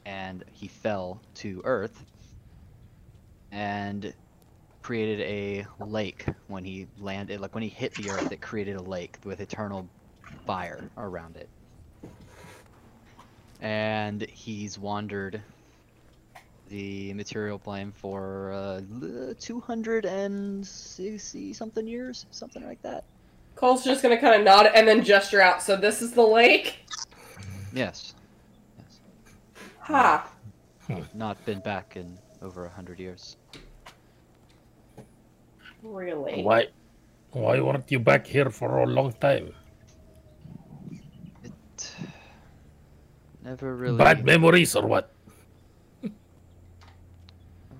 And he fell to earth and created a lake when he landed. Like when he hit the earth, it created a lake with eternal fire around it. And he's wandered the material plane for uh, two hundred sixty something years, something like that. Cole's just gonna kind of nod and then gesture out. So this is the lake? Yes. Ha! Huh. Not been back in over a hundred years. Really? Why? Why weren't you back here for a long time? It never really. Bad memories or what? I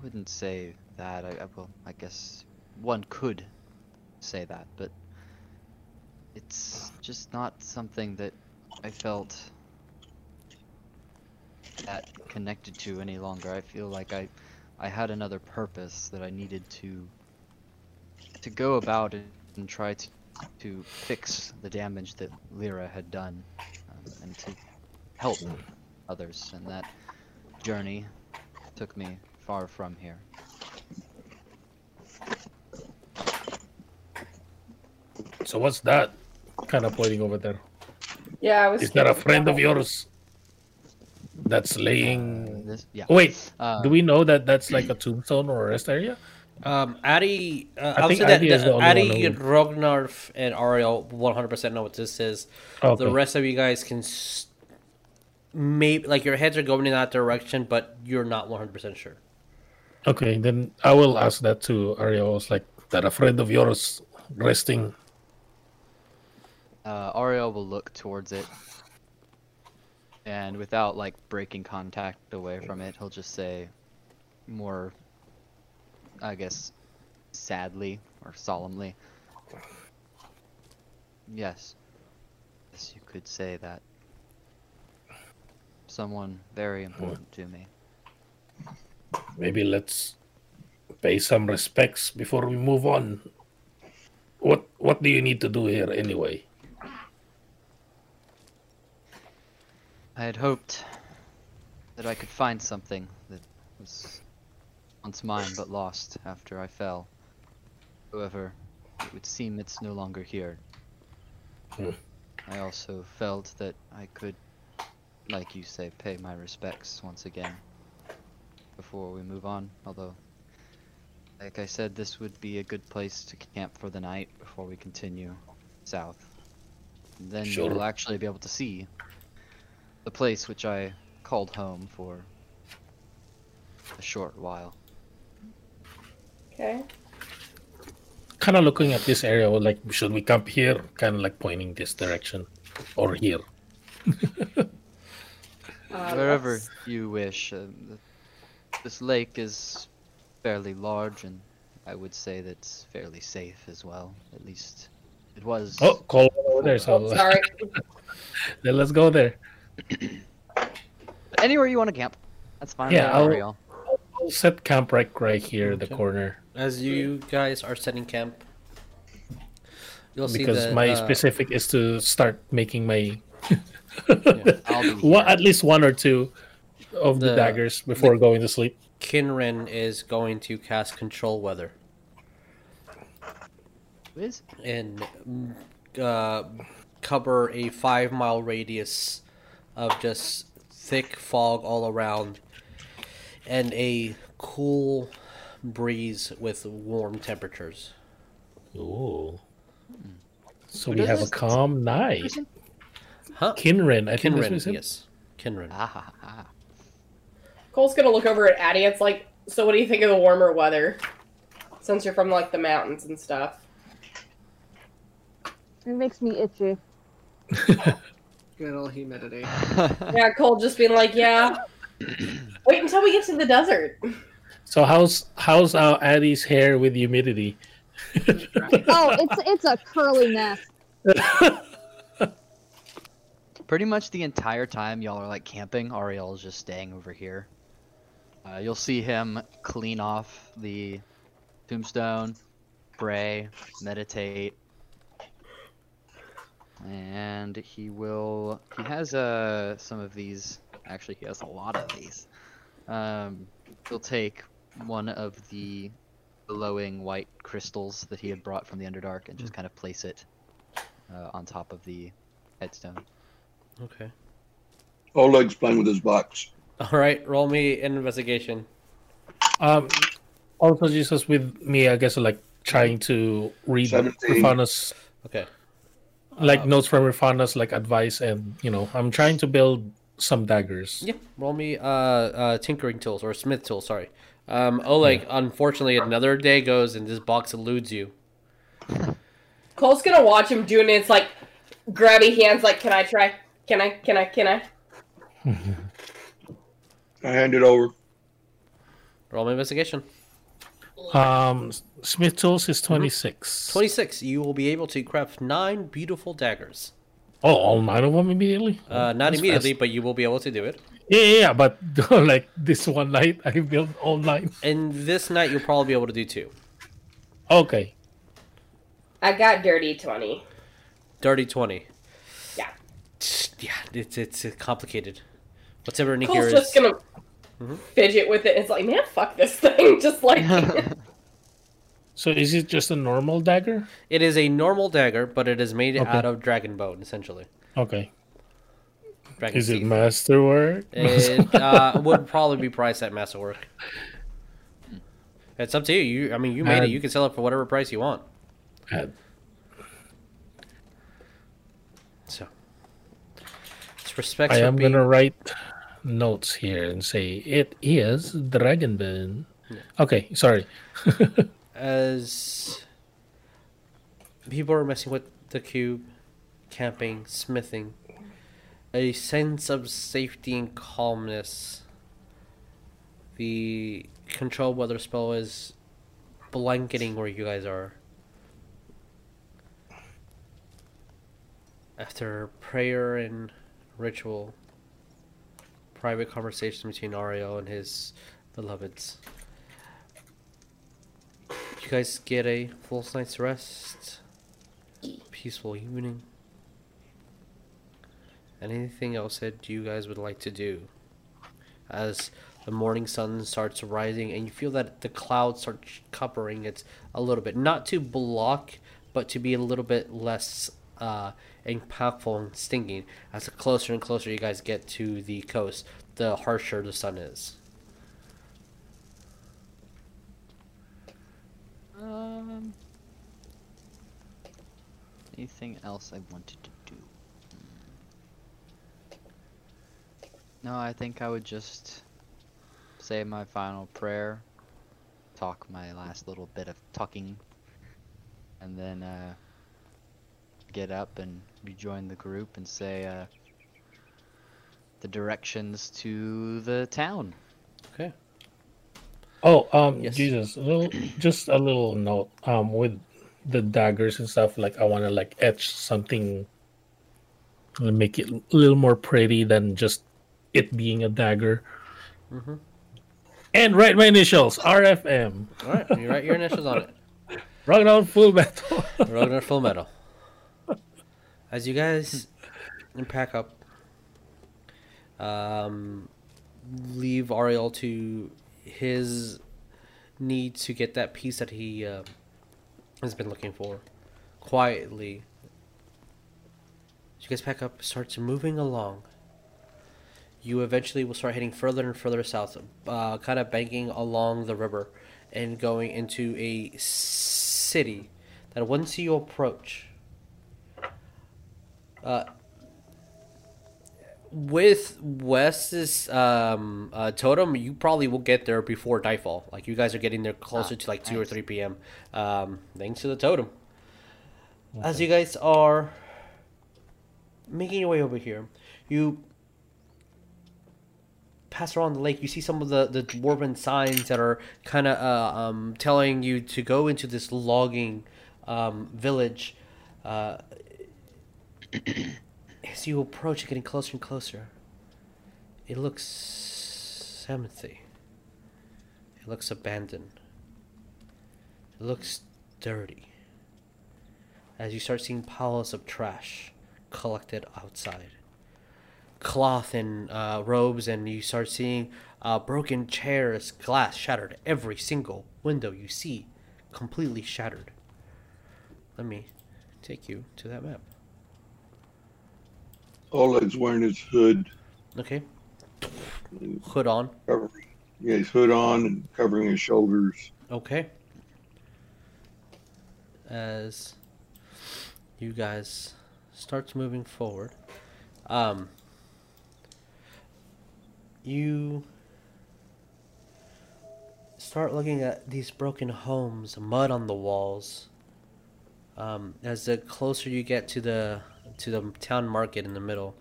wouldn't say that. I, I well, I guess one could say that, but it's just not something that I felt that connected to any longer. I feel like I I had another purpose that I needed to to go about and, and try to to fix the damage that Lyra had done um, and to help others, and that journey took me far from here. So what's that kind of pointing over there? Yeah, I was. Is that a friend of yours that's laying? Uh, this, yeah. Oh, wait, uh, do we know that that's like a tombstone or a rest area? Um, Adi, uh, I, I think Adi, that, that, Adi Rognarv, and Ariel one hundred percent know what this is. Okay. The rest of you guys can maybe, like, your heads are going in that direction, but you're not one hundred percent sure. Okay, then I will ask that to Ariel. It's like that a friend of yours resting. Uh, Ariel will look towards it, and without like breaking contact away from it, he'll just say, more, I guess, sadly or solemnly, yes, yes, you could say that. Someone very important to me. Maybe let's pay some respects before we move on. What what do you need to do here anyway? I had hoped that I could find something that was once mine but lost after I fell. However, it would seem it's no longer here. Hmm. I also felt that I could, like you say, pay my respects once again before we move on, although, like I said, this would be a good place to camp for the night before we continue south. And then sure, you'll actually be able to see the place which I called home for a short while. Okay. Kind of looking at this area, like, should we camp here? Kind of like pointing this direction, or here. Uh, wherever that's... you wish. Um, this lake is fairly large, and I would say that's fairly safe as well. At least it was. Oh, Cole over there. So oh, sorry. Then let's go there. Anywhere you want to camp, that's fine. Yeah, I'll, I'll set camp right, right here, okay, the corner. As you guys are setting camp, you'll because see because my uh... specific is to start making my. Yeah, one, at least one or two of the, the daggers before the, going to sleep. Kinrin is going to cast Control Weather. Who is? And uh, cover a five mile radius of just thick fog all around and a cool breeze with warm temperatures. Ooh. So we have a calm night. Huh? Kinrin, I think Kinrin, that's yes. Kinrin. Ah, ah, ah. Cole's gonna look over at Addy. It's like, so what do you think of the warmer weather? Since you're from like the mountains and stuff. It makes me itchy. Good old humidity. Yeah, Cole just being like, yeah. Wait until we get to the desert. So how's how's our Addy's hair with humidity? Oh, it's it's a curly mess. Pretty much the entire time y'all are like camping, Ariel's just staying over here. Uh, you'll see him clean off the tombstone, pray, meditate, and he will. He has uh, some of these. Actually, he has a lot of these. Um, he'll take one of the glowing white crystals that he had brought from the Underdark and just kind of place it uh, on top of the headstone. Okay. Oleg's playing with his box. All right, roll me an investigation. Um, also, Jesus, with me, I guess, like trying to read Rufanus. Okay. Like um, notes from Rufanus, like advice, and you know, I'm trying to build some daggers. Yeah. Roll me uh, uh tinkering tools or smith tools. Sorry. Um, Oleg, yeah. Unfortunately, another day goes and this box eludes you. Cole's gonna watch him doing it. It's like grabby hands. Like, can I try? Can I? Can I? Can I? I hand it over. Roll my investigation. Um, Smith tools is twenty-six. Mm-hmm. Twenty-six. You will be able to craft nine beautiful daggers. Oh, all nine of them immediately? Uh, not That's immediately, fast. But you will be able to do it. Yeah, yeah, yeah. But like this one night, I built all nine. And this night, you'll probably be able to do two. Okay. I got dirty twenty. Dirty twenty. Yeah, it's it's complicated. Whatever Nick is just gonna mm-hmm. fidget with it. It's like, man, fuck this thing. Just like So is it just a normal dagger? It is a normal dagger, but it is made okay. out of dragon bone, essentially. Okay. Dragon is it season. Masterwork? It uh, would probably be priced at masterwork. It's up to you. You, I mean, you made uh, it. You can sell it for whatever price you want. Uh, so, it's respect. I am being... gonna write notes here and say it is dragonbone. Yeah. Okay, sorry. As people are messing with the cube, camping, smithing, a sense of safety and calmness. The control weather spell is blanketing where you guys are. After prayer and ritual, private conversation between Ariel and his beloveds, you guys get a full night's rest, peaceful evening. Anything else that you guys would like to do? As the morning sun starts rising, and you feel that the clouds start covering it a little bit. Not to block, but to be a little bit less uh, impactful and stinging. As the closer and closer you guys get to the coast, the harsher the sun is. Um, anything else I wanted to do? No, I think I would just... say my final prayer, talk my last little bit of talking, and then uh, get up and rejoin the group and say uh, the directions to the town. Okay. Oh, um, yes. Jesus, a little, just a little note. Um, with the daggers and stuff, like I want to like etch something, make it a little more pretty than just it being a dagger. Mm-hmm. And write my initials, R F M. All right, you write your initials on it. Rognarv Full Metal. Rognarv Full Metal. As you guys pack up, um, leave Ariel to his need to get that piece that he uh, has been looking for quietly. As you guys pack up, starts moving along. You eventually will start heading further and further south, uh, kind of banking along the river and going into a city that once you approach, uh, with West's um, uh, totem, you probably will get there before nightfall. Like, you guys are getting there closer ah, to like nice. two or three p.m. Um, thanks to the totem. Okay. As you guys are making your way over here, you... pass around the lake, you see some of the, the dwarven signs that are kind of uh, um, telling you to go into this logging um, village. Uh, as you approach, getting closer and closer, it looks empty. It looks abandoned. It looks dirty. As you start seeing piles of trash collected outside. Cloth and uh, robes, and you start seeing uh, broken chairs, glass shattered. Every single window you see completely shattered. Let me take you to that map. Oleg's wearing his hood. Okay. Hood on. Covering, yeah, his hood on and covering his shoulders. Okay. As you guys start moving forward, um. you start looking at these broken homes, mud on the walls. Um, as the closer you get to the to the town market in the middle,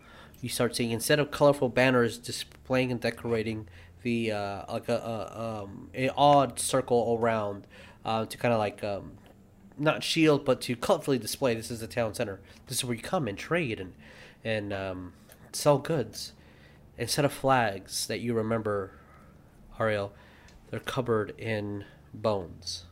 you start seeing, instead of colorful banners displaying and decorating the uh, like a, a um an odd circle around uh, to kind of like um not shield but to colorfully display. This is the town center. This is where you come and trade and and um, sell goods. Instead of flags that you remember, Ariel, they're covered in bones.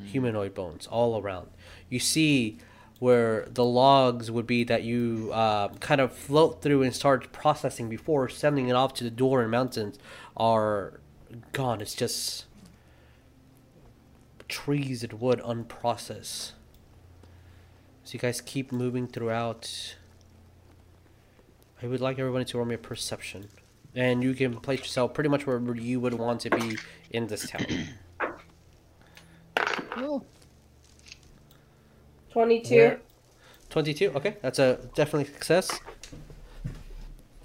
Mm. Humanoid bones all around. You see where the logs would be that you uh, kind of float through and start processing before sending it off to the door and mountains are gone. It's just trees and wood unprocessed. So you guys keep moving throughout. I would like everybody to roll me a perception. And you can place yourself pretty much wherever you would want to be in this town. Cool. twenty-two. Yeah. twenty-two, okay. That's a definitely success.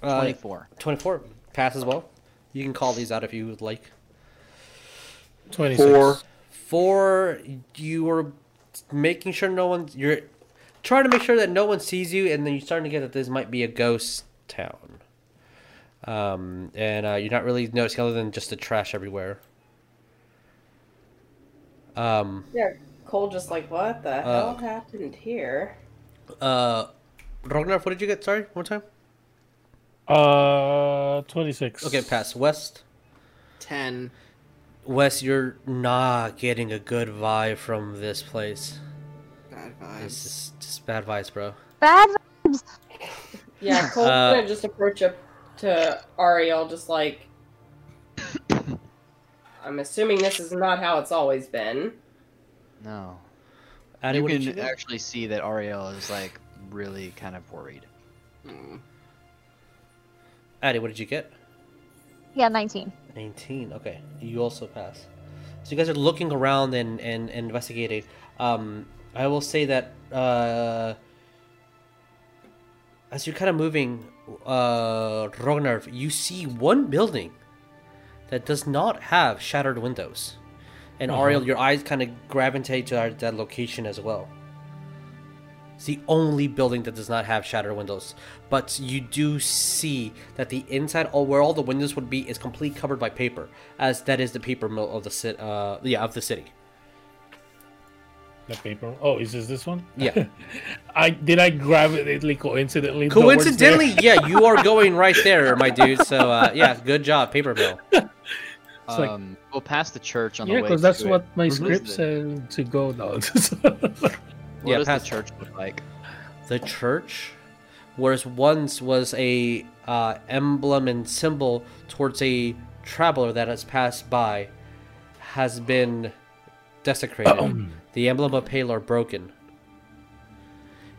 Uh, twenty-four. twenty-four. Pass as well. You can call these out if you would like. twenty-six. Four. Four, you were making sure no one... You're trying to make sure that no one sees you, and then you're starting to get that this might be a ghost town. Um, and uh, you're not really noticing other than just the trash everywhere. Um, yeah, Cole just like, what the uh, hell happened here? Uh, Rognarv, what did you get? Sorry, one time? Uh, twenty-six. Okay, pass. West? ten. Wes, you're not getting a good vibe from this place. Bad vibes. It's just, just bad vibes, bro. Bad vibes! Yeah, Cole's uh, gonna just approach up to Ariel, just like... I'm assuming this is not how it's always been. No. Addy, you can you actually see that Ariel is, like, really kind of worried. Mm. Addy, what did you get? Yeah, nineteen. nineteen, okay. You also pass. So you guys are looking around and, and, and investigating. Um, I will say that uh, as you're kind of moving, uh, Rognarv, you see one building that does not have shattered windows. And mm-hmm. Ariel, your eyes kind of gravitate to that location as well. It's the only building that does not have shattered windows, but you do see that the inside, all where all the windows would be, is completely covered by paper, as that is the paper mill of the city. Uh, yeah, of the city. The paper. Oh, is this this one? Yeah. I did. I gravitately, coincidentally. Coincidentally, yeah, you are going right there, my dude. So uh, yeah, good job, paper mill. Like, um, we'll pass the church on yeah, the way. Yeah, because that's what it. My mm-hmm. script said to go now. What yeah, does past the church look like? The church, whereas once was a uh, emblem and symbol towards a traveler that has passed by, has been desecrated. Uh-oh. The emblem of Pelor broken.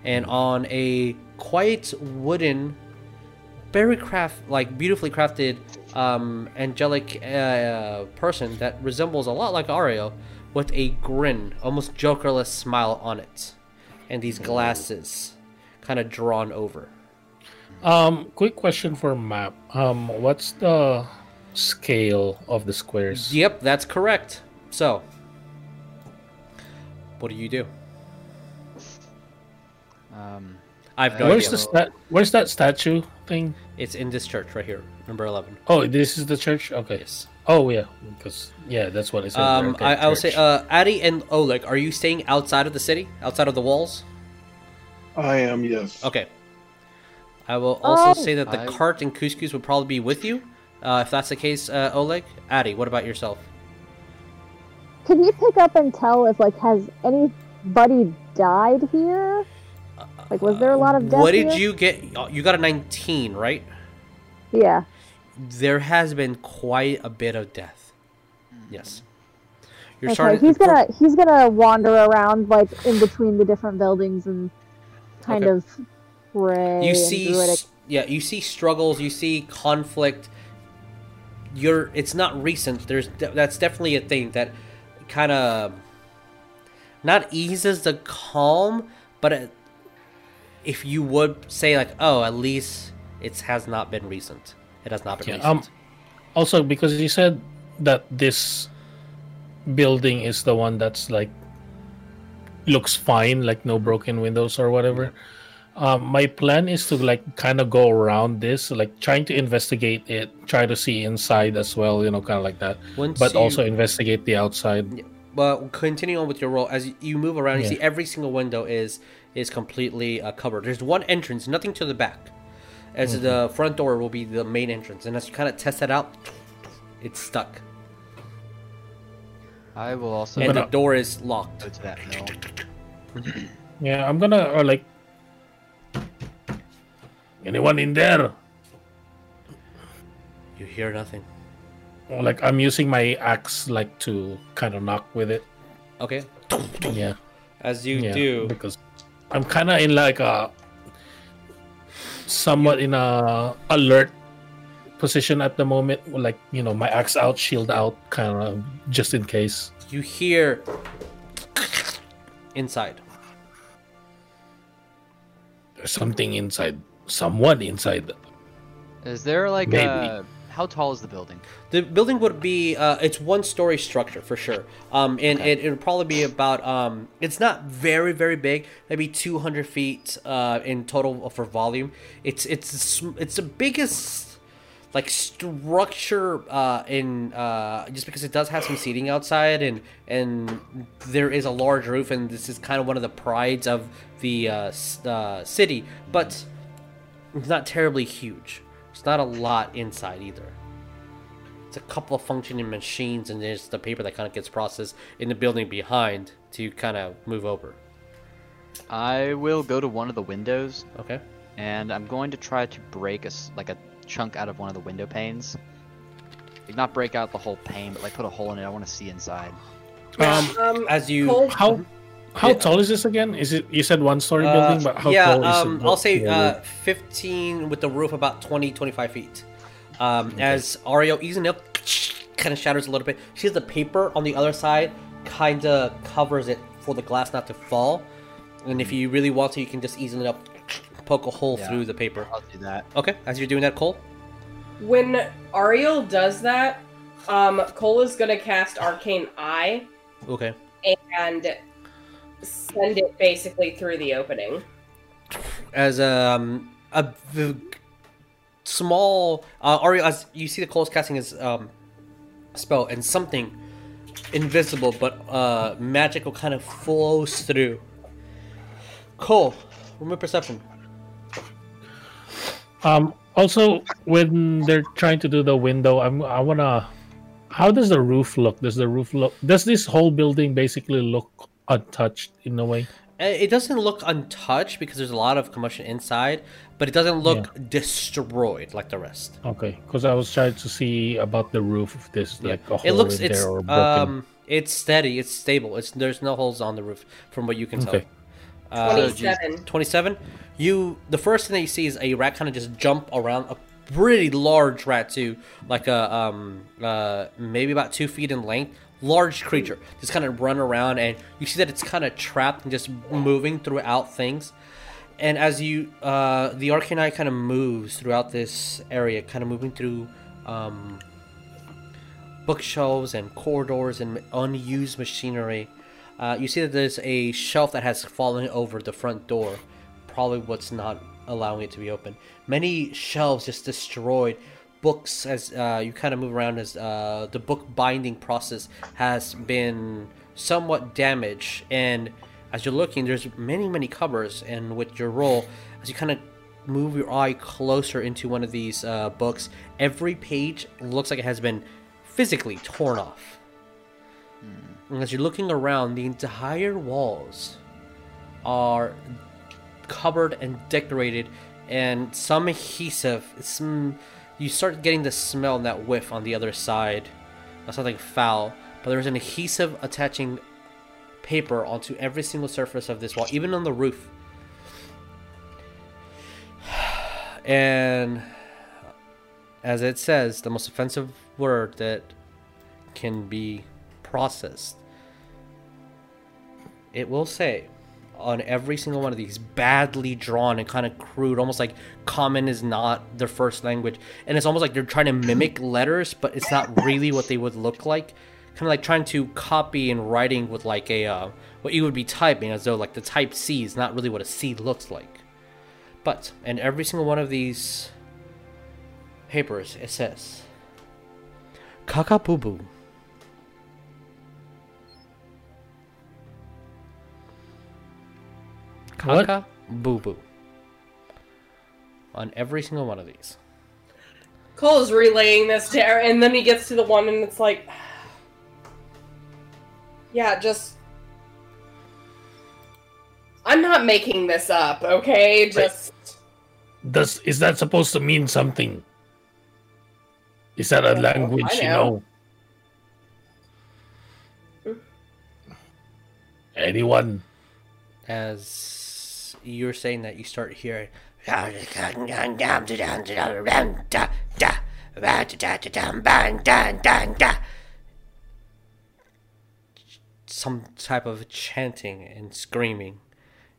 And on a quite wooden, very craft, like beautifully crafted, um, angelic uh, person that resembles a lot like Ariel, with a grin, almost jokerless smile on it, and these glasses kind of drawn over. Um, quick question for map. Um, what's the scale of the squares? Yep, that's correct. So, what do you do? Um, I've no where's idea. The sta where's that statue thing? It's in this church right here, number eleven. Oh, this is the church? Okay. Yes. Oh, yeah, because, yeah, that's what I said. Um, I, I would say, uh, Addy and Oleg, are you staying outside of the city? Outside of the walls? I am, yes. Okay. I will also oh, say that the I... cart and couscous would probably be with you. Uh, if that's the case, uh, Oleg. Addy, what about yourself? Can you pick up and tell if, like, has anybody died here? Like, was there a lot of death What did here? You get? You got a nineteen, right? Yeah. There has been quite a bit of death. Yes. You're okay, he's gonna he's gonna wander around like in between the different buildings and kind okay. of pray. You see, yeah, you see struggles, you see conflict. You're it's not recent. There's that's definitely a thing that kind of not eases the calm, but it, if you would say like, oh, at least it has not been recent. It has not been yeah, um, also, because you said that this building is the one that's like looks fine, like no broken windows or whatever. Um, my plan is to like kind of go around this, like trying to investigate it, try to see inside as well, you know, kind of like that. Once but you, also investigate the outside. Well, continue on with your role as you move around. You yeah. see every single window is is completely uh, covered. There's one entrance, nothing to the back. As mm-hmm. the front door will be the main entrance, and as you kind of test that out, it's stuck. I will also. And the door is locked. Go to that mill. Yeah, I'm gonna or like. Anyone in there? You hear nothing. Or like I'm using my axe, like to kind of knock with it. Okay. Yeah. As you yeah, do. Because I'm kind of in like a somewhat in a alert position at the moment. Like, you know, my axe out, shield out, kind of just in case. You hear inside. There's something inside. Someone inside. Is there like Maybe. a... How tall is the building? The building would be, uh, it's one-story structure for sure. Um, and okay. it, it'll probably be about, um, it's not very, very big. Maybe two hundred feet uh, in total for volume. It's it's it's the biggest, like, structure uh, in, uh, just because it does have some seating outside. And, and there is a large roof. And this is kind of one of the prides of the uh, uh, city. But it's not terribly huge. It's not a lot inside either. It's a couple of functioning machines, and there's the paper that kind of gets processed in the building behind to kind of move over. I will go to one of the windows. Okay. And I'm going to try to break a, like a chunk out of one of the window panes. Like not break out the whole pane, but like put a hole in it. I want to see inside. Um, um as you Cole? how how yeah. tall is this again? Is it, you said one story uh, building, but how yeah, tall um, is it? I'll say uh, fifteen with the roof about twenty, twenty-five feet. Um, okay. As Ariel easing up, kind of shatters a little bit. She has the paper on the other side, kind of covers it for the glass not to fall. And if you really want to, you can just easily up, poke a hole yeah, through the paper. I'll do that. Okay, as you're doing that, Cole? When Ariel does that, um, Cole is going to cast Arcane Eye. Okay. And send it basically through the opening. As um, a v small... Uh, Ariel, as you see the Cole's casting his um, spell, and something invisible but uh, magical kind of flows through. Cole, remove perception. Um, also, when they're trying to do the window, I'm, I want to... How does the roof look? Does the roof look... Does this whole building basically look untouched in a way? It doesn't look untouched because there's a lot of commotion inside, but it doesn't look yeah. destroyed like the rest. Okay, because I was trying to see about the roof of this, yeah. like a hole it looks, in it's, there or broken. Um, it's steady, it's stable. It's there's no holes on the roof from what you can tell. Okay. Uh, twenty-seven. Twenty-seven. You the first thing that you see is a rat kind of just jump around, a pretty large rat too, like a um uh maybe about two feet in length. Large creature just kind of run around, and you see that it's kind of trapped and just moving throughout things. And as you uh the Arcane Eye kind of moves throughout this area, kind of moving through um bookshelves and corridors and unused machinery, uh you see that there's a shelf that has fallen over the front door, probably what's not allowing it to be open. Many shelves just destroyed. Books, as uh, you kind of move around, as uh, the book binding process has been somewhat damaged. And as you're looking, there's many, many covers. And with your roll, as you kind of move your eye closer into one of these uh, books, every page looks like it has been physically torn off. Hmm. And as you're looking around, the entire walls are covered and decorated, and some adhesive, some... You start getting the smell and that whiff on the other side of something foul, but there's an adhesive attaching paper onto every single surface of this wall, even on the roof. And as it says, the most offensive word that can be processed, it will say on every single one of these, badly drawn and kind of crude, almost like common is not their first language, and it's almost like they're trying to mimic letters, but it's not really what they would look like. Kind of like trying to copy and writing with like a uh, what you would be typing, as though like the type C is not really what a C looks like. But in every single one of these papers, it says Kakapubu. Kaka Boo Boo. On every single one of these. Cole's relaying this to Aaron, and then he gets to the one, and it's like, yeah, just, I'm not making this up, okay? Just. Wait. Does is that supposed to mean something? Is that a language know. you know? Anyone? As you're saying that, you start hearing... some type of chanting and screaming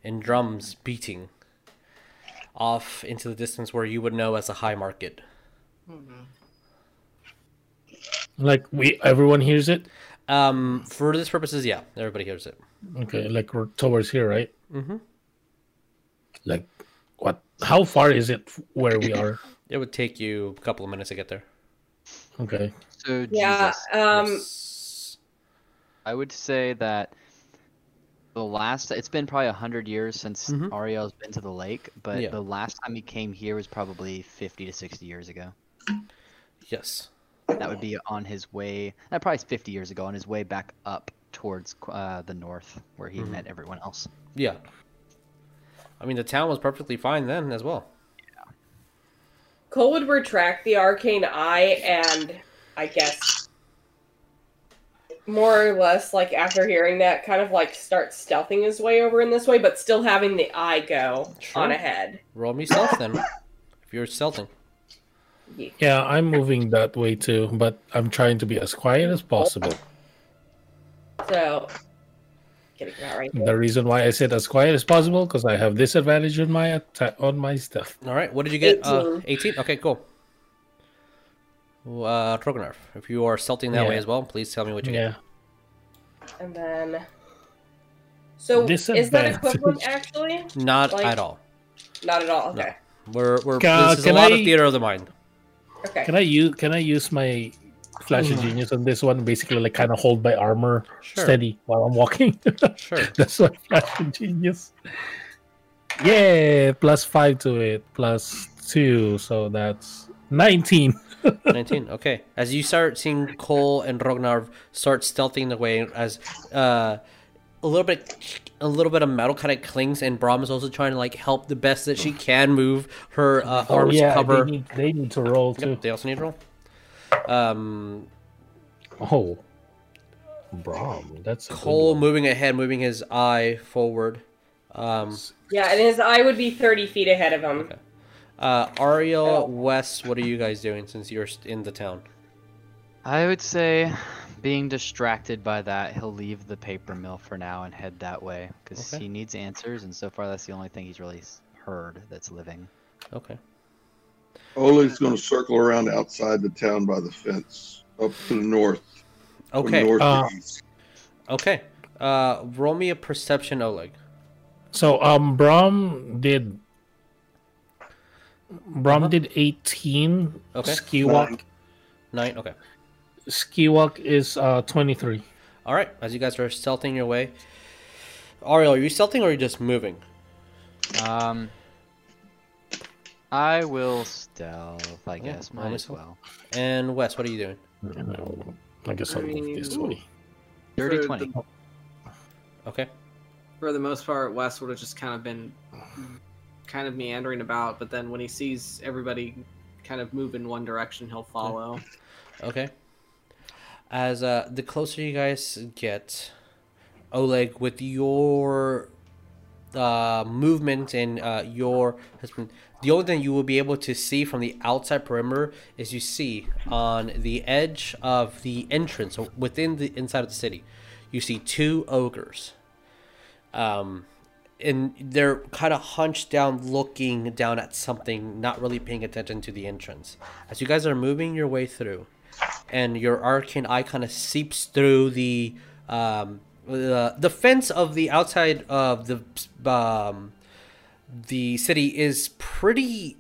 and drums beating off into the distance where you would know as a high market. Mm-hmm. Like, we everyone hears it? Um, for this purposes, yeah, everybody hears it. Okay, like we're towards here, right? Mm-hmm. Like, what? How far is it where we are? It would take you a couple of minutes to get there. Okay. So, yeah, Jesus. Um, yes. I would say that the last... It's been probably a hundred years since mm-hmm. Ariel's been to the lake, but yeah. the last time he came here was probably fifty to sixty years ago. Yes. That would be on his way... That probably fifty years ago, on his way back up towards uh, the north, where he mm-hmm. met everyone else. Yeah. I mean, the town was perfectly fine then as well. Yeah. Cole would retract the arcane eye and, I guess, more or less, like, after hearing that, kind of, like, start stealthing his way over in this way, but still having the eye go sure. on ahead. Roll me stealth, then, if you're stealthing. Yeah, I'm moving that way too, but I'm trying to be as quiet as possible. So, getting that right there. The reason why I said as quiet as possible because I have disadvantage on my atta- on my stuff. All right, what did you get? eighteen. Uh, eighteen. Okay, cool. Uh, Rognarv, if you are salting that yeah. way as well, please tell me what you yeah. get. And then, so is that equivalent actually? Not like, at all. Not at all. Okay. No. We're we're can, this is a lot I, of theater of the mind. Okay. Can I use can I use my flash of genius on this one? Basically, like kind of hold my armor sure. steady while I'm walking. Sure. That's my flash of genius. Yeah, plus five to it, plus two, so that's nineteen. nineteen. Okay. As you start seeing Cole and Rognarv start stealthing the way, as uh, a little bit. A little bit of metal kind of clings, and Bram is also trying to like help the best that she can move her uh, oh, arms yeah, cover. They need, they need to roll too. Yep, they also need to roll. Um, oh, Bram, that's a Cole moving ahead, moving his eye forward. Um, yeah, and his eye would be thirty feet ahead of him. Okay. Uh, Ariel, oh. West, what are you guys doing since you're in the town? I would say. Being distracted by that, he'll leave the paper mill for now and head that way because okay. he needs answers, and so far that's the only thing he's really heard that's living. Okay. Oleg's going to circle around outside the town by the fence, up to the north. Okay. North uh, okay. Uh, roll me a perception, Oleg. So, um, Bram did. Bram uh-huh. did eighteen. Okay. Skiwalk. Nine. Nine. Okay. Skiwalk is uh, twenty-three. All right. As you guys are stealthing your way. Ariel, are you stealthing or are you just moving? Um, I will stealth, I guess. Oh, might as well. And Wes, what are you doing? No, I guess I'll move this way. thirty, twenty. The... Okay. For the most part, Wes would have just kind of been kind of meandering about, but then when he sees everybody kind of move in one direction, he'll follow. Okay. As uh, the closer you guys get, Oleg, with your uh, movement and uh, your husband, the only thing you will be able to see from the outside perimeter is you see on the edge of the entrance, or within the inside of the city, you see two ogres. Um, and they're kind of hunched down, looking down at something, not really paying attention to the entrance. As you guys are moving your way through, and your arcane eye kind of seeps through the um, the, the fence of the outside of the um, the city is pretty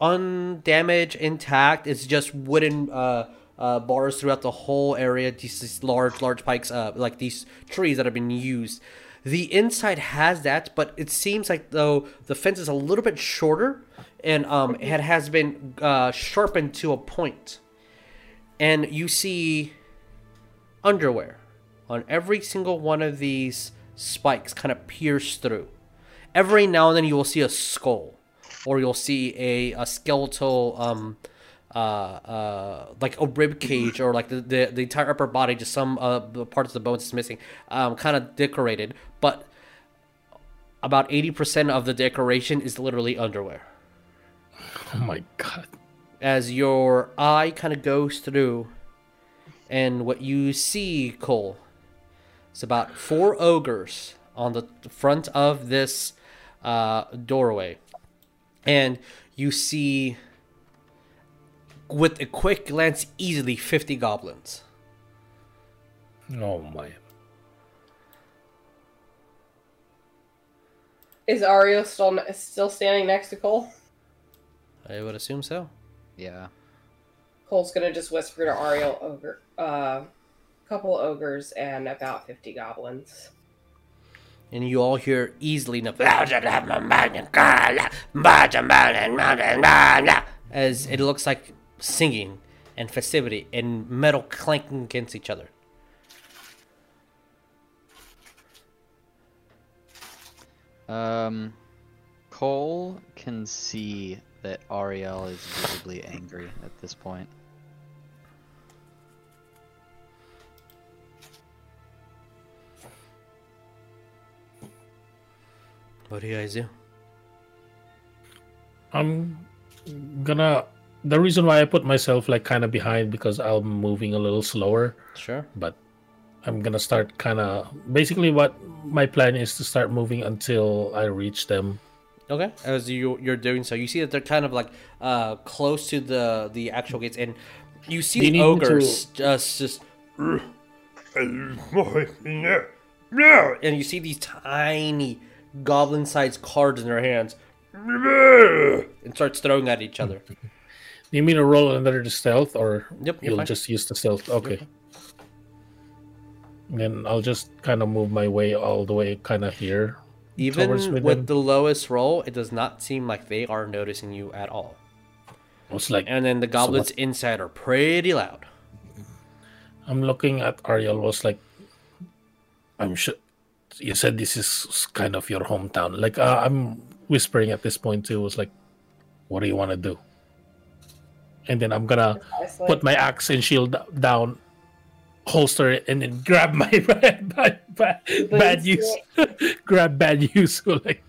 undamaged, intact. It's just wooden uh, uh, bars throughout the whole area. These, these large, large pikes, uh, like these trees that have been used. The inside has that, but it seems like though the fence is a little bit shorter, and um, it has been uh, sharpened to a point. And you see underwear on every single one of these spikes kind of pierce through. Every now and then you will see a skull, or you'll see a, a skeletal um, uh, uh, like a rib cage or like the, the, the entire upper body, just some uh, parts of the bones is missing, um, kind of decorated. But about eighty percent of the decoration is literally underwear. Oh my God. As your eye kind of goes through, and what you see, Cole, is about four ogres on the front of this uh, doorway. And you see, with a quick glance, easily fifty goblins. Oh my. Is Ariel still still standing next to Cole? I would assume so. Yeah. Cole's gonna just whisper to Ariel, ogre, uh, couple ogres and about fifty goblins. And you all hear easily enough as it looks like singing and festivity and metal clanking against each other. Um, Cole can see that Ariel is visibly angry at this point. What do you guys do? I'm gonna... The reason why I put myself like kind of behind because I'm moving a little slower. Sure. But I'm gonna start kind of... Basically what my plan is to start moving until I reach them. Okay, as you, you're doing so, you see that they're kind of like uh, close to the, the actual gates, and you see the ogres to... just... just and you see these tiny goblin-sized cards in their hands and starts throwing at each other. You mean to roll another stealth, or yep, you'll fine. Just use the stealth? Okay. And then I'll just kind of move my way all the way kind of here. Even with, with the lowest roll, it does not seem like they are noticing you at all. It's like, and then the goblins so inside are pretty loud. I'm looking at Ariel, was like, I'm sure you said this is kind of your hometown. Like, uh, I'm whispering at this point too. Was like, what do you want to do? And then I'm gonna put my axe and shield down, holster it, and then grab my bad, bad, bad, bad use. grab bad use. Like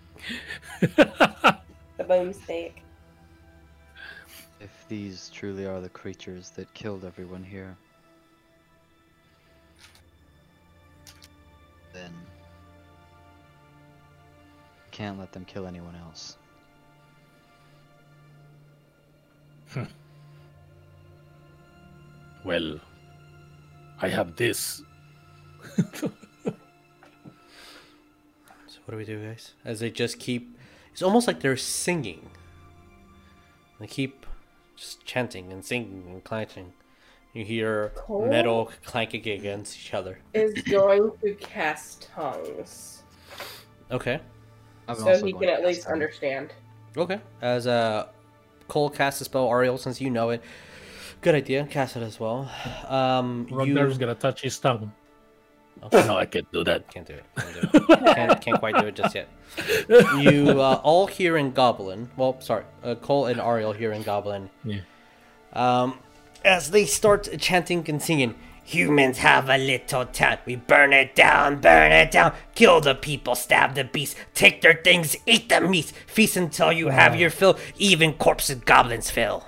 the bone steak. If these truly are the creatures that killed everyone here, then can't let them kill anyone else. Hmm. Well. I have this. So what do we do, guys? As they just keep... It's almost like they're singing. They keep just chanting and singing and clanking. You hear Cole metal clanking against each other. Is going to cast tongues. Okay. I'm so he can at least tongues. Understand. Okay. As uh, Cole casts a spell, Ariel, since you know it, good idea. Cast it as well. Um, Rognarv's you... gonna touch his tongue. Okay. No, I can't do that. Can't do it. Can't, do it. can't, can't quite do it just yet. You uh, all here in Goblin. Well, sorry, uh, Cole and Ariel here in Goblin. Yeah. Um, as they start chanting and singing, humans have a little town. We burn it down, burn it down. Kill the people, stab the beasts, take their things, eat the meats, feast until you have your fill. Even corpses, goblins fill.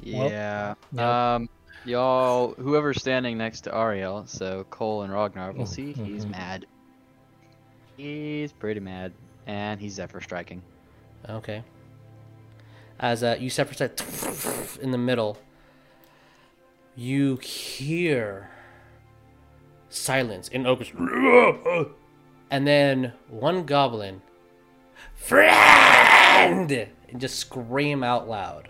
Yeah. Well, um, y'all, whoever's standing next to Ariel, so Cole and Ragnar, we'll see, he's mm-hmm. mad. He's pretty mad. And he's Zephyr striking. Okay. As uh, you Zephyr strike in the middle, you hear silence in Ogre's. And then one goblin, friend! And just scream out loud.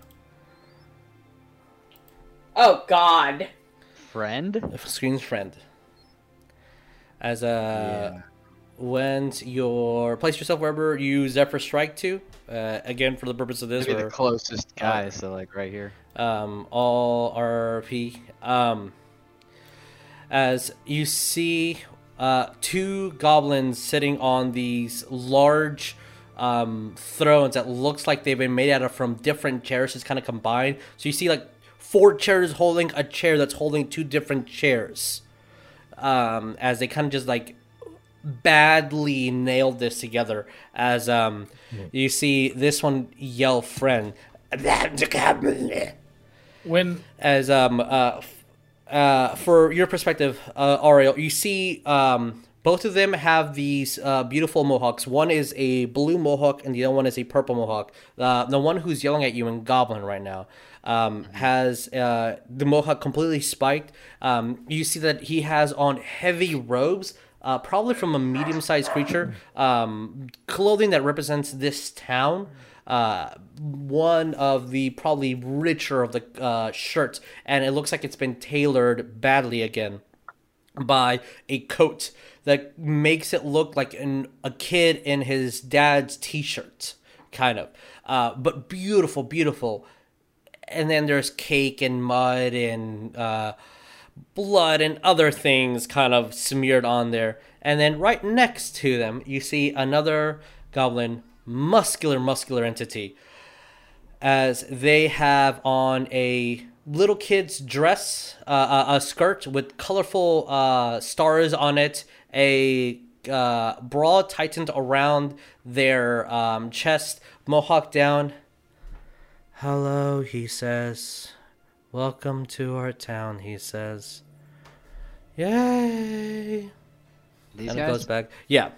Oh God! Friend? Screams friend. As a, yeah. When you place yourself wherever you Zephyr strike to, uh, again for the purpose of this, we're the closest guy, uh, so like right here. Um, all R P. Um, as you see, uh, two goblins sitting on these large um, thrones that looks like they've been made out of from different chairs, just kind of combined. So you see like four chairs holding a chair that's holding two different chairs, um, as they kind of just like badly nailed this together. As um, mm. you see this one yell, "Friend!" When as um uh. Uh, for your perspective, uh, Ariel, you see um, both of them have these uh, beautiful mohawks. One is a blue mohawk, and the other one is a purple mohawk. Uh, the one who's yelling at you in Goblin right now um, has uh, the mohawk completely spiked. Um, you see that he has on heavy robes, uh, probably from a medium-sized creature, um, clothing that represents this town. Uh, one of the probably richer of the uh, shirts, and it looks like it's been tailored badly again by a coat that makes it look like an, a kid in his dad's t-shirt, kind of. Uh, but beautiful, beautiful. And then there's cake and mud and uh, blood and other things kind of smeared on there. And then right next to them, you see another goblin. Muscular, muscular entity, as they have on a little kid's dress, uh, a, a skirt with colorful uh, stars on it, a uh, bra tightened around their um, chest, mohawk down. "Hello," he says. "Welcome to our town," he says. "Yay!" These and guys? It goes back. Yeah.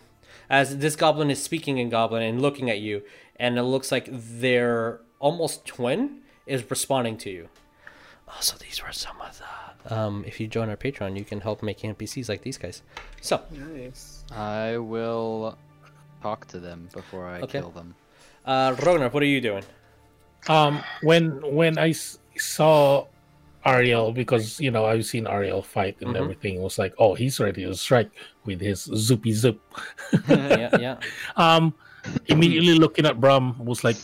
As this goblin is speaking in Goblin and looking at you, and it looks like their almost twin is responding to you. Also, these were some of the... Um, if you join our Patreon, you can help make N P Cs like these guys. So, nice. I will talk to them before I okay. kill them. Uh, Rognarv, what are you doing? Um, when when I s saw Ariel, because you know I've seen Ariel fight and mm-hmm. everything, it was like, oh, he's ready to strike with his zoopy zip. yeah, yeah. Um, immediately looking at Bram was like,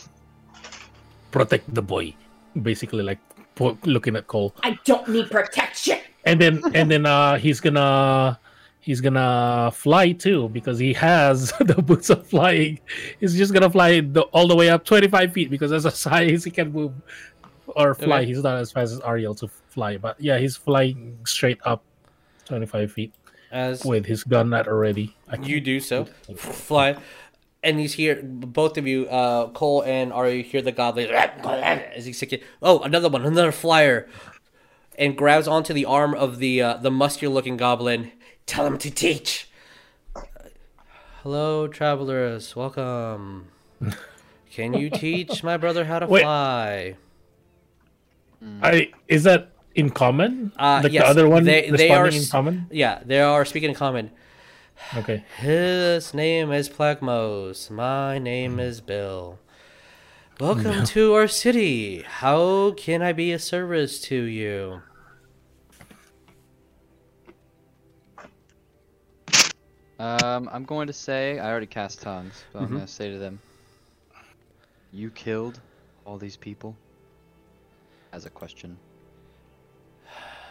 protect the boy, basically like looking at Cole. I don't need protection. And then and then uh, he's gonna he's gonna fly too, because he has the boots of flying. He's just gonna fly the, all the way up twenty-five feet, because that's as high as he can move. Or fly. Okay. He's not as fast as Ariel to fly, but yeah, he's flying straight up twenty-five feet as with his gun at already. You do so. Fly. And he's here, both of you, uh, Cole and Ariel, hear the goblin as he's sick. Oh, another one, another flyer. And grabs onto the arm of the uh, the muscular looking goblin. Tell him to teach. Hello, travelers. Welcome. Can you teach my brother how to Wait. fly? I, is that in common? Uh, like yes, the other one, they, they are in common. Yeah, they are speaking in common. Okay. His name is Plagmos. My name is Bill. Welcome no. to our city. How can I be of service to you? Um, I'm going to say I already cast tongues, but mm-hmm. I'm going to say to them, "You killed all these people." As a question.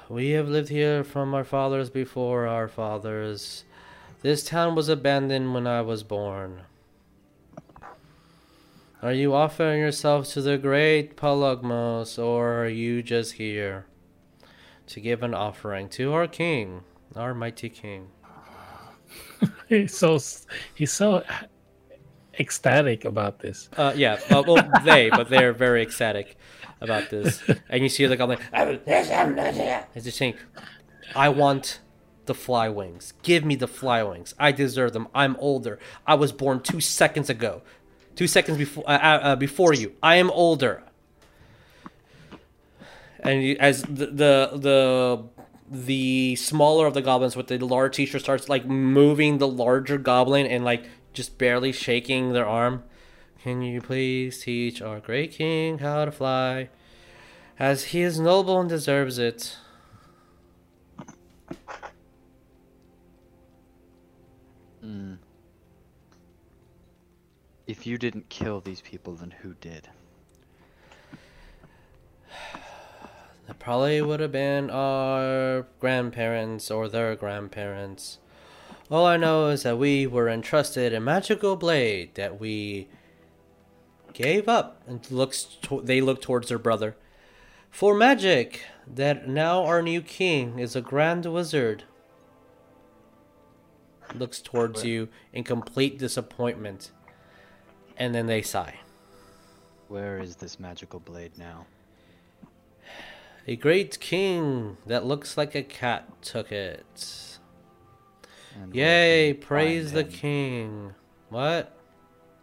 We have lived here from our fathers before our fathers. This town was abandoned when I was born. Are you offering yourself to the great Pelagmos, or are you just here to give an offering to our king, our mighty king? he's so he's so ecstatic about this. Uh, yeah, uh, well, they, but they're very ecstatic about this. And you see the goblin is just saying, I want the fly wings. Give me the fly wings. I deserve them. I'm older. I was born two seconds ago. Two seconds before uh, uh, before you. I am older. And you, as the, the the the smaller of the goblins with the large t-shirt starts like moving the larger goblin and like just barely shaking their arm. Can you please teach our great king how to fly, as he is noble and deserves it? Mm. If you didn't kill these people, then who did? That probably would have been our grandparents or their grandparents. All I know is that we were entrusted a magical blade that we gave up. And looks to they look towards their brother. For magic, that now our new king is a grand wizard. Looks towards you in complete disappointment. And then they sigh. Where is this magical blade now? A great king that looks like a cat took it. And yay, praise the king. What?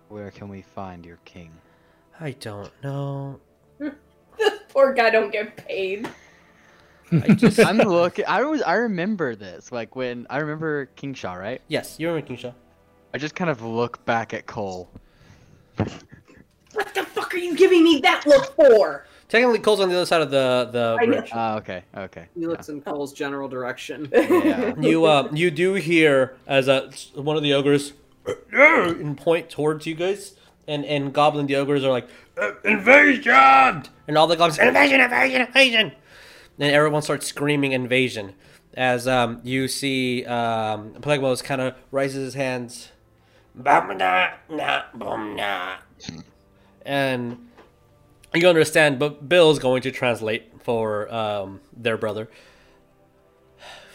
Where can we find your king? I don't know. This poor guy don't get paid. I just I'm looking I was I remember this. Like when I remember King Shaw, right? Yes, you remember King Shaw. I just kind of look back at Cole. What the fuck are you giving me that look for? Technically Cole's on the other side of the, the bridge. Oh, uh, okay, okay. He looks yeah. in Cole's general direction. Yeah. You uh you do hear as a one of the ogres and point towards you guys. And and goblin the ogres are like, invasion! And all the goblins, invasion, invasion, invasion! And everyone starts screaming invasion as um, you see um, Plagmos kind of raises his hands. And you understand, but Bill's going to translate for um, their brother.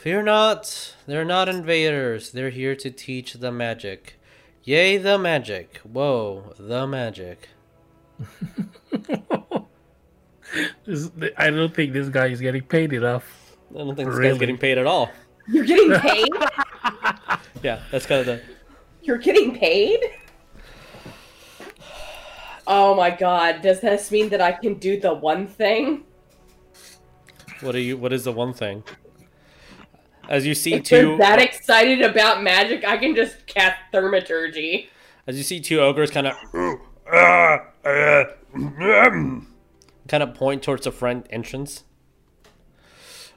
Fear not, they're not invaders. They're here to teach the magic. Yay, the magic. Whoa, the magic. I don't think this guy is getting paid enough. I don't think this really. guy's getting paid at all. You're getting paid? Yeah, that's kind of the... You're getting paid? Oh my god, does this mean that I can do the one thing? What are you? What is the one thing? As you see if two... they're that excited about magic, I can just cast Thaumaturgy. As you see two ogres kind of... kind of point towards the front entrance.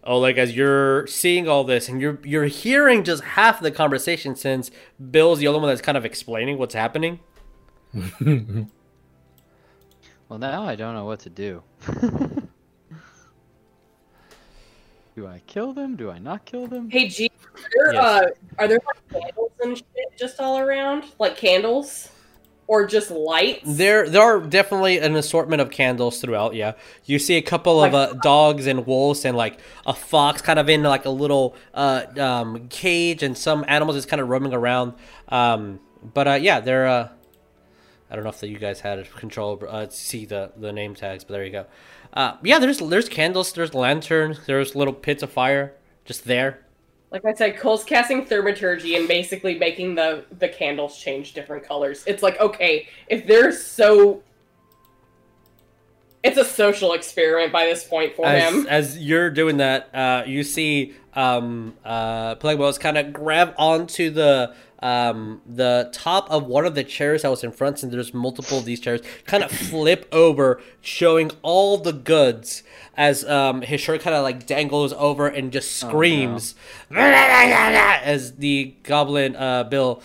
Oh, like as you're seeing all this and you're you're hearing just half the conversation since Bill's the only one that's kind of explaining what's happening. Well, now I don't know what to do. Do I kill them? Do I not kill them? Hey, G, are there, yes. uh, are there like candles and shit just all around? Like candles? Or just lights? There there are definitely an assortment of candles throughout, yeah. You see a couple of uh, dogs and wolves and like a fox kind of in like a little uh, um, cage and some animals just kind of roaming around. Um, but uh, yeah, they're... Uh, I don't know if the, you guys had control uh, see the, the name tags, but there you go. Uh, yeah, there's there's candles, there's lanterns, there's little pits of fire just there. Like I said, Cole's casting Thaumaturgy and basically making the, the candles change different colors. It's like, okay, if they're so... It's a social experiment by this point for as, him. As you're doing that, uh, you see um, uh, Plagmos kind of grab onto the... Um, the top of one of the chairs that was in front, and there's multiple of these chairs, kind of flip over, showing all the goods as um, his shirt kind of like dangles over and just screams oh, no. as the goblin uh, Bill,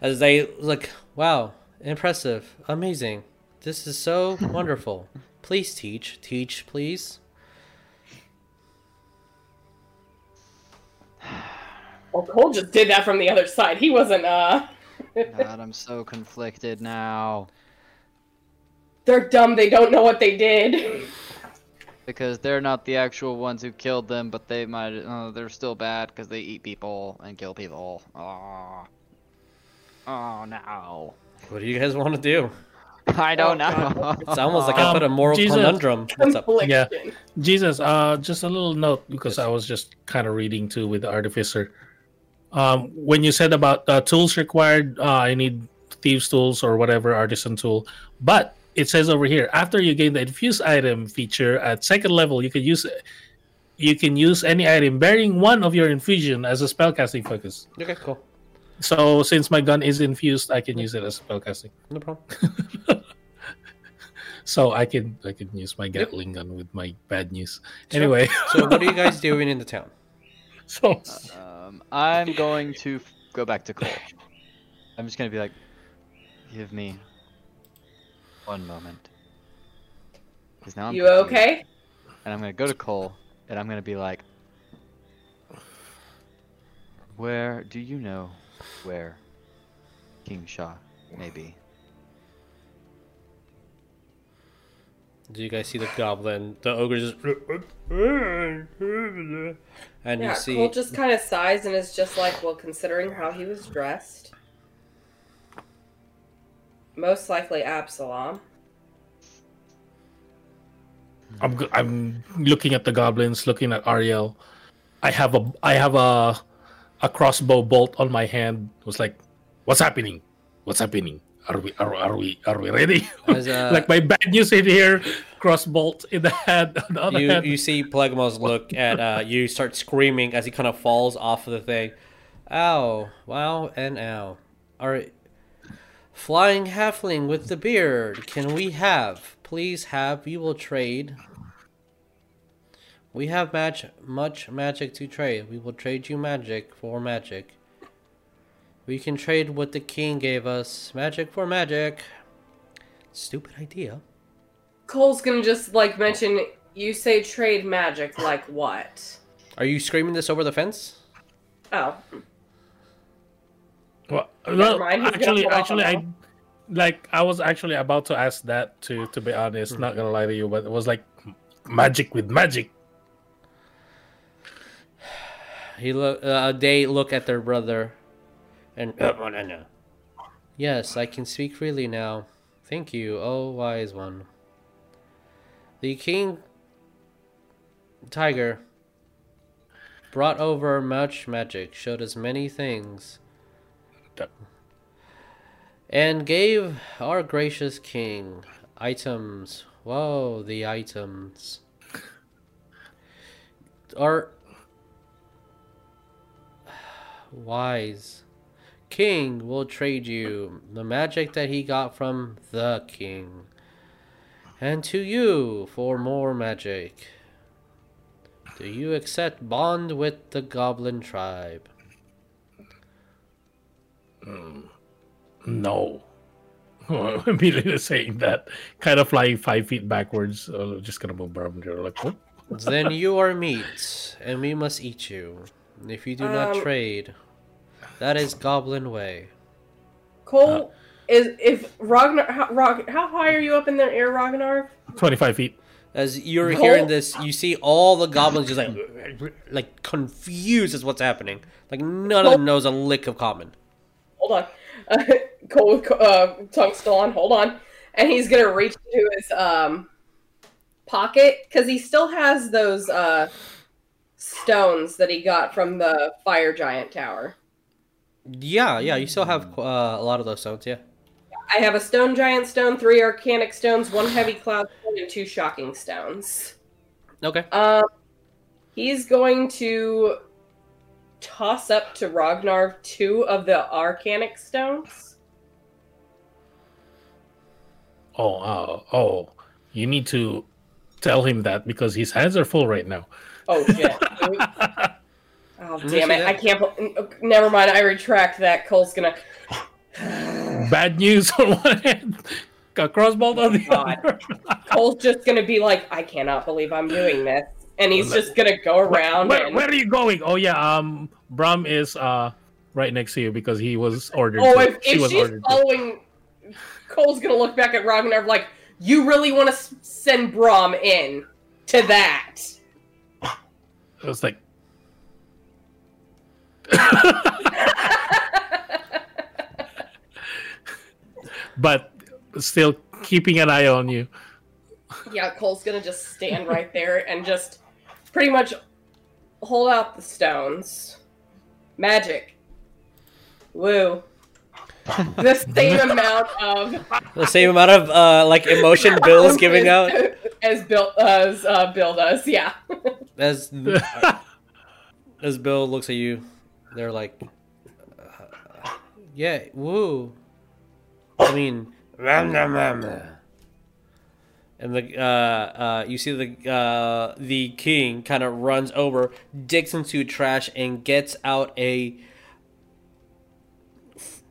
as they like, wow, impressive, amazing, this is so wonderful. Please teach, teach, please. Well, Cole just did that from the other side. He wasn't, uh... God, I'm so conflicted now. They're dumb. They don't know what they did. Because they're not the actual ones who killed them, but they might... Uh, they're still bad because they eat people and kill people. Oh. Oh, no. What do you guys want to do? I don't oh, know. It's almost like um, I put a moral Jesus. conundrum. What's up? Yeah. Jesus, uh, just a little note, because I was just kind of reading, too, with the Artificer. Um, when you said about uh, tools required, uh, I need thieves' tools or whatever artisan tool. But it says over here, after you gain the infused item feature at second level, you can use you can use any item bearing one of your infusion as a spellcasting focus. Okay, cool. So since my gun is infused, I can use it as spellcasting. No problem. So I can I can use my Gatling gun with my bad news. Sure. Anyway. So what are you guys doing in the town? So. Um, I'm going to f go back to Cole. I'm just going to be like, give me one moment. Now I'm you confused. Okay? And I'm going to go to Cole, and I'm going to be like, where do you know where King Shaw may be. Do you guys see the goblin? The ogre just... And yeah, you see... Cole just kind of sighs and is just like, well, considering how he was dressed, most likely Absalom. I'm g I'm looking at the goblins, looking at Ariel. I have a I have a a crossbow bolt on my hand. I was like, what's happening? What's happening? Are we are, are we are we ready? As, uh, like my bad news in here, crossbolt in the head. On the other you hand. You see Plagmos look at uh, you, start screaming as he kind of falls off of the thing. Ow! Wow! And ow! All right, flying halfling with the beard. Can we have? Please have. We will trade. We have match much magic to trade. We will trade you magic for magic. We can trade what the king gave us. Magic for magic. Stupid idea. Cole's gonna just like mention, you say trade magic, like what? Are you screaming this over the fence? Oh. Well, well actually, actually, I... Like, I was actually about to ask that, to, to be honest. Mm-hmm. Not gonna lie to you, but it was like, magic with magic. He look, uh, they look at their brother, and... Yes, I can speak freely now. Thank you, oh wise one. The king tiger brought over much magic, showed us many things. That and gave our gracious king items. Whoa, the items. Our wise king will trade you the magic that he got from the king. And to you for more magic. Do you accept bond with the goblin tribe? Mm. No. Immediately saying that, kind of flying five feet backwards, uh, just gonna move around there like, oh. Then you are meat, and we must eat you. If you do um, not trade, that is goblin way. Cole, uh, is if Ragnar, how, Rog, how high are you up in the air, Rognarv? Twenty-five feet. As you're Cole? hearing this, you see all the goblins just like, like confused as what's happening. Like none Cole? of them knows a lick of common. Hold on. Uh, Cole with uh, tongue still on. Hold on. And he's going to reach into his um, pocket because he still has those uh, stones that he got from the fire giant tower. Yeah, yeah. You still have uh, a lot of those stones, yeah. I have a stone giant stone, three arcanic stones, one heavy cloud stone, and two shocking stones. Okay. Um, he's going to... toss up to Rognarv two of the arcanic stones. Oh, uh, oh! You need to tell him that because his hands are full right now. Oh shit! Oh damn it! I can't. Never mind. I retract that. Cole's gonna. Bad news on one hand. Got crossballed on the other. Cole's just gonna be like, I cannot believe I'm doing this. And he's just gonna go around. Where, where, and... where are you going? Oh yeah, um, Bram is uh right next to you because he was ordered. Oh, to, if, she if was she's ordered following, to. Cole's gonna look back at Ragnar like, "You really want to send Bram in to that?" I was like, but still keeping an eye on you. Yeah, Cole's gonna just stand right there and just. Pretty much hold out the stones. Magic. Woo. The same amount of... The same amount of, uh, like, emotion Bill's giving out? As Bill, as, uh, Bill does, yeah. As, as Bill looks at you, they're like, uh, yeah, woo. I mean... And the uh, uh, you see the uh, the king kind of runs over, digs into trash, and gets out a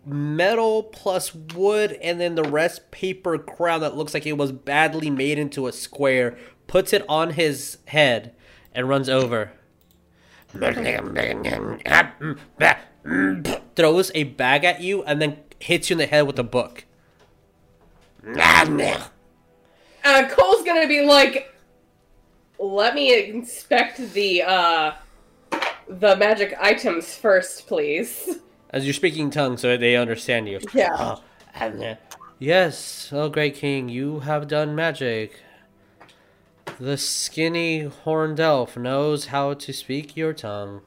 metal plus wood, and then the rest paper crown that looks like it was badly made into a square. Puts it on his head and runs over. throws a bag at you and then hits you in the head with a book. Uh, Cole's gonna be like, let me inspect the, uh, the magic items first, please. As you're speaking tongue, so they understand you. Yeah. Oh, yes, oh great king, you have done magic. The skinny horned elf knows how to speak your tongue.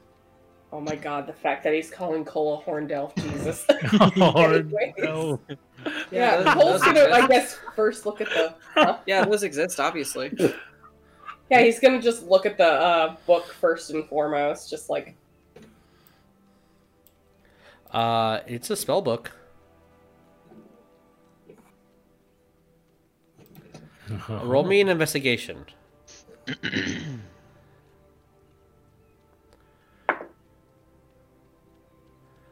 Oh my god, the fact that he's calling Cole a horned elf, Jesus. Horned elf. Yeah, yeah, Cole's gonna, exist. I guess, first look at the... Huh? Yeah, it does exist, obviously. Yeah, he's gonna just look at the uh, book first and foremost, just like... Uh, it's a spell book. Roll me an investigation.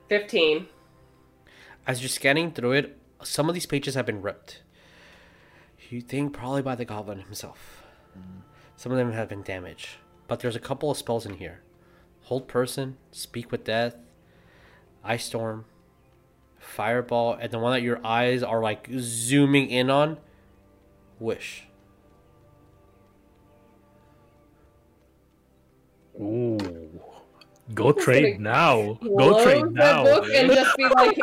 fifteen. As you're scanning through it, some of these pages have been ripped. You think probably by the goblin himself. Mm. Some of them have been damaged. But there's a couple of spells in here. Hold person, speak with death, ice storm, fireball, and the one that your eyes are like zooming in on, wish. Ooh. Go trade now. Go trade now. Book and just be like,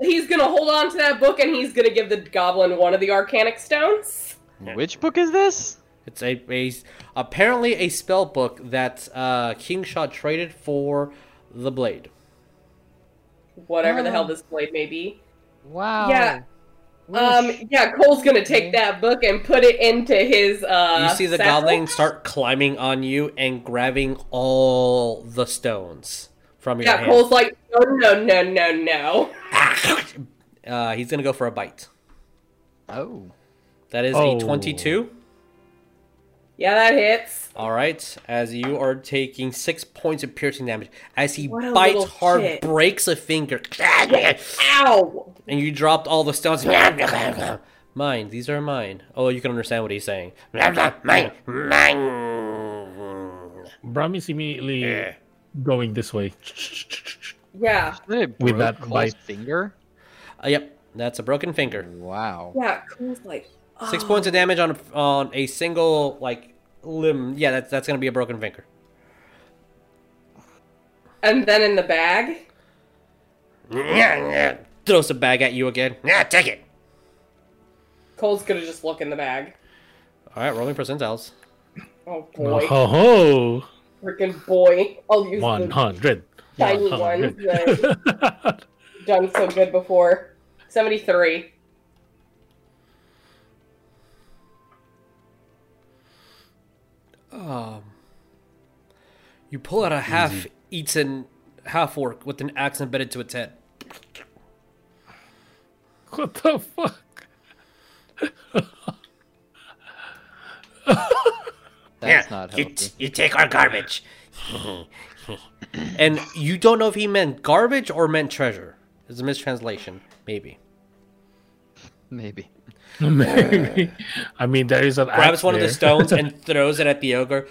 he's going to hold on to that book and he's going to give the goblin one of the arcanic stones. Which book is this? It's a, a apparently a spell book that uh, King Shaw traded for the blade. Whatever wow. the hell this blade may be. Wow. Yeah. Um, yeah, Cole's gonna take that book and put it into his, uh... You see the saddle. Goblin start climbing on you and grabbing all the stones from your hand. Yeah, Cole's like, no, no, no, no, no. Uh, he's gonna go for a bite. Oh. That is oh. a twenty-two. Yeah, that hits. Alright, as you are taking six points of piercing damage. As he bites hard, shit. breaks a finger. Ow! And you dropped all the stones. Mine, these are mine. Oh, you can understand what he's saying. Mine, mine. Bram is immediately yeah. going this way. Yeah. With that bite finger? Uh, yep, that's a broken finger. Wow. Yeah, Cole's like... Six oh. points of damage on a, on a single like limb. Yeah, that's that's gonna be a broken finger. And then in the bag, throws the bag at you again. Yeah, take it. Cole's gonna just look in the bag. All right, rolling percentiles. Oh boy! Oh ho! ho. Freaking boy! I'll use one hundred. Tiny one. Done so good before. Seventy-three. Um, you pull out a half-eaten half-orc with an axe embedded to its head. What the fuck? That's yeah, not helpful. You, t- you take our garbage. And you don't know if he meant garbage or meant treasure. It's a mistranslation. Maybe. Maybe. Maybe. I mean, there is an grabs one there. of the stones and throws it at the ogre.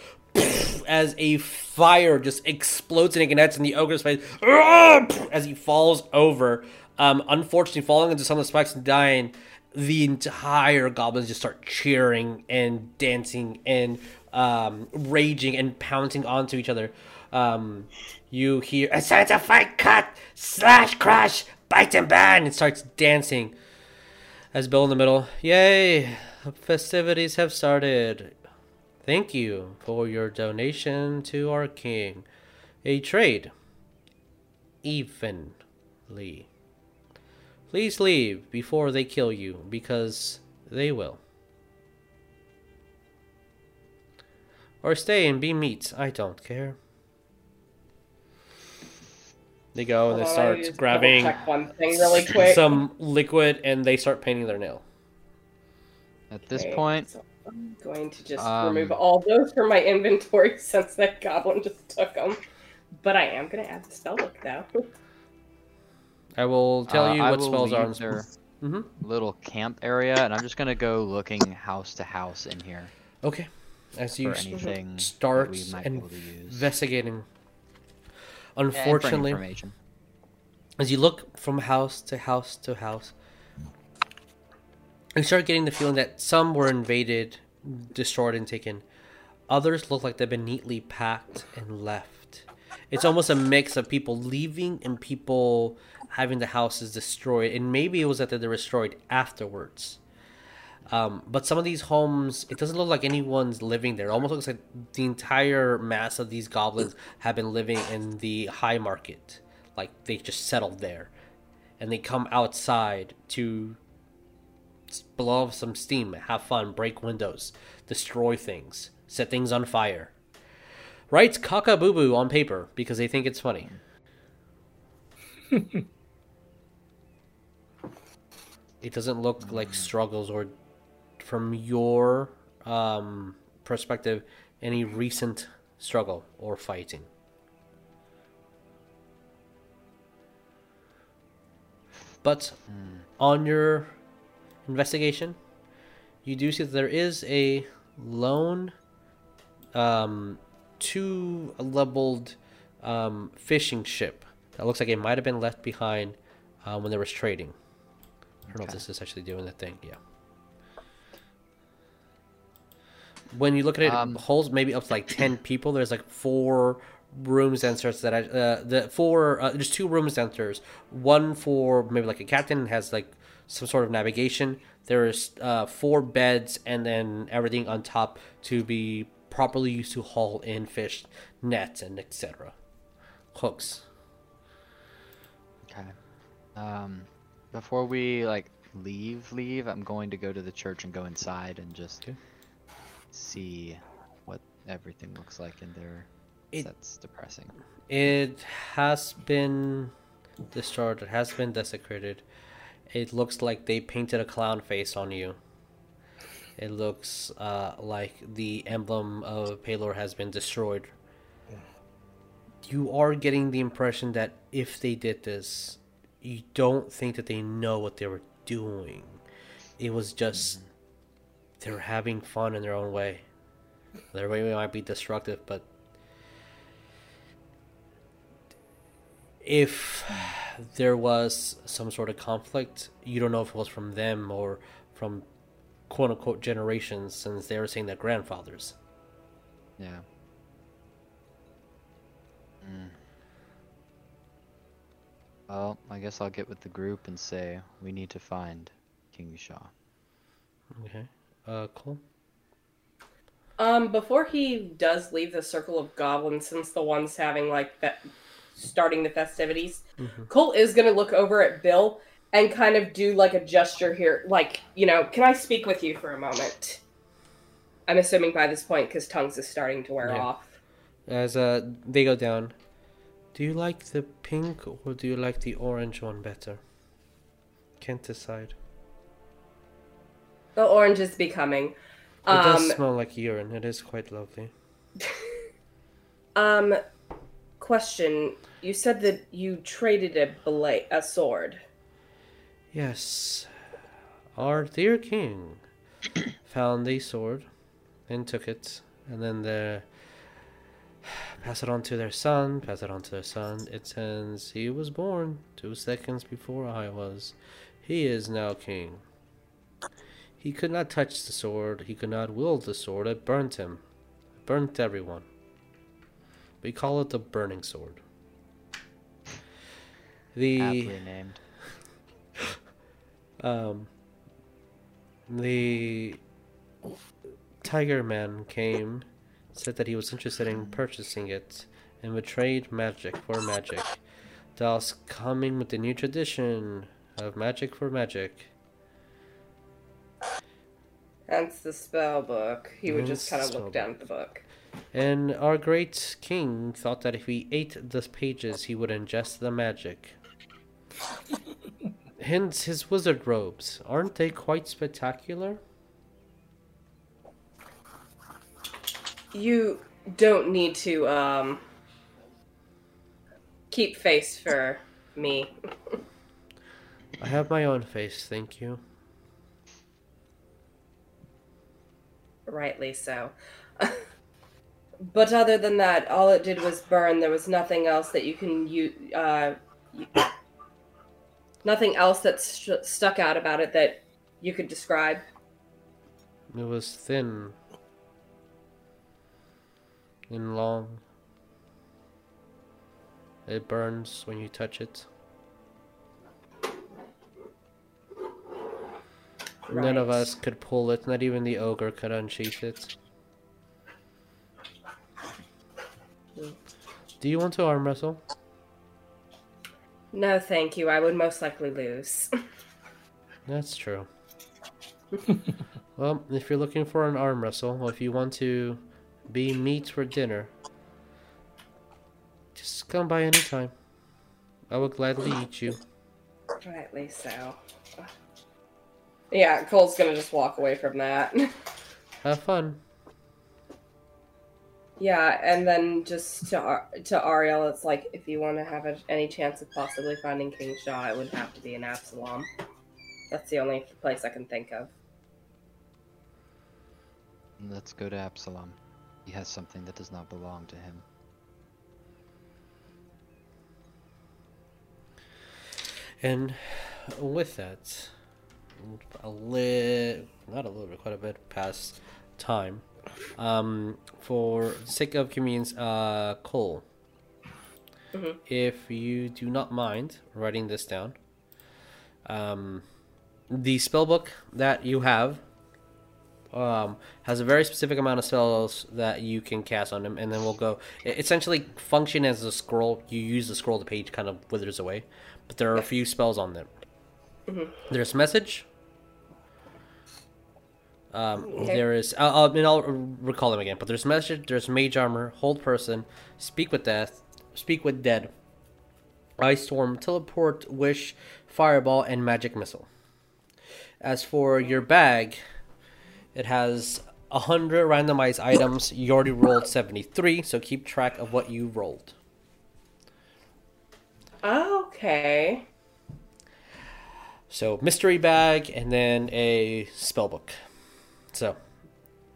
As a fire just explodes and ignites in the ogre's face, as he falls over, um, unfortunately falling into some of the spikes and dying, the entire goblins just start cheering and dancing and um, raging and pouncing onto each other. Um, you hear it's a fight, cut, slash, crash, bite and ban, and starts dancing. As Bill in the middle, yay, festivities have started. Thank you for your donation to our king. A trade. Evenly. Please leave before they kill you, because they will. Or stay and be meat, I don't care. They go and they start oh, grabbing one thing really quick. Some liquid and they start painting their nail. At this okay, point, so I'm going to just um, remove all those from my inventory since that goblin just took them. But I am going to add the spell book though. I will tell uh, you what spells are in their mm-hmm. little camp area, and I'm just going to go looking house to house in here. Okay. As you start investigating. Unfortunately, As you look from house to house to house, you start getting the feeling that some were invaded, destroyed, and taken. Others look like they've been neatly packed and left. It's almost a mix of people leaving and people having the houses destroyed. And maybe it was that they were destroyed afterwards. Um, but some of these homes, it doesn't look like anyone's living there. It almost looks like the entire mass of these goblins have been living in the high market. Like, they just settled there. And they come outside to blow off some steam, have fun, break windows, destroy things, set things on fire. Writes cock-a-boo-boo on paper because they think it's funny. It doesn't look like struggles or, from your um, perspective, any recent struggle or fighting. But mm. on your investigation, you do see that there is a lone um, two-leveled um, fishing ship that looks like it might have been left behind uh, when there was trading. I don't know if this is actually doing the thing. Yeah. When you look at it, um, it holds maybe up to like ten people. There's like four rooms downstairs that I, uh, the four, uh, there's two rooms downstairs. One for maybe like a captain has like some sort of navigation. There's uh, four beds and then everything on top to be properly used to haul in fish, nets, and et cetera. Hooks. Okay. Um. Before we, like, leave, leave, I'm going to go to the church and go inside and just okay. see what everything looks like in there. It, That's depressing. It has been destroyed. It has been desecrated. It looks like they painted a clown face on you. It looks uh, like the emblem of Pelor has been destroyed. You are getting the impression that if they did this, you don't think that they know what they were doing. It was just mm-hmm. they were having fun in their own way. Their way might be destructive, but if there was some sort of conflict, you don't know if it was from them or from quote-unquote generations, since they were saying their grandfathers. Yeah. Mm. Well, I guess I'll get with the group and say we need to find King Shaw. Okay. Uh, Cole? Um, before he does leave the circle of goblins, since the one's having, like, fe- starting the festivities, mm-hmm. Cole is going to look over at Bill and kind of do, like, a gesture here. Like, you know, can I speak with you for a moment? I'm assuming by this point, because tongues is starting to wear yeah. off. As uh, they go down. Do you like the pink or do you like the orange one better? Can't decide. The orange is becoming. It um, does smell like urine. It is quite lovely. um, question. You said that you traded a blade, a sword. Yes. Our dear king found the sword and took it. And then the... Pass it on to their son, pass it on to their son. It says he was born two seconds before I was. He is now king. He could not touch the sword. He could not wield the sword. It burnt him. It burnt everyone. We call it the burning sword. The... Aptly named. um, the tiger man came... said that he was interested in purchasing it and would trade magic for magic, thus coming with the new tradition of magic for magic. That's the spell book. He would That's just kind of look down at the book. And our great king thought that if he ate the pages, he would ingest the magic. Hence his wizard robes. Aren't they quite spectacular? You don't need to, um, keep face for me. I have my own face, thank you. Rightly so. But other than that, all it did was burn. There was nothing else that you can use, uh, Nothing else that st stuck out about it that you could describe. It was thin and long. It burns when you touch it. Right. None of us could pull it, not even the ogre could unsheath it. Do you want to arm wrestle? No, thank you. I would most likely lose. That's true. Well, if you're looking for an arm wrestle, or if you want to be meat for dinner, just come by anytime. I will gladly eat you. Rightly so. Yeah, Cole's gonna just walk away from that. Have fun. Yeah, and then just to to Ariel, it's like, if you want to have a, any chance of possibly finding King Shaw, it would have to be in Absalom. That's the only place I can think of. Let's go to Absalom. He has something that does not belong to him. And with that, a little, not a little bit, quite a bit past time. Um, for the sake of convenience, uh, Cole, mm-hmm. if you do not mind writing this down, um, the spellbook that you have, um, has a very specific amount of spells that you can cast on him, and then we'll go, it essentially function as a scroll. You use the scroll, the page kind of withers away, but there are a few spells on them. Mm-hmm. There's message. Um, okay. There is, I'll, I'll, I'll recall them again, but there's message, there's mage armor, hold person, speak with death, speak with dead, ice storm, teleport, wish, fireball, and magic missile. As for your bag, it has one hundred randomized items. You already rolled seventy-three, so keep track of what you rolled. Okay. So mystery bag and then a spellbook. So,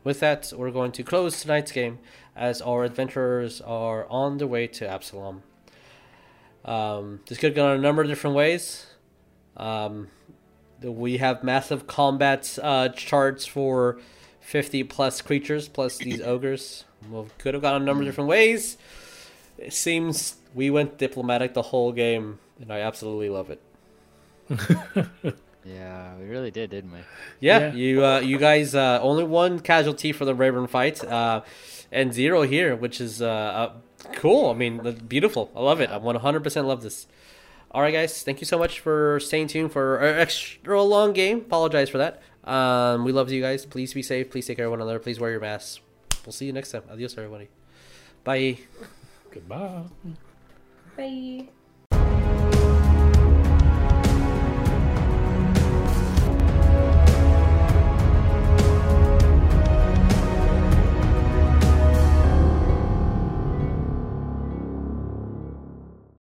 with that, we're going to close tonight's game as our adventurers are on their way to Absalom. Um, this could have gone a number of different ways. Um, we have massive combat uh, charts for fifty plus creatures, plus these ogres. We could have gone a number of different ways. It seems we went diplomatic the whole game, and I absolutely love it. Yeah, we really did, didn't we? Yeah, yeah. you uh, you guys, uh, only one casualty for the Raven fight, uh, and zero here, which is uh, uh, cool. I mean, beautiful. I love it. I one hundred percent love this. All right, guys, thank you so much for staying tuned for an extra long game. Apologize for that. Um, we love you guys. Please be safe. Please take care of one another. Please wear your masks. We'll see you next time. Adios, everybody. Bye. Goodbye. Bye.